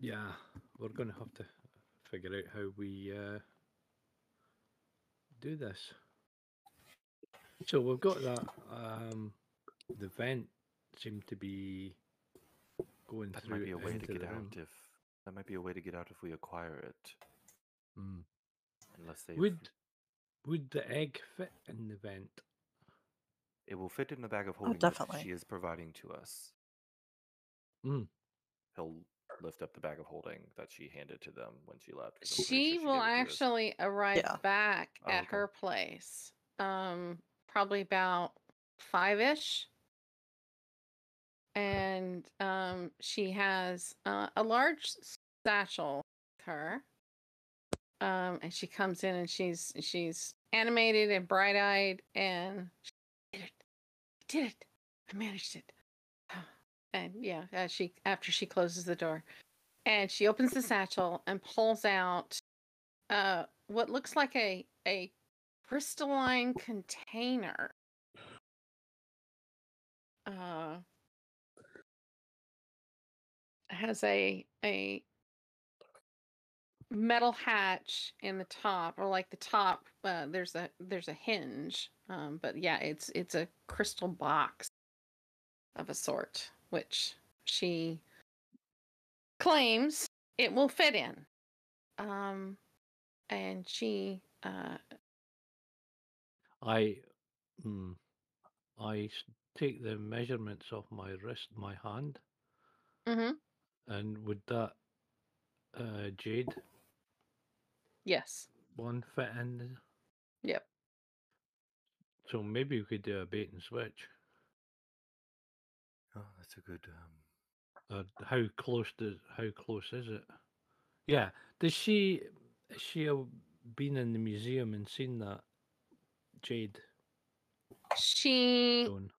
Yeah, we're going to have to figure out how we do this. So we've got that. The vent seemed to be going through. That might be a way to get out if we acquire it. Mm. Unless they would the egg fit in the vent? It will fit in the bag of holding that she is providing to us. Mm. He'll lift up the bag of holding that she handed to them when she left. She will actually arrive back at her place. Probably about 5-ish. And she has a large satchel with her. And she comes in and she's animated and bright-eyed, and I did it. I managed it. And yeah, after she closes the door, and she opens the satchel and pulls out what looks like a crystalline container. Has a metal hatch in the top, or like the top. There's a hinge But yeah, it's a crystal box of a sort, which she claims it will fit in. And she, I take the measurements of my wrist, my hand, and would that jade? Yes. One fit in. Yep. So maybe we could do a bait and switch. Oh, that's a good. How close is it? Yeah. Does she? Has she been in the museum and seen that jade? She stone?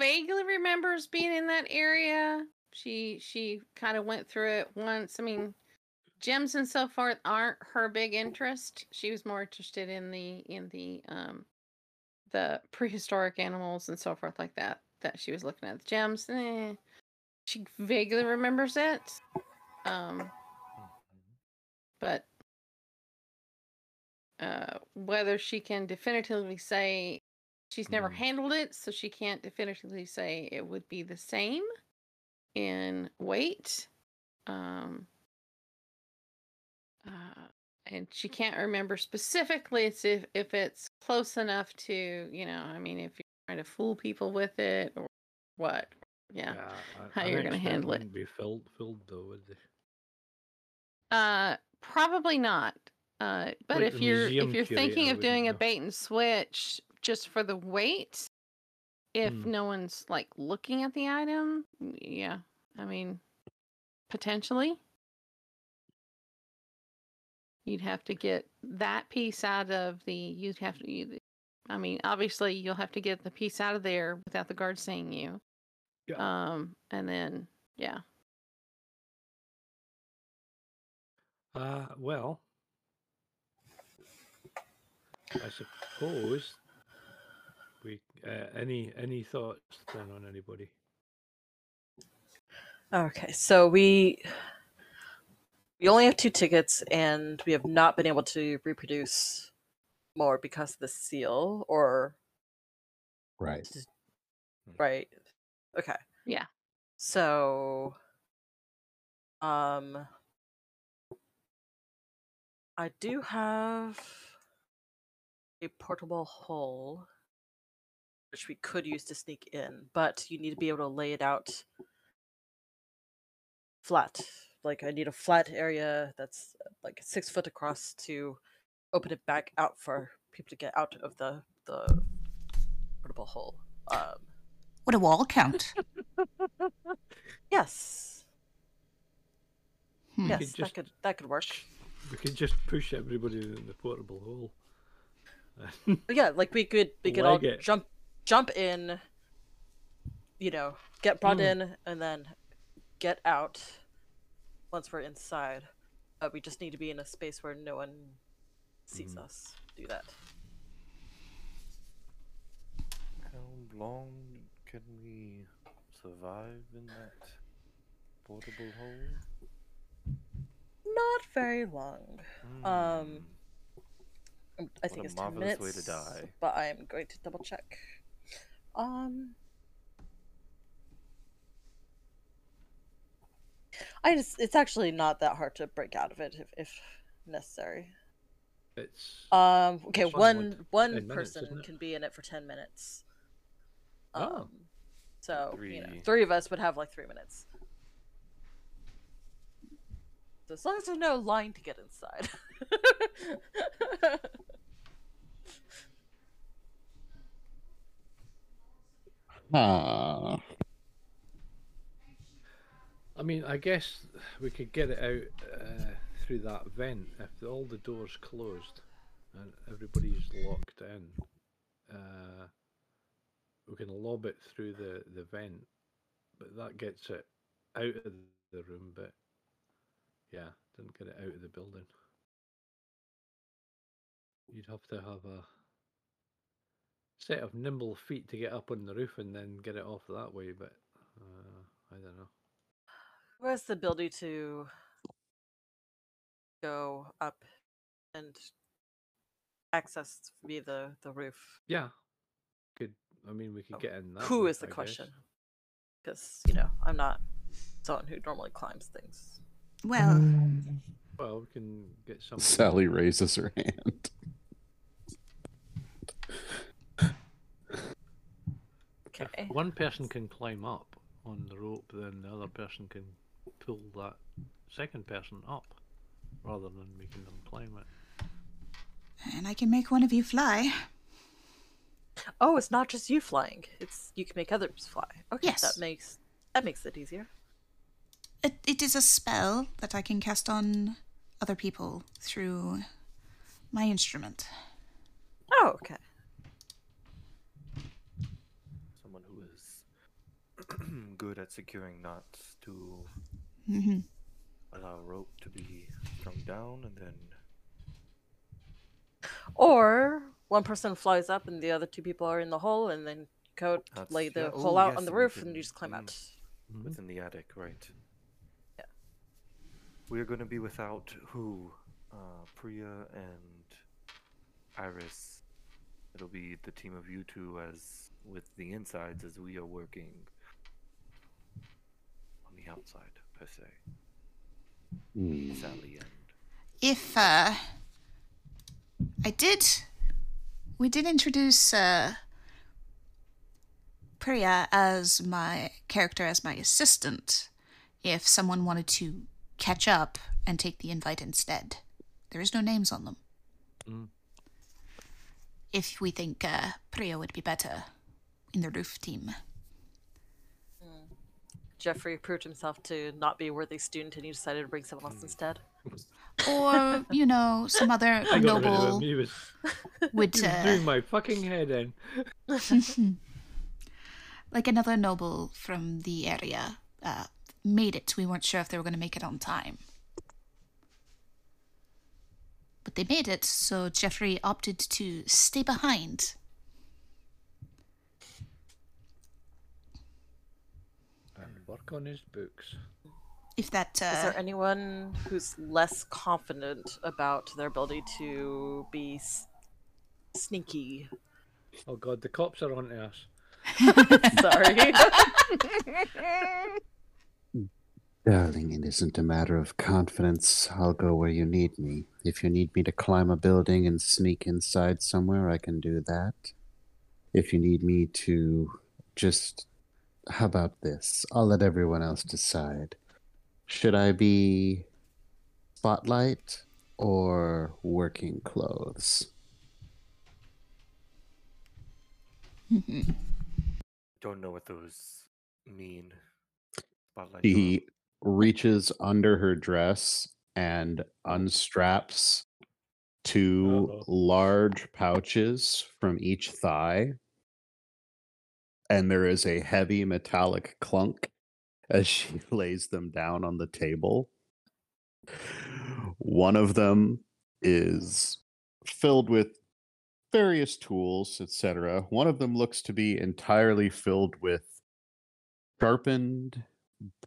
Vaguely remembers being in that area. She kind of went through it once. I mean, gems and so forth aren't her big interest. She was more interested in the prehistoric animals and so forth like that. That she was looking at the gems. She vaguely remembers it. But whether she can definitively say she's never handled it, so she can't definitively say it would be the same in weight. And she can't remember specifically if it's close enough to, you know, I mean, if you're trying to fool people with it or what. How you're going to handle it. Wouldn't be filled though, would they? Probably not. But like if you're thinking of doing a bait and switch just for the weight, if no one's like looking at the item, yeah, I mean, potentially. You'd have to get that piece out of the. I mean, obviously, you'll have to get the piece out of there without the guard seeing you. Yeah. And then, yeah. Well, I suppose we. Any thoughts then on anybody? Okay, so we. We only have 2 tickets, and we have not been able to reproduce more because of the seal, or... Right. Right. Okay. Yeah. So... I do have a portable hole, which we could use to sneak in, but you need to be able to lay it out flat. Like, I need a flat area that's like 6 foot across to open it back out for people to get out of the portable hole. Would a wall count? Yes. Yes, that could work. We could just push everybody in the portable hole. Yeah, like we could all jump in, you know, get brought in and then get out. Once we're inside, we just need to be in a space where no one sees us do that. How long can we survive in that portable hole? Not very long. I think it's 10 minutes, way to die. But I am going to double check. It's actually not that hard to break out of it if necessary. It's okay. One person can be in it for 10 minutes. So you know, 3 of us would have like 3 minutes. So as long as there's no line to get inside. I mean, I guess we could get it out through that vent if all the doors closed and everybody's locked in. We can lob it through the vent, but that gets it out of the room, but yeah, didn't get it out of the building. You'd have to have a set of nimble feet to get up on the roof and then get it off that way, but I don't know. Who has the ability to go up and accessed via the roof. Yeah. Good. I mean, we could get in that. Who is the question? Because, you know, I'm not someone who normally climbs things. Well, we can get something. Sally raises her hand. Okay. If one person can climb up on the rope, then the other person can pull that second person up, rather than making them climb it. And I can make one of you fly. Oh, it's not just you flying. It's you can make others fly. Okay, yes. That makes it easier. It is a spell that I can cast on other people through my instrument. Oh, okay. Someone who is good at securing knots to allow rope to be strung down, and then... Or one person flies up and the other two people are in the hole, and then go lay the hole out on the roof and you just climb out. Within the attic, right. We're going to be without who? Priya and Iris. It'll be the team of you two as with the insides as we are working on the outside, per se. Sally and... If, we did introduce, Priya as my character, as my assistant, if someone wanted to catch up and take the invite instead. There is no names on them. If we think Priya would be better in the roof team. Jeffrey proved himself to not be a worthy student and he decided to bring someone else instead. Or, you know, some other noble would... doing my fucking head in. Like another noble from the area, made it. We weren't sure if they were going to make it on time. But they made it, so Jeffrey opted to stay behind. And work on his books. If that... Is there anyone who's less confident about their ability to be sneaky? Oh god, the cops are on to us. Sorry. Darling, it isn't a matter of confidence. I'll go where you need me. If you need me to climb a building and sneak inside somewhere, I can do that. If you need me to just... How about this? I'll let everyone else decide. Should I be spotlight or working clothes? Don't know what those mean. Spotlight. He reaches under her dress and unstraps two large pouches from each thigh, and there is a heavy metallic clunk as she lays them down on the table. One of them is filled with various tools, etc. One of them looks to be entirely filled with sharpened,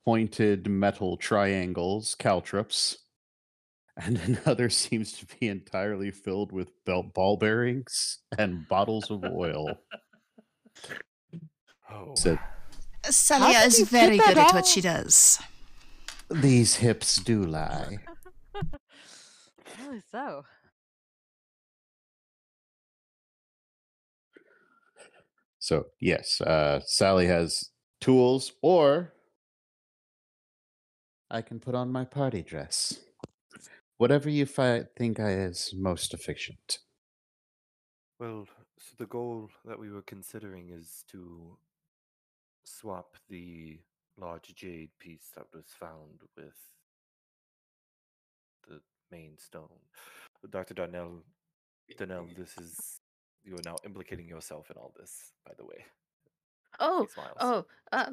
pointed metal triangles, caltrops, and another seems to be entirely filled with ball bearings and bottles of oil. So, Sally is very good at what she does. These hips do lie. Really so. So, yes, Sally has tools, or... I can put on my party dress. Whatever you think is most efficient. Well, so the goal that we were considering is to swap the large jade piece that was found with the main stone. Dr. Darnell, this is... You are now implicating yourself in all this, by the way.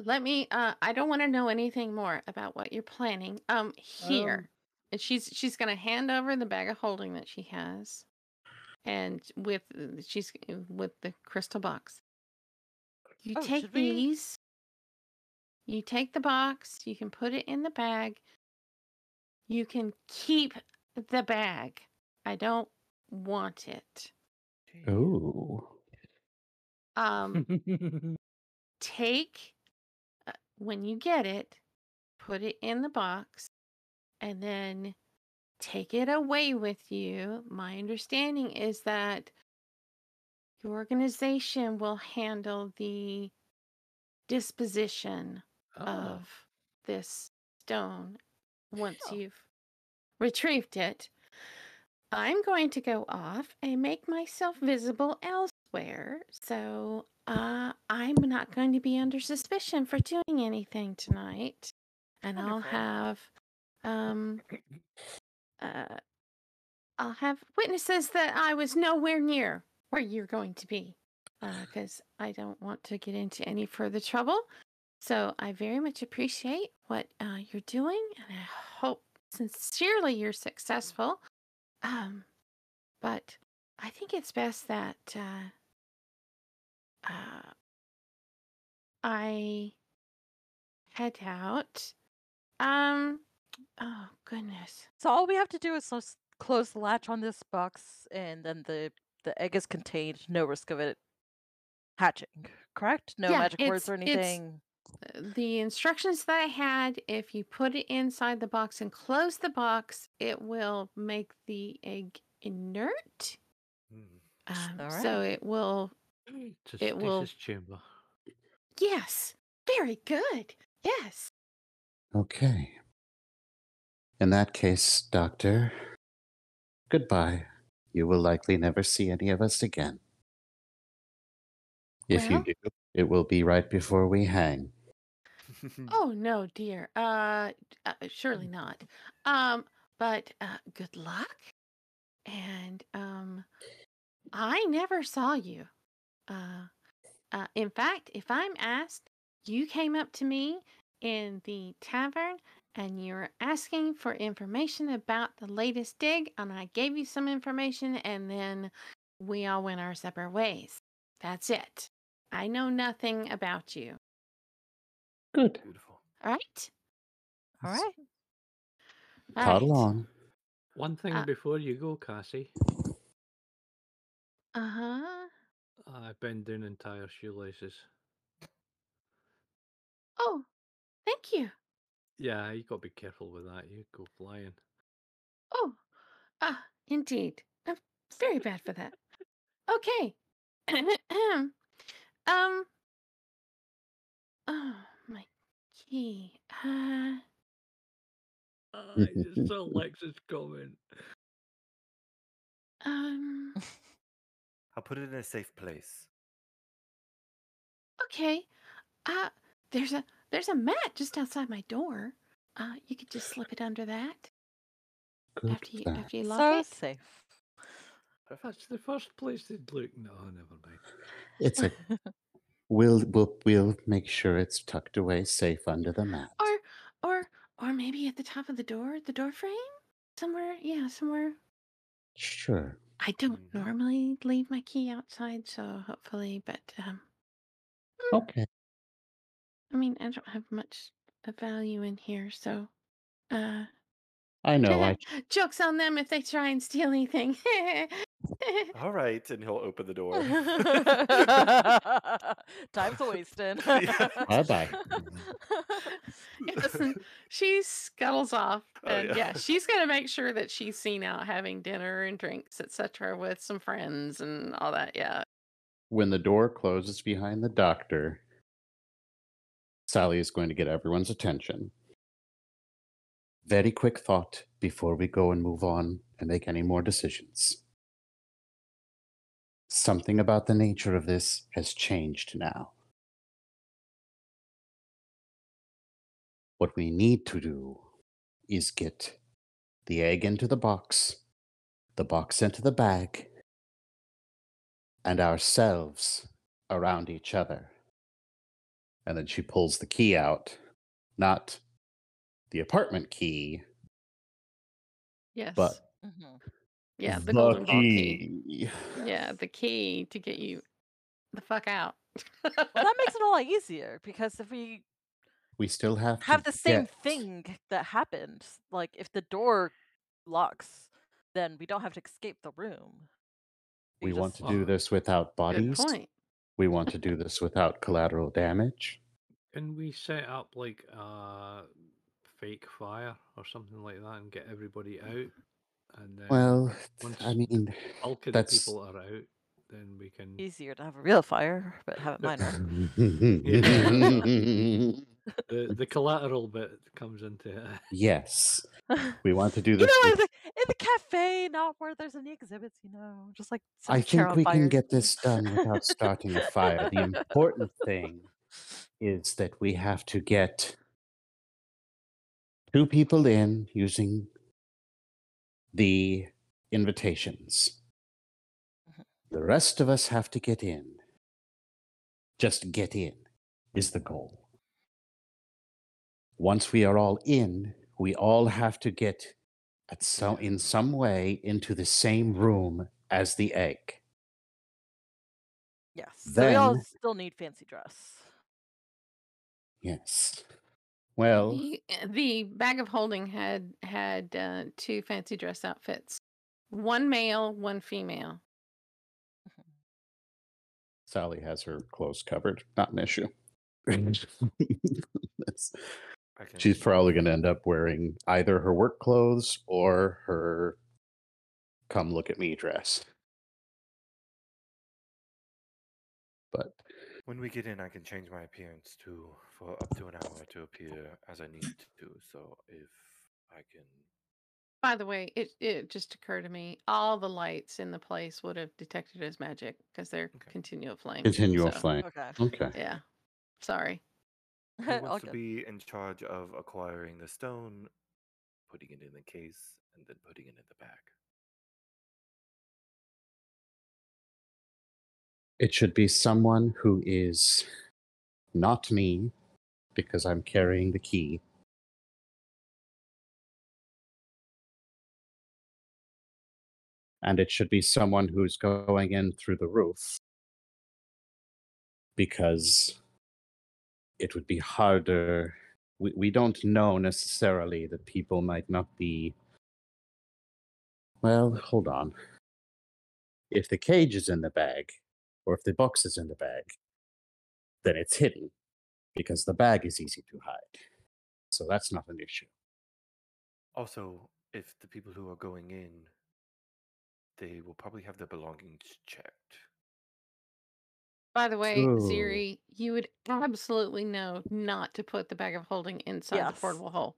Let me, I don't want to know anything more about what you're planning, here. And she's going to hand over the bag of holding that she has. And with the crystal box. You take the box, you can put it in the bag. You can keep the bag. I don't want it. Oh. Take, when you get it, put it in the box, and then take it away with you. My understanding is that your organization will handle the disposition of this stone once you've retrieved it. I'm going to go off and make myself visible elsewhere, so I'm not going to be under suspicion for doing anything tonight. And I'll have witnesses that I was nowhere near where you're going to be, because I don't want to get into any further trouble. So I very much appreciate what you're doing, and I hope sincerely you're successful. But I think it's best that I head out. Oh, goodness. So all we have to do is close the latch on this box, and then the egg is contained. No risk of it hatching, correct? No magic words or anything? The instructions that I had, if you put it inside the box and close the box, it will make the egg inert. Right. So it will... It will... chamber. Yes. Very good. Yes. Okay. In that case, Doctor, goodbye. You will likely never see any of us again. If you do, it will be right before we hang. Oh, no, dear. Surely not. But good luck. And I never saw you. In fact, if I'm asked, you came up to me in the tavern and you were asking for information about the latest dig, and I gave you some information, and then we all went our separate ways. That's it. I know nothing about you. Good. Beautiful. All right? All right. Toddle on. One thing before you go, Cassie. Uh-huh. I bend down entire shoelaces. Oh, thank you. Yeah, you got to be careful with that. You go flying. Oh, indeed. I'm very bad for that. Okay. Oh, my key. I just saw Lex's comment. I'll put it in a safe place. Okay. There's a mat just outside my door. You could just slip it under that. Good after you lock it. So safe. That's the first place they'd look. No, never mind. It's a we'll make sure it's tucked away safe under the mat. Or maybe at the top of the door frame? Somewhere, somewhere. Sure. I don't normally leave my key outside, so hopefully, but okay. I mean, I don't have much of value in here, so... I know. Joke's on them if they try and steal anything. All right, and he'll open the door. Time's a wasting. Bye-bye. Listen, she scuttles off. And she's going to make sure that she's seen out having dinner and drinks, etc., with some friends and all that, When the door closes behind the doctor, Sally is going to get everyone's attention. Very quick thought before we go and move on and make any more decisions. Something about the nature of this has changed now. What we need to do is get the egg into the box into the bag, and ourselves around each other. And then she pulls the key out, not the apartment key. Yes. But the Golden Vault key. Yeah, the key to get you the fuck out. Well, that makes it a lot easier, because if we still have the same thing that happened. Like, if the door locks, then we don't have to escape the room. We want to do this without bodies. Good point. We want to do this without collateral damage. Can we set up like a fake fire or something like that and get everybody out? And then well, I mean, bulk of people are out. Then we can. Easier to have a real fire, but have it minor. The collateral bit comes into it. Yes, we want to do this. You know, in the cafe, not where there's any exhibits. You know, just like I think we can get this done without starting a fire. The important thing is that we have to get two people in using the invitations. The rest of us have to get in. Just get in is the goal. Once we are all in, we all have to get in some way into the same room as the egg. Yes. Then, so we all still need fancy dress. Yes. Well, the bag of holding had two fancy dress outfits. One male, one female. Sally has her clothes covered. Not an issue. She's probably going to end up wearing either her work clothes or her come look at me dress. But when we get in, I can change my appearance too for up to an hour to appear as I need to. So if I can. By the way, it just occurred to me, all the lights in the place would have detected as magic because they're continual flame. Continual flame. Okay. Yeah. Sorry. Who wants to be in charge of acquiring the stone, putting it in the case, and then putting it in the bag? It should be someone who is not me, because I'm carrying the key. And it should be someone who's going in through the roof, because it would be harder. We don't know necessarily that people might not be. Well, hold on. If the cage is in the bag, or if the box is in the bag, then it's hidden, because the bag is easy to hide. So that's not an issue. Also, if the people who are going in, they will probably have their belongings checked. By the way, Ziri, you would absolutely know not to put the bag of holding inside the portable hole.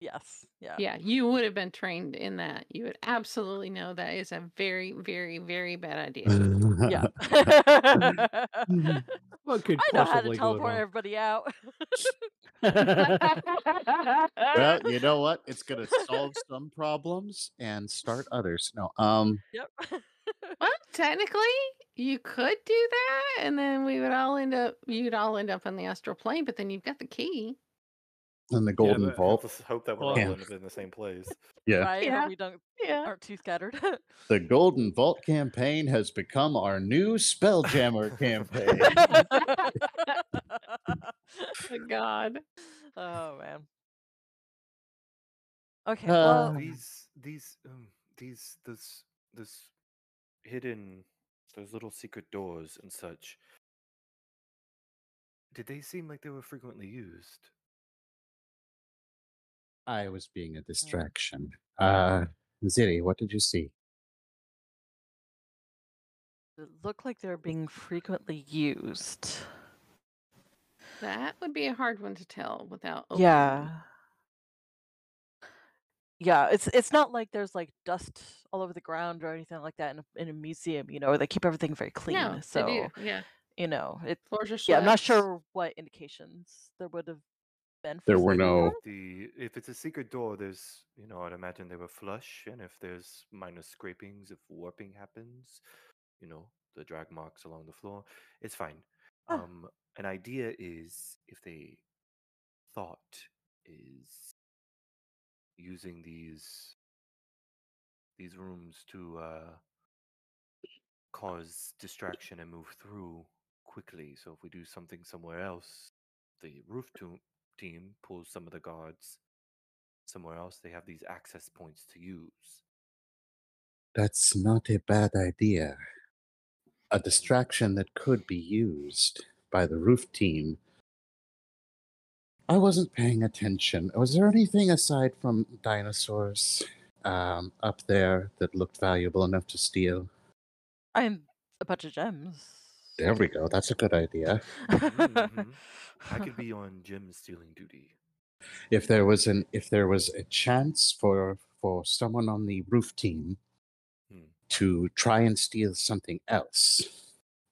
Yes. Yeah. Yeah, you would have been trained in that. You would absolutely know that is a very, very, very bad idea. Yeah. What could I know how to teleport everybody out. Well, you know what? It's going to solve some problems and start others. No. Yep. Well, technically, you could do that, and then you'd all end up on the astral plane, but then you've got the key. And the golden vault. Let's hope that we're all in the same place. Yeah. Right? Yeah. We aren't too scattered. The Golden Vault campaign has become our new Spelljammer campaign. God. Oh, man. Okay. Well, these hidden, those little secret doors and such, did they seem like they were frequently used? I was being a distraction. Ziri, what did you see? It looked like they're being frequently used. That would be a hard one to tell without opening. Yeah, it's not like there's like dust all over the ground or anything like that in a museum, you know, where they keep everything very clean. No, so they do. Yeah. You know, I'm not sure what indications there would have. There were no. If it's a secret door, there's, you know, I'd imagine they were flush, and if there's minor scrapings, if warping happens, you know, the drag marks along the floor, it's fine. An idea is if they thought is using these rooms to cause distraction and move through quickly. So if we do something somewhere else, the roof team pulls some of the guards somewhere else. They have these access points to use. That's not a bad idea. a distraction that could be used by the roof team. I wasn't paying attention. Was there anything aside from dinosaurs up there that looked valuable enough to steal? A bunch of gems. There we go. That's a good idea. I could be on gem stealing duty. If there was a chance for someone on the roof team to try and steal something else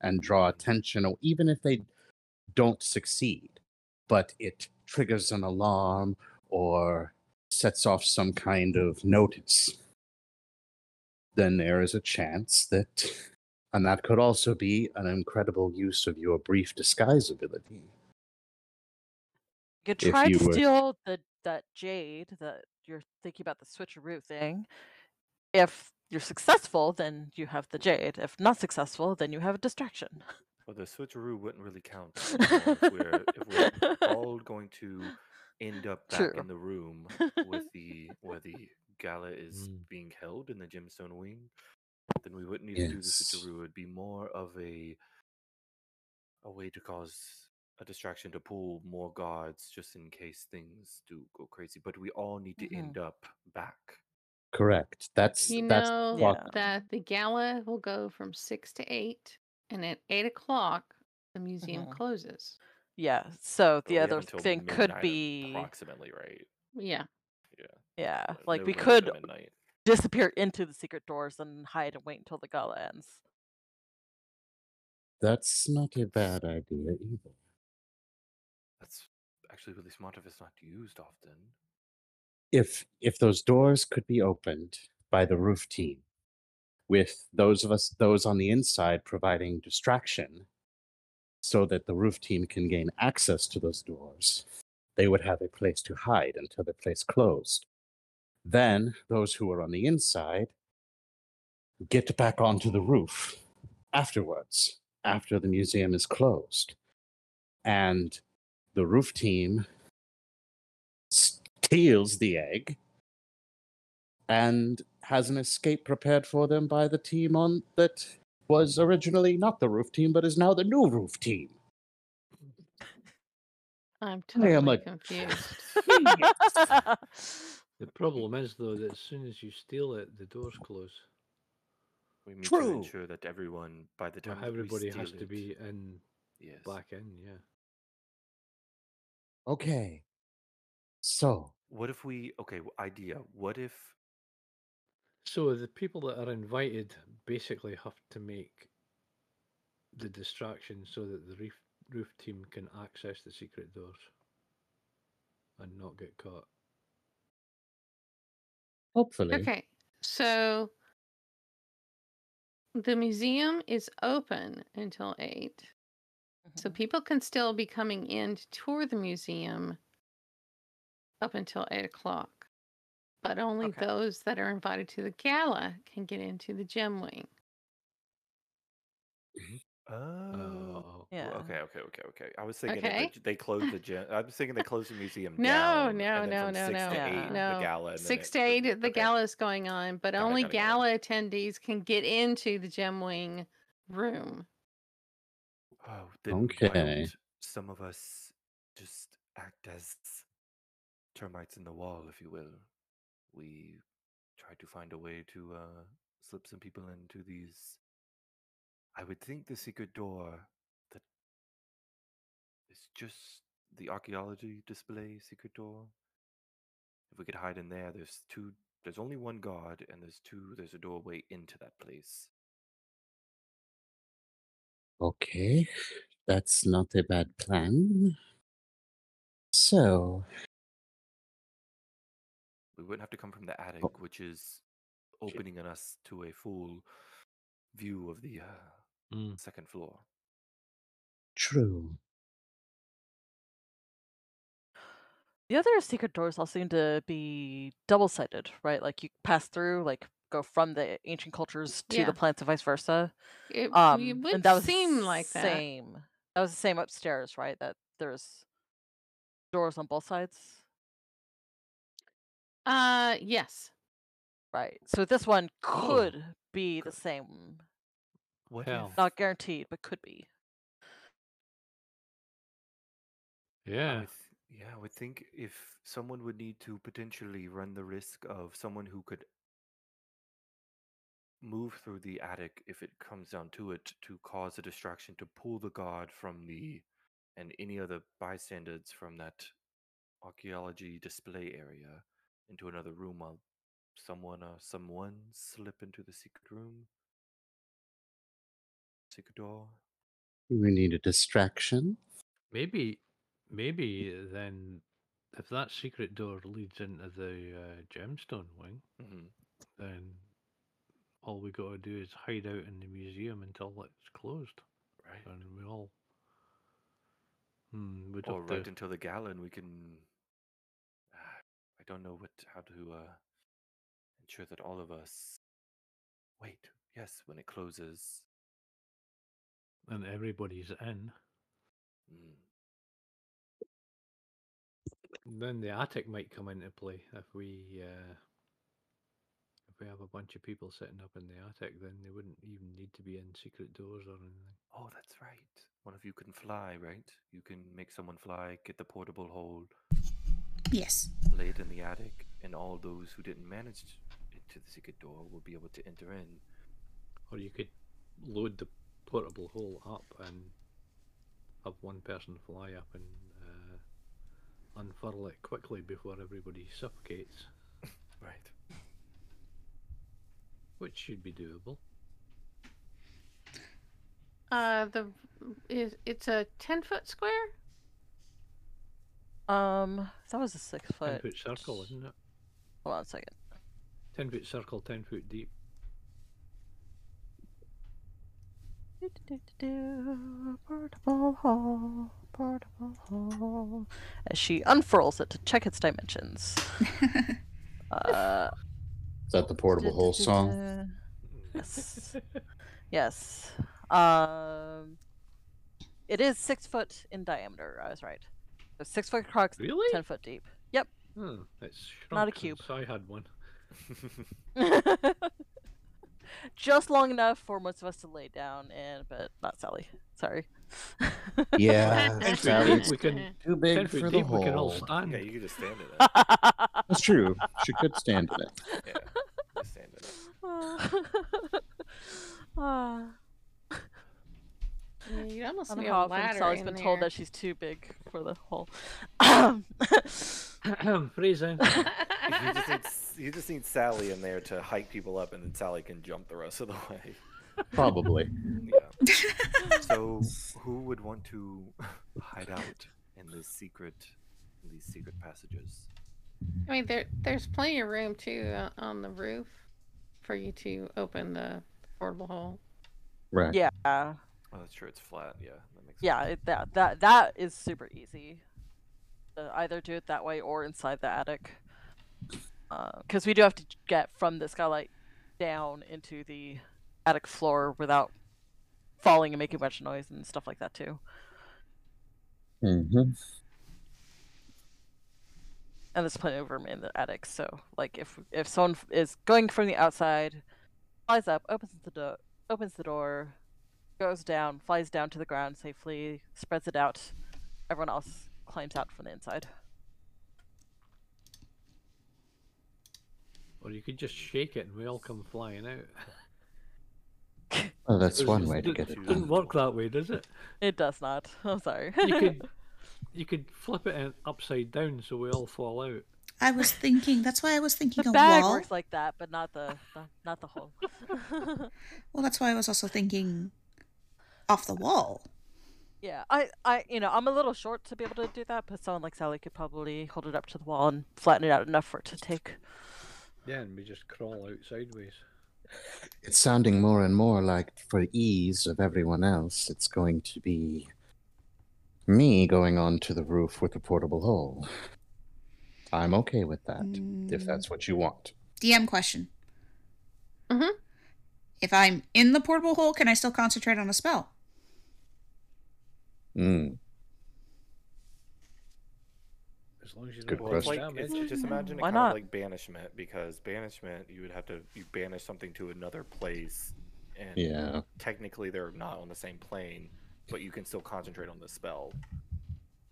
and draw attention, or even if they don't succeed, but it triggers an alarm or sets off some kind of notice, then there is a chance that, and that could also be an incredible use of your brief disguise ability. You could try to steal that jade that you're thinking about, the switcheroo thing. If you're successful, then you have the jade. If not successful, then you have a distraction. Well, the switcheroo wouldn't really count if we're all going to end up back in the room with where the gala is being held in the gemstone wing. Then we wouldn't need to do the switcheroo. It would be more of a way to cause a distraction, to pull more guards just in case things do go crazy. But we all need to end up back. Correct. That the gala will go from 6 to 8. And at 8 o'clock, the museum closes. Yeah, so the other thing could be... approximately, right? Yeah. Yeah. Yeah, so like we could disappear into the secret doors and hide and wait until the gala ends. That's not a bad idea either. That's actually really smart if it's not used often. If those doors could be opened by the roof team, with those on the inside providing distraction so that the roof team can gain access to those doors, they would have a place to hide until the place closed. Then those who are on the inside get back onto the roof afterwards, after the museum is closed. And the roof team steals the egg and has an escape prepared for them by the team on that was originally not the roof team, but is now the new roof team. I'm totally confused. The problem is, though, that as soon as you steal it, the doors close. We need to ensure that everyone, by the time everybody has to be in back in, Okay. So, what if we? Okay, idea. What if? So the people that are invited basically have to make the distraction so that the roof team can access the secret doors and not get caught. Hopefully. Okay, so the museum is open until 8. So people can still be coming in to tour the museum up until 8 o'clock. But only those that are invited to the gala can get into the gem wing. Oh. Yeah. Okay. I was thinking they closed the gem. I was thinking they closed the museum down. No. The gala. 6 to 8, the gala is going on, but only gala attendees can get into the gem wing room. Oh, then some of us just act as termites in the wall, if you will. We tried to find a way to slip some people into these. I would think the secret door that is just the archaeology display secret door. If we could hide in there, there's only one guard, and there's a doorway into that place. Okay, that's not a bad plan. So we wouldn't have to come from the attic, which is opening us to a full view of the second floor. True. The other secret doors all seem to be double-sided, right? Like you pass through, like go from the ancient cultures to the plants and vice versa. It would seem like that. That was the same upstairs, right? That there's doors on both sides. Yes. Right. So this one could be the same. What hell? Not guaranteed, but could be. Yeah. I would think if someone would need to potentially run the risk of someone who could move through the attic, if it comes down to it, to cause a distraction, to pull the guard from the, and any other bystanders from that archaeology display area into another room while someone or someone slip into the secret room. Secret door. We need a distraction. Maybe then, if that secret door leads into the gemstone wing, then all we got to do is hide out in the museum until it's closed. Right. And we all... or right until the gala, and we can... I don't know how to ensure that all of us... Wait, yes, when it closes. And everybody's in. Then the attic might come into play. If we have a bunch of people sitting up in the attic, then they wouldn't even need to be in secret doors or anything. Oh, that's right. One of you can fly, right? You can make someone fly, get the portable hold. Yes. Lay it in the attic, and all those who didn't manage it to the secret door will be able to enter in. Or you could load the portable hole up and have one person fly up and unfurl it quickly before everybody suffocates. Right. Which should be doable. It's a 10-foot square? That was a 6-foot. 10-foot circle, isn't it? Hold on a second. 10-foot circle, 10 foot deep. Portable hole. As she unfurls it to check its dimensions. Is that the portable hole song? Yes. Yes. It is 6 foot in diameter. I was right. So 6 foot across, really? 10 foot deep. Yep. It's not a cube. I had one. Just long enough for most of us to lay down, but not Sally. Sorry. Yeah, Sally's too big for the hole. We can all stand. Yeah, you can just stand in it. That's true. She could stand in it. Yeah, stand in it. You almost need a ladder. Sally's been told that she's too big for the hole. Freezing. You just need Sally in there to hike people up, and then Sally can jump the rest of the way. Probably. Yeah. So, who would want to hide out in these secret passages? I mean, there's plenty of room too on the roof for you to open the portable hole. Right. Yeah. Oh, that's true. It's flat. Yeah. That makes sense. Yeah. That is super easy. Either do it that way or inside the attic. Because we do have to get from the skylight down into the attic floor without falling and making a bunch of noise and stuff like that too. And there's plenty of room in the attic, so like if someone is going from the outside, flies up, opens the door, goes down, flies down to the ground safely, spreads it out, everyone else climbs out from the inside. Or you could just shake it and we all come flying out. Oh, that's one way to get it. It doesn't work that way, does it? It does not. I'm sorry. You could flip it upside down so we all fall out. That's why I was thinking a bag wall works like that, but not the hole. Well, that's why I was also thinking off the wall. Yeah, I'm a little short to be able to do that, but someone like Sally could probably hold it up to the wall and flatten it out enough for it to take. Yeah, and we just crawl out sideways. It's sounding more and more like, for ease of everyone else, it's going to be me going onto the roof with a portable hole. I'm okay with that, if that's what you want. DM question. If I'm in the portable hole, can I still concentrate on a spell? As long as you don't just imagine it kind of like banishment, because banishment you would have to banish something to another place and technically they're not on the same plane, but you can still concentrate on the spell.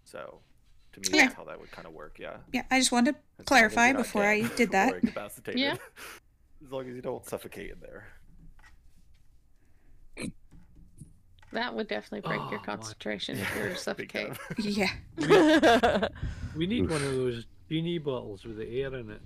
So to me, that's how that would kind of work. Yeah, I just wanted to clarify before I did that. Yeah. As long as you don't suffocate in there. That would definitely break your concentration if you were to suffocate. Yeah. We need one of those genie bottles with the air in it.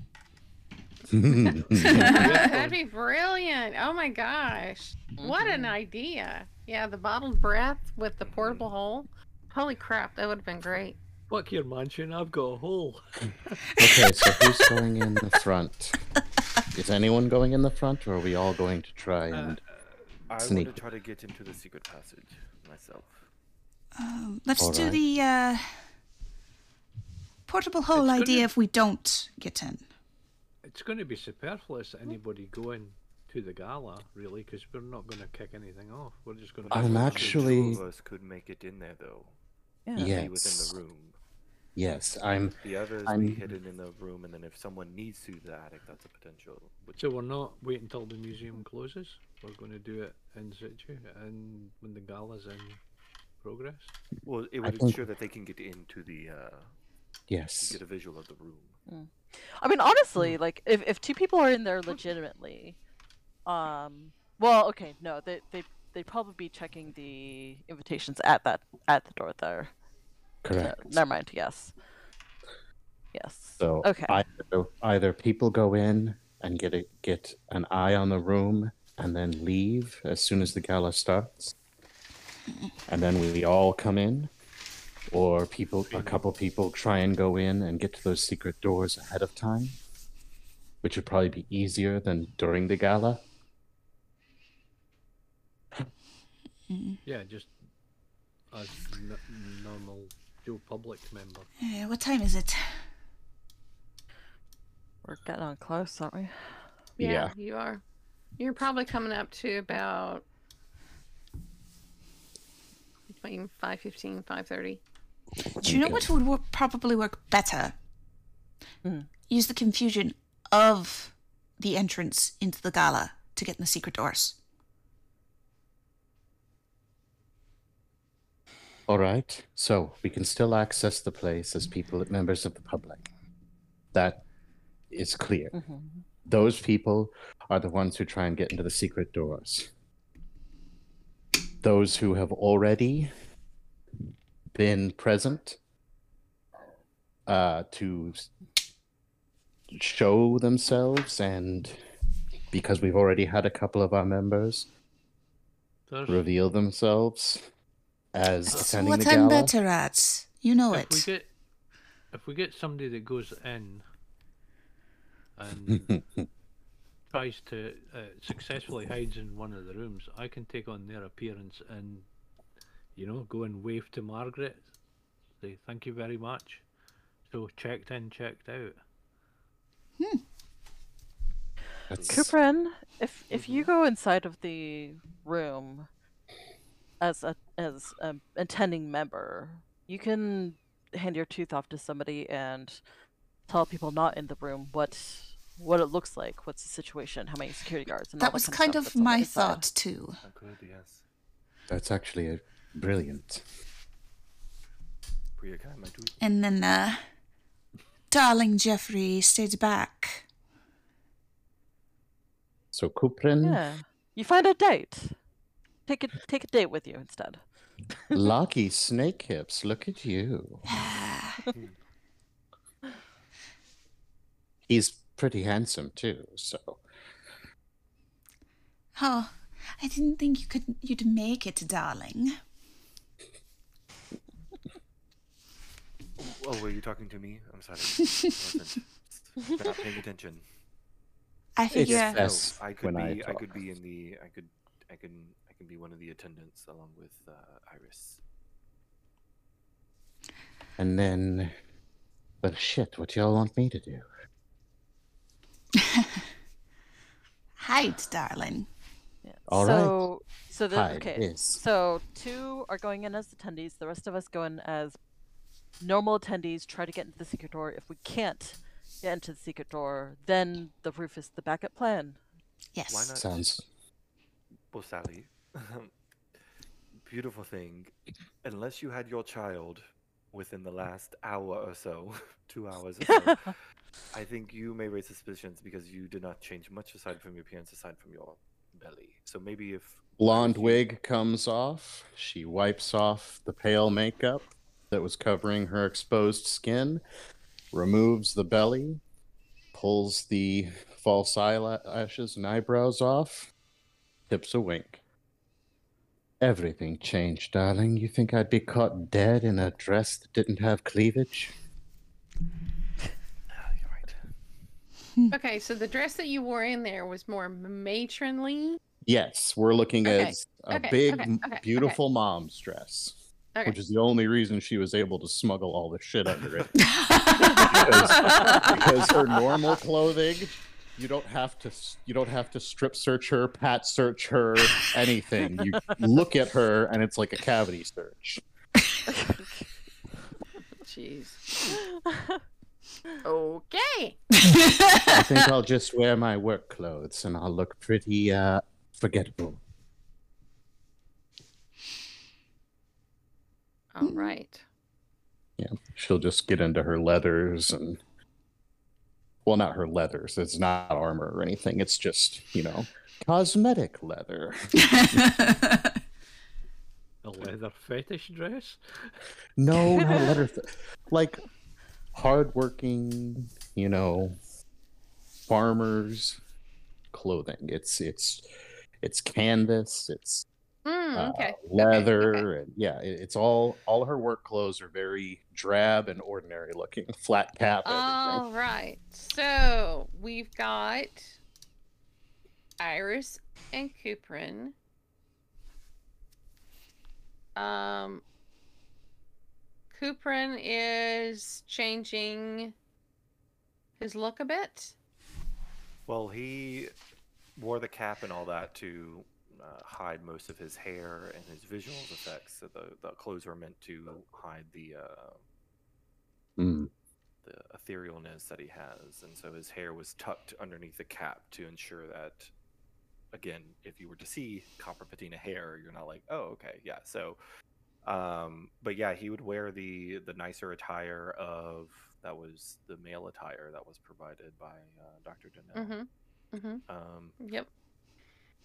That'd be brilliant. Oh my gosh. What an idea. Yeah, the bottled breath with the portable hole. Holy crap, that would have been great. Fuck your mansion, I've got a hole. Okay, so who's going in the front? Is anyone going in the front, or are we all going to try and sneak? I want to try to get into the secret passage myself. Oh, let's do the portable hole idea if we don't get in. It's going to be superfluous anybody going to the gala, really, because we're not going to kick anything off. We're just going to... I'm actually... Two of us could make it in there, though. Yeah. Yes. Within the room. Yes, I'm... The others be hidden in the room, and then if someone needs to the attic, that's a potential. So we're not waiting until the museum closes. We're going to do it in situ, and when the gala's in progress. Well, it would ensure that they can get into the... get a visual of the room. Mm. I mean, honestly, like, if two people are in there legitimately, well, okay, no, they'd probably be checking the invitations at the door there. Correct. So, never mind. Yes. Yes. So okay. Either people go in and get an eye on the room and then leave as soon as the gala starts, and then we all come in. Or a couple people try and go in and get to those secret doors ahead of time, which would probably be easier than during the gala. Yeah, just a normal dual public member. Yeah, what time is it? We're getting on close, aren't we? Yeah, you are. You're probably coming up to about between 5:15, 5:30. Do you know what would probably work better? Use the confusion of the entrance into the gala to get in the secret doors. All right. So we can still access the place as members of the public. That is clear. Those people are the ones who try and get into the secret doors. Those who have already been present to show themselves, and because we've already had a couple of our members reveal themselves as attending the gala. That's what I'm better at. You know it. If we get somebody that goes in and tries to successfully hides in one of the rooms, I can take on their appearance and, you know, go and wave to Margaret, say thank you very much. So checked in, checked out. Kuprin, if you go inside of the room as an attending member, you can hand your tooth off to somebody and tell people not in the room what it looks like, what's the situation, how many security guards, and that was kind of my thought too. That's actually a brilliant. And then darling Jeffrey stayed back. So Kuprin, you find a date. Take a date with you instead. Lucky snake hips, look at you. He's pretty handsome too, so. Oh, I didn't think you'd make it, darling. Oh, were you talking to me? I'm sorry. I wasn't paying attention. I think I can be one of the attendants along with Iris. And then, well, shit. What y'all want me to do? Hide, darling. Yeah. So two are going in as attendees. The rest of us go in as normal attendees, try to get into the secret door. If we can't get into the secret door, then the roof is the backup plan. Yes. Why not? Sounds Well, Sally, beautiful thing, unless you had your child within the last hour or so, 2 hours or so, I think you may raise suspicions because you did not change much aside from your appearance, aside from your belly. So maybe if... Blonde wig comes off. She wipes off the pale makeup that was covering her exposed skin, removes the belly, pulls the false eyelashes and eyebrows off, tips a wink. Everything changed, darling. You think I'd be caught dead in a dress that didn't have cleavage? You're right. Okay, so the dress that you wore in there was more matronly? Yes, we're looking at a big, beautiful mom's dress. Okay. Which is the only reason she was able to smuggle all the shit under it. because her normal clothing, you don't have to strip search her, pat search her, anything. You look at her and it's like a cavity search. Jeez. Okay. I think I'll just wear my work clothes and I'll look pretty forgettable. All right. Yeah, she'll just get into her leathers and... Well, not her leathers. It's not armor or anything. It's just, you know, cosmetic leather. A leather fetish dress? No, not leather. Like, hardworking, you know, farmers' clothing. It's canvas. It's... leather, and yeah, it's all her work clothes are very drab and ordinary looking, flat cap. All right, so we've got Iris and Kuprin. Kuprin is changing his look a bit. Well, he wore the cap and all that to hide most of his hair and his visual effects. So the clothes were meant to hide the etherealness that he has, and so his hair was tucked underneath the cap to ensure that, again, if you were to see copper patina hair, you're not like, oh, okay, yeah. So, but yeah, he would wear the nicer attire of that was the male attire that was provided by Dr. Darnell. Mm-hmm. Mm-hmm. Yep.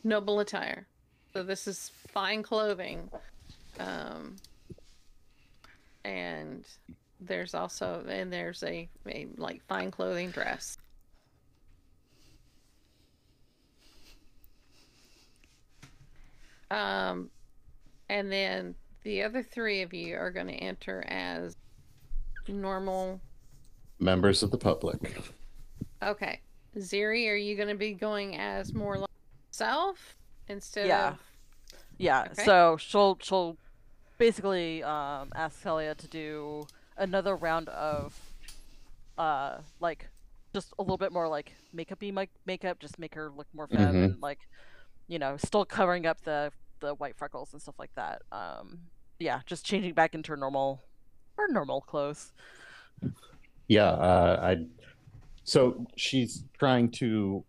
Noble attire. So this is fine clothing. And there's also, and there's a like fine clothing dress. And then the other three of you are going to enter as normal members of the public. Okay. Ziri, are you going to be going as more like self instead of... Yeah, okay. So she'll basically ask Celia to do another round of like just a little bit more like makeup-y makeup, just make her look more femme, and like, you know, still covering up the white freckles and stuff like that. Yeah, just changing back into her normal clothes. Yeah, so she's trying to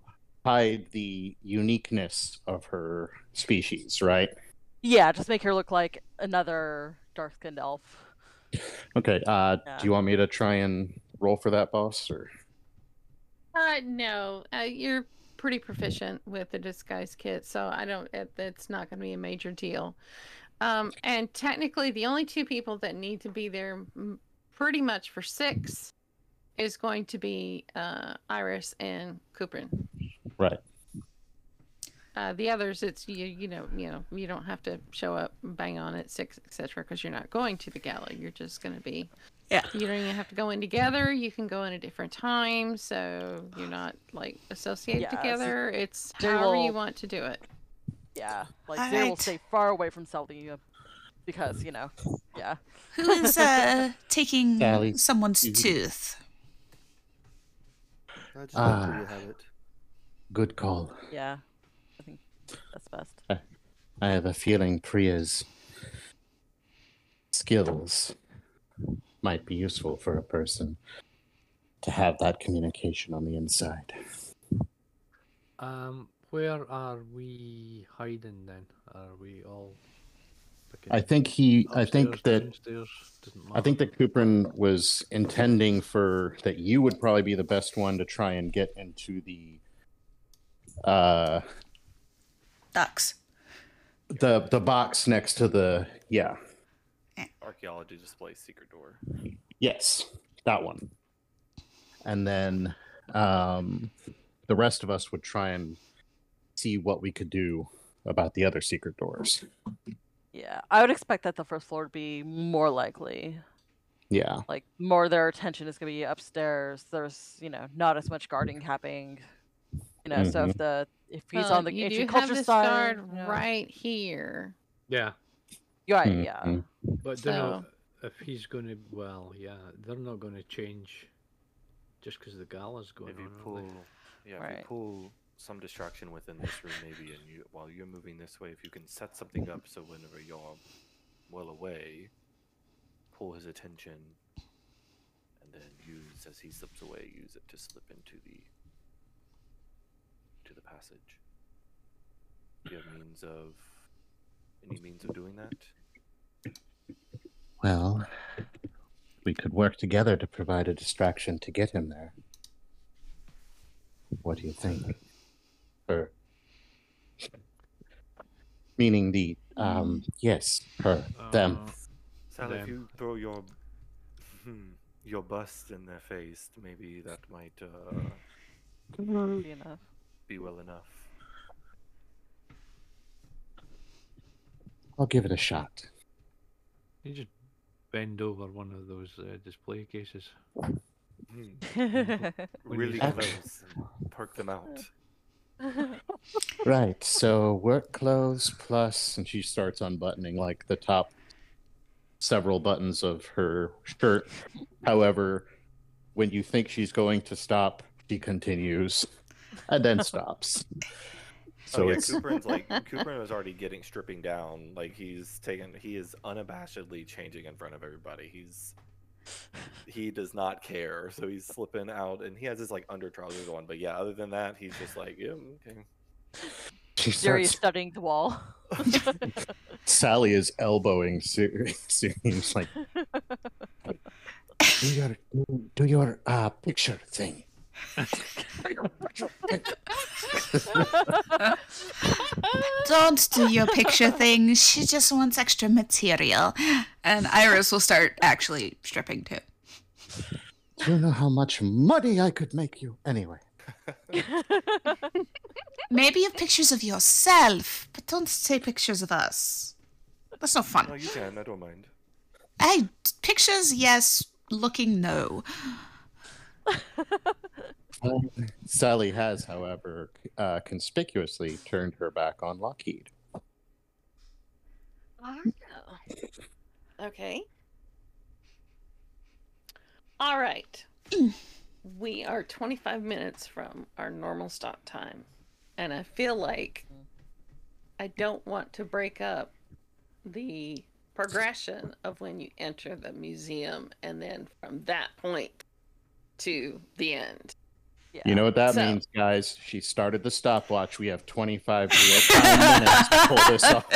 hide the uniqueness of her species, right? Yeah, just make her look like another dark-skinned elf. Okay, do you want me to try and roll for that, boss, or...? No, you're pretty proficient with the disguise kit, so I don't... It's not going to be a major deal. And technically, the only two people that need to be there pretty much for 6 is going to be Iris and Kuprin. Right. The others, it's you know, you don't have to show up, bang on at 6, etc., because you're not going to the gala. You're just going to be. Yeah. You don't even have to go in together. You can go in at different times, so you're not like associated together. It's however you want to do it. Yeah, like they will stay far away from Sally because you know. Yeah. Who is taking Sally. Someone's tooth? I just you have it. Good call. Yeah, I think that's best. I have a feeling Priya's skills might be useful for a person to have that communication on the inside. where are we hiding then? Are we all? I think that Kuprin was intending for that. You would probably be the best one to try and get into the ducks. The box next to the archaeology display secret door. Yes, that one. And then the rest of us would try and see what we could do about the other secret doors. Yeah, I would expect that the first floor would be more likely. Yeah. Like, more their attention is going to be upstairs. There's, you know, not as much guarding happening. You know, so if he's on the ancient culture side, you know, right here. Yeah. Right, yeah. But so, know if he's going to, well, yeah, they're not going to change just because the gala's going on. If you pull some distraction within this room, maybe, and you, while you're moving this way, if you can set something up so whenever you're well away, pull his attention, and then use, as he slips away, use it to slip into the passage. Do you have any means of doing that? Well, we could work together to provide a distraction to get him there. What do you think? Her. Meaning the, yes, her, them. Sally, if you throw your bust in their face, maybe that might be well enough. I'll give it a shot. You just bend over one of those display cases. Really close. Perk them out. Right, so work clothes plus, and she starts unbuttoning like the top several buttons of her shirt. However, when you think she's going to stop, she continues and then stops. So it's Kuprin was already stripping down. Like he is unabashedly changing in front of everybody. He does not care, so he's slipping out, and he has his like under trousers on. But yeah, other than that, he's just like, yeah, okay. Siri's studying the wall. Sally is elbowing Siri. Siri's like, do your picture thing. Don't do your picture thing. She just wants extra material. And Iris will start actually stripping too. Do you know how much money I could make you anyway? Maybe you have pictures of yourself, but don't say pictures of us. That's not fun. No, you can. I don't mind. Hey, pictures, yes. Looking, no. Sally has, however, conspicuously turned her back on Lockheed. Oh. Okay. All right. We are 25 minutes from our normal stop time, and I feel like I don't want to break up the progression of when you enter the museum and then from that point to the end. Yeah. You know what that means, guys? She started the stopwatch. We have 25 real-time minutes to pull this off.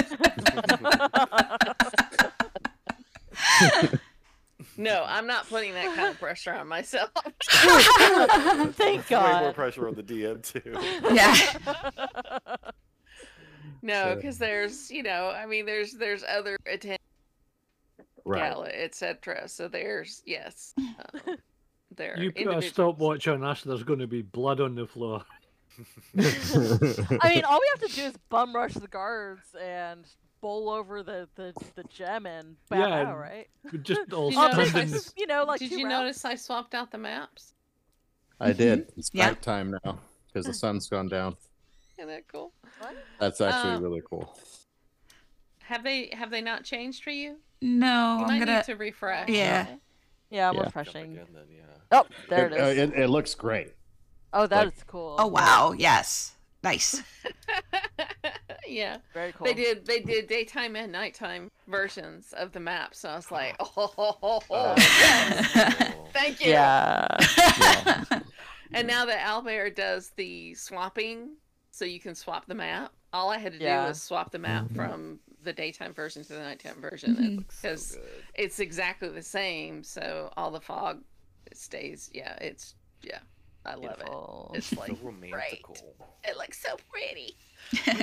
No, I'm not putting that kind of pressure on myself. Thank God. Way more pressure on the DM, too. Yeah. No, because there's, you know, I mean, there's other attendees, etc. So there's, yes. You put a stopwatch on us, there's going to be blood on the floor. I mean, all we have to do is bum rush the guards and bowl over the gem and back out, right? Just all Did you notice I swapped out the maps? I did. It's nighttime now because the sun's gone down. Isn't that cool? What? That's actually really cool. Have they not changed for you? No, you might need to refresh. Yeah. Right? Yeah, I'm refreshing. Again, then, Oh, there it is. It looks great. Oh, that is cool. Oh, wow. Yes. Nice. Yeah. Very cool. They did daytime and nighttime versions of the map, so I was like, cool. Thank you. Yeah. And now that Albert does the swapping so you can swap the map. All I had to do was swap the map from the daytime version to the nighttime version because it's exactly the same. So all the fog stays. Yeah, it's I love it. It's like so romantical. Great. It looks so pretty.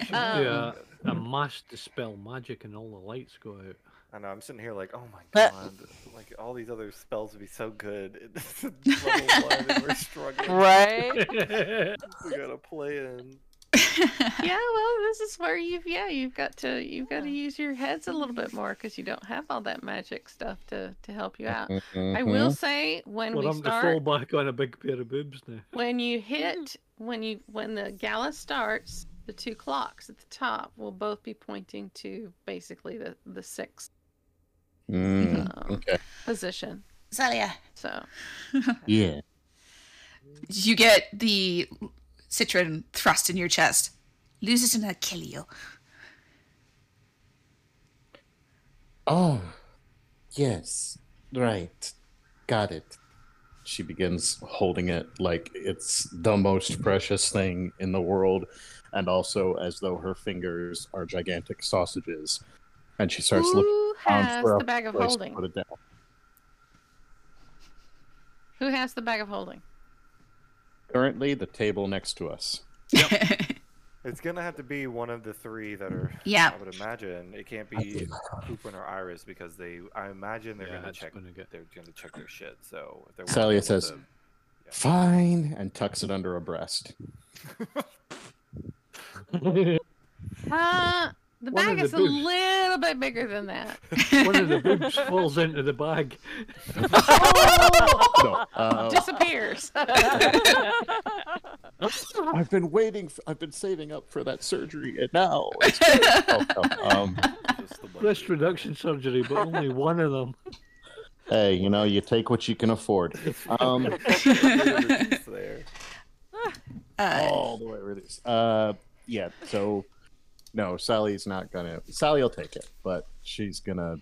Yeah, a mask to spell magic and all the lights go out. I know. I'm sitting here like, oh my god, like all these other spells would be so good. And we're struggling. Right? We gotta play in. Yeah, well, this is where you've got to use your heads a little bit more because you don't have all that magic stuff to help you out. I will say when we start, I'm to fall back on a big pair of boobs now. When the gala starts, the two clocks at the top will both be pointing to basically the sixth position. Zalia. So yeah, you get the citron thrust in your chest. Lose it and I'll kill you. Oh, yes. Right. Got it. She begins holding it like it's the most precious thing in the world, and also as though her fingers are gigantic sausages. And she starts looking for the bag of holding. Put it down. Who has the bag of holding? Currently, the table next to us. Yep. It's going to have to be one of the three that are, I would imagine. It can't be Kuprin or Iris because I imagine they're going to check their shit. So if Sally says, fine, and tucks it under her breast. The bag is a little bit bigger than that. One of the boobs falls into the bag. Disappears. I've been saving up for that surgery, and now it's breast reduction surgery, but only one of them. Hey, you know, you take what you can afford. All the way with this. So. No, Sally's not gonna. Sally'll take it, but she's gonna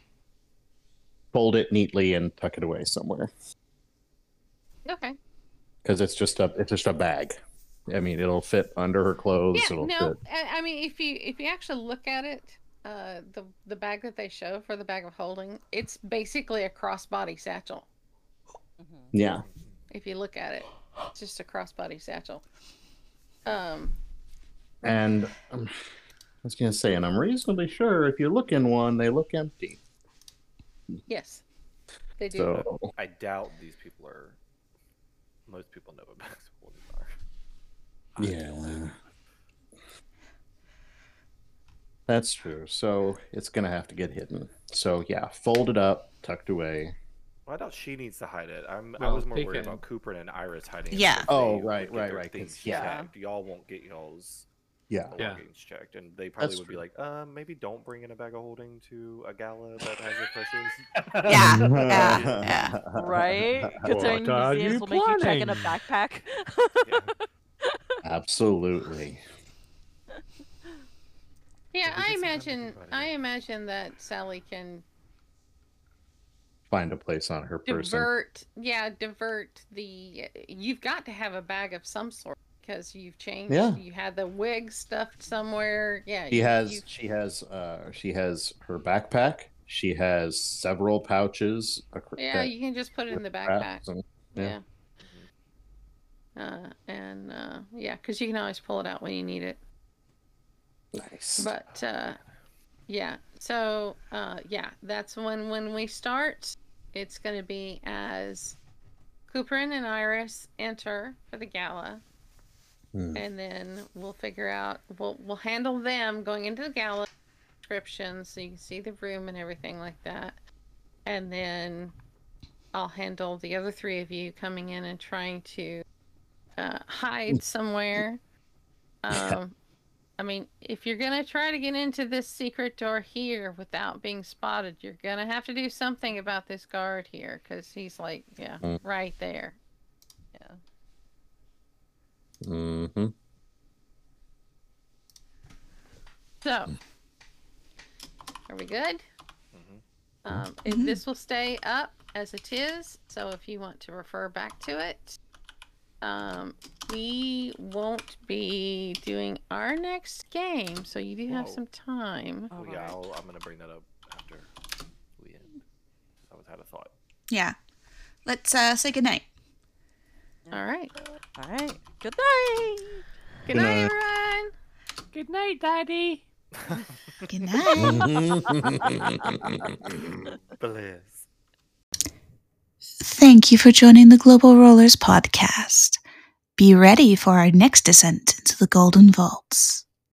fold it neatly and tuck it away somewhere. Okay. Because it's just a bag. I mean, it'll fit under her clothes. Yeah, it'll fit. I mean, if you actually look at it, the bag that they show for the bag of holding, it's basically a crossbody satchel. Mm-hmm. Yeah. If you look at it, it's just a crossbody satchel. I was going to say, and I'm reasonably sure if you look in one, they look empty. Yes, they do. So, I doubt these people are... Most people know what bags of holding are. Yeah, well, that's true. So it's going to have to get hidden. So yeah, folded up, tucked away. Well, I doubt she needs to hide it. I was more worried about Kuprin and Iris hiding it. Yeah. Oh, right. Y'all won't get y'all's... Belongings checked, and they probably would be like, maybe don't bring in a bag of holding to a gala that has a precious. Right? Considering museums will make you check in a backpack. Absolutely. Yeah, I imagine that Sally can find a place on her person. Divert the. You've got to have a bag of some sort. Because you've changed, you had the wig stuffed somewhere. Yeah, she has her backpack. She has several pouches. You can just put it in the backpack. Because you can always pull it out when you need it. Nice. But that's when we start. It's going to be as Kuprin and Iris enter for the gala. And then we'll figure out, we'll handle them going into the gala description so you can see the room and everything like that. And then I'll handle the other three of you coming in and trying to hide somewhere. I mean, if you're going to try to get into this secret door here without being spotted, you're going to have to do something about this guard here because he's like, right there. Yeah. Mm-hmm. So, are we good? Mm-hmm. This will stay up as it is, so if you want to refer back to it, we won't be doing our next game, so you do have some time. Oh, yeah, I'm going to bring that up after we end. I had a thought. Yeah. Let's say goodnight. All right. All right. Good night. Good night, everyone. Good night, Daddy. Good night. Bliss. Thank you for joining the Global Rollers podcast. Be ready for our next descent into the Golden Vaults.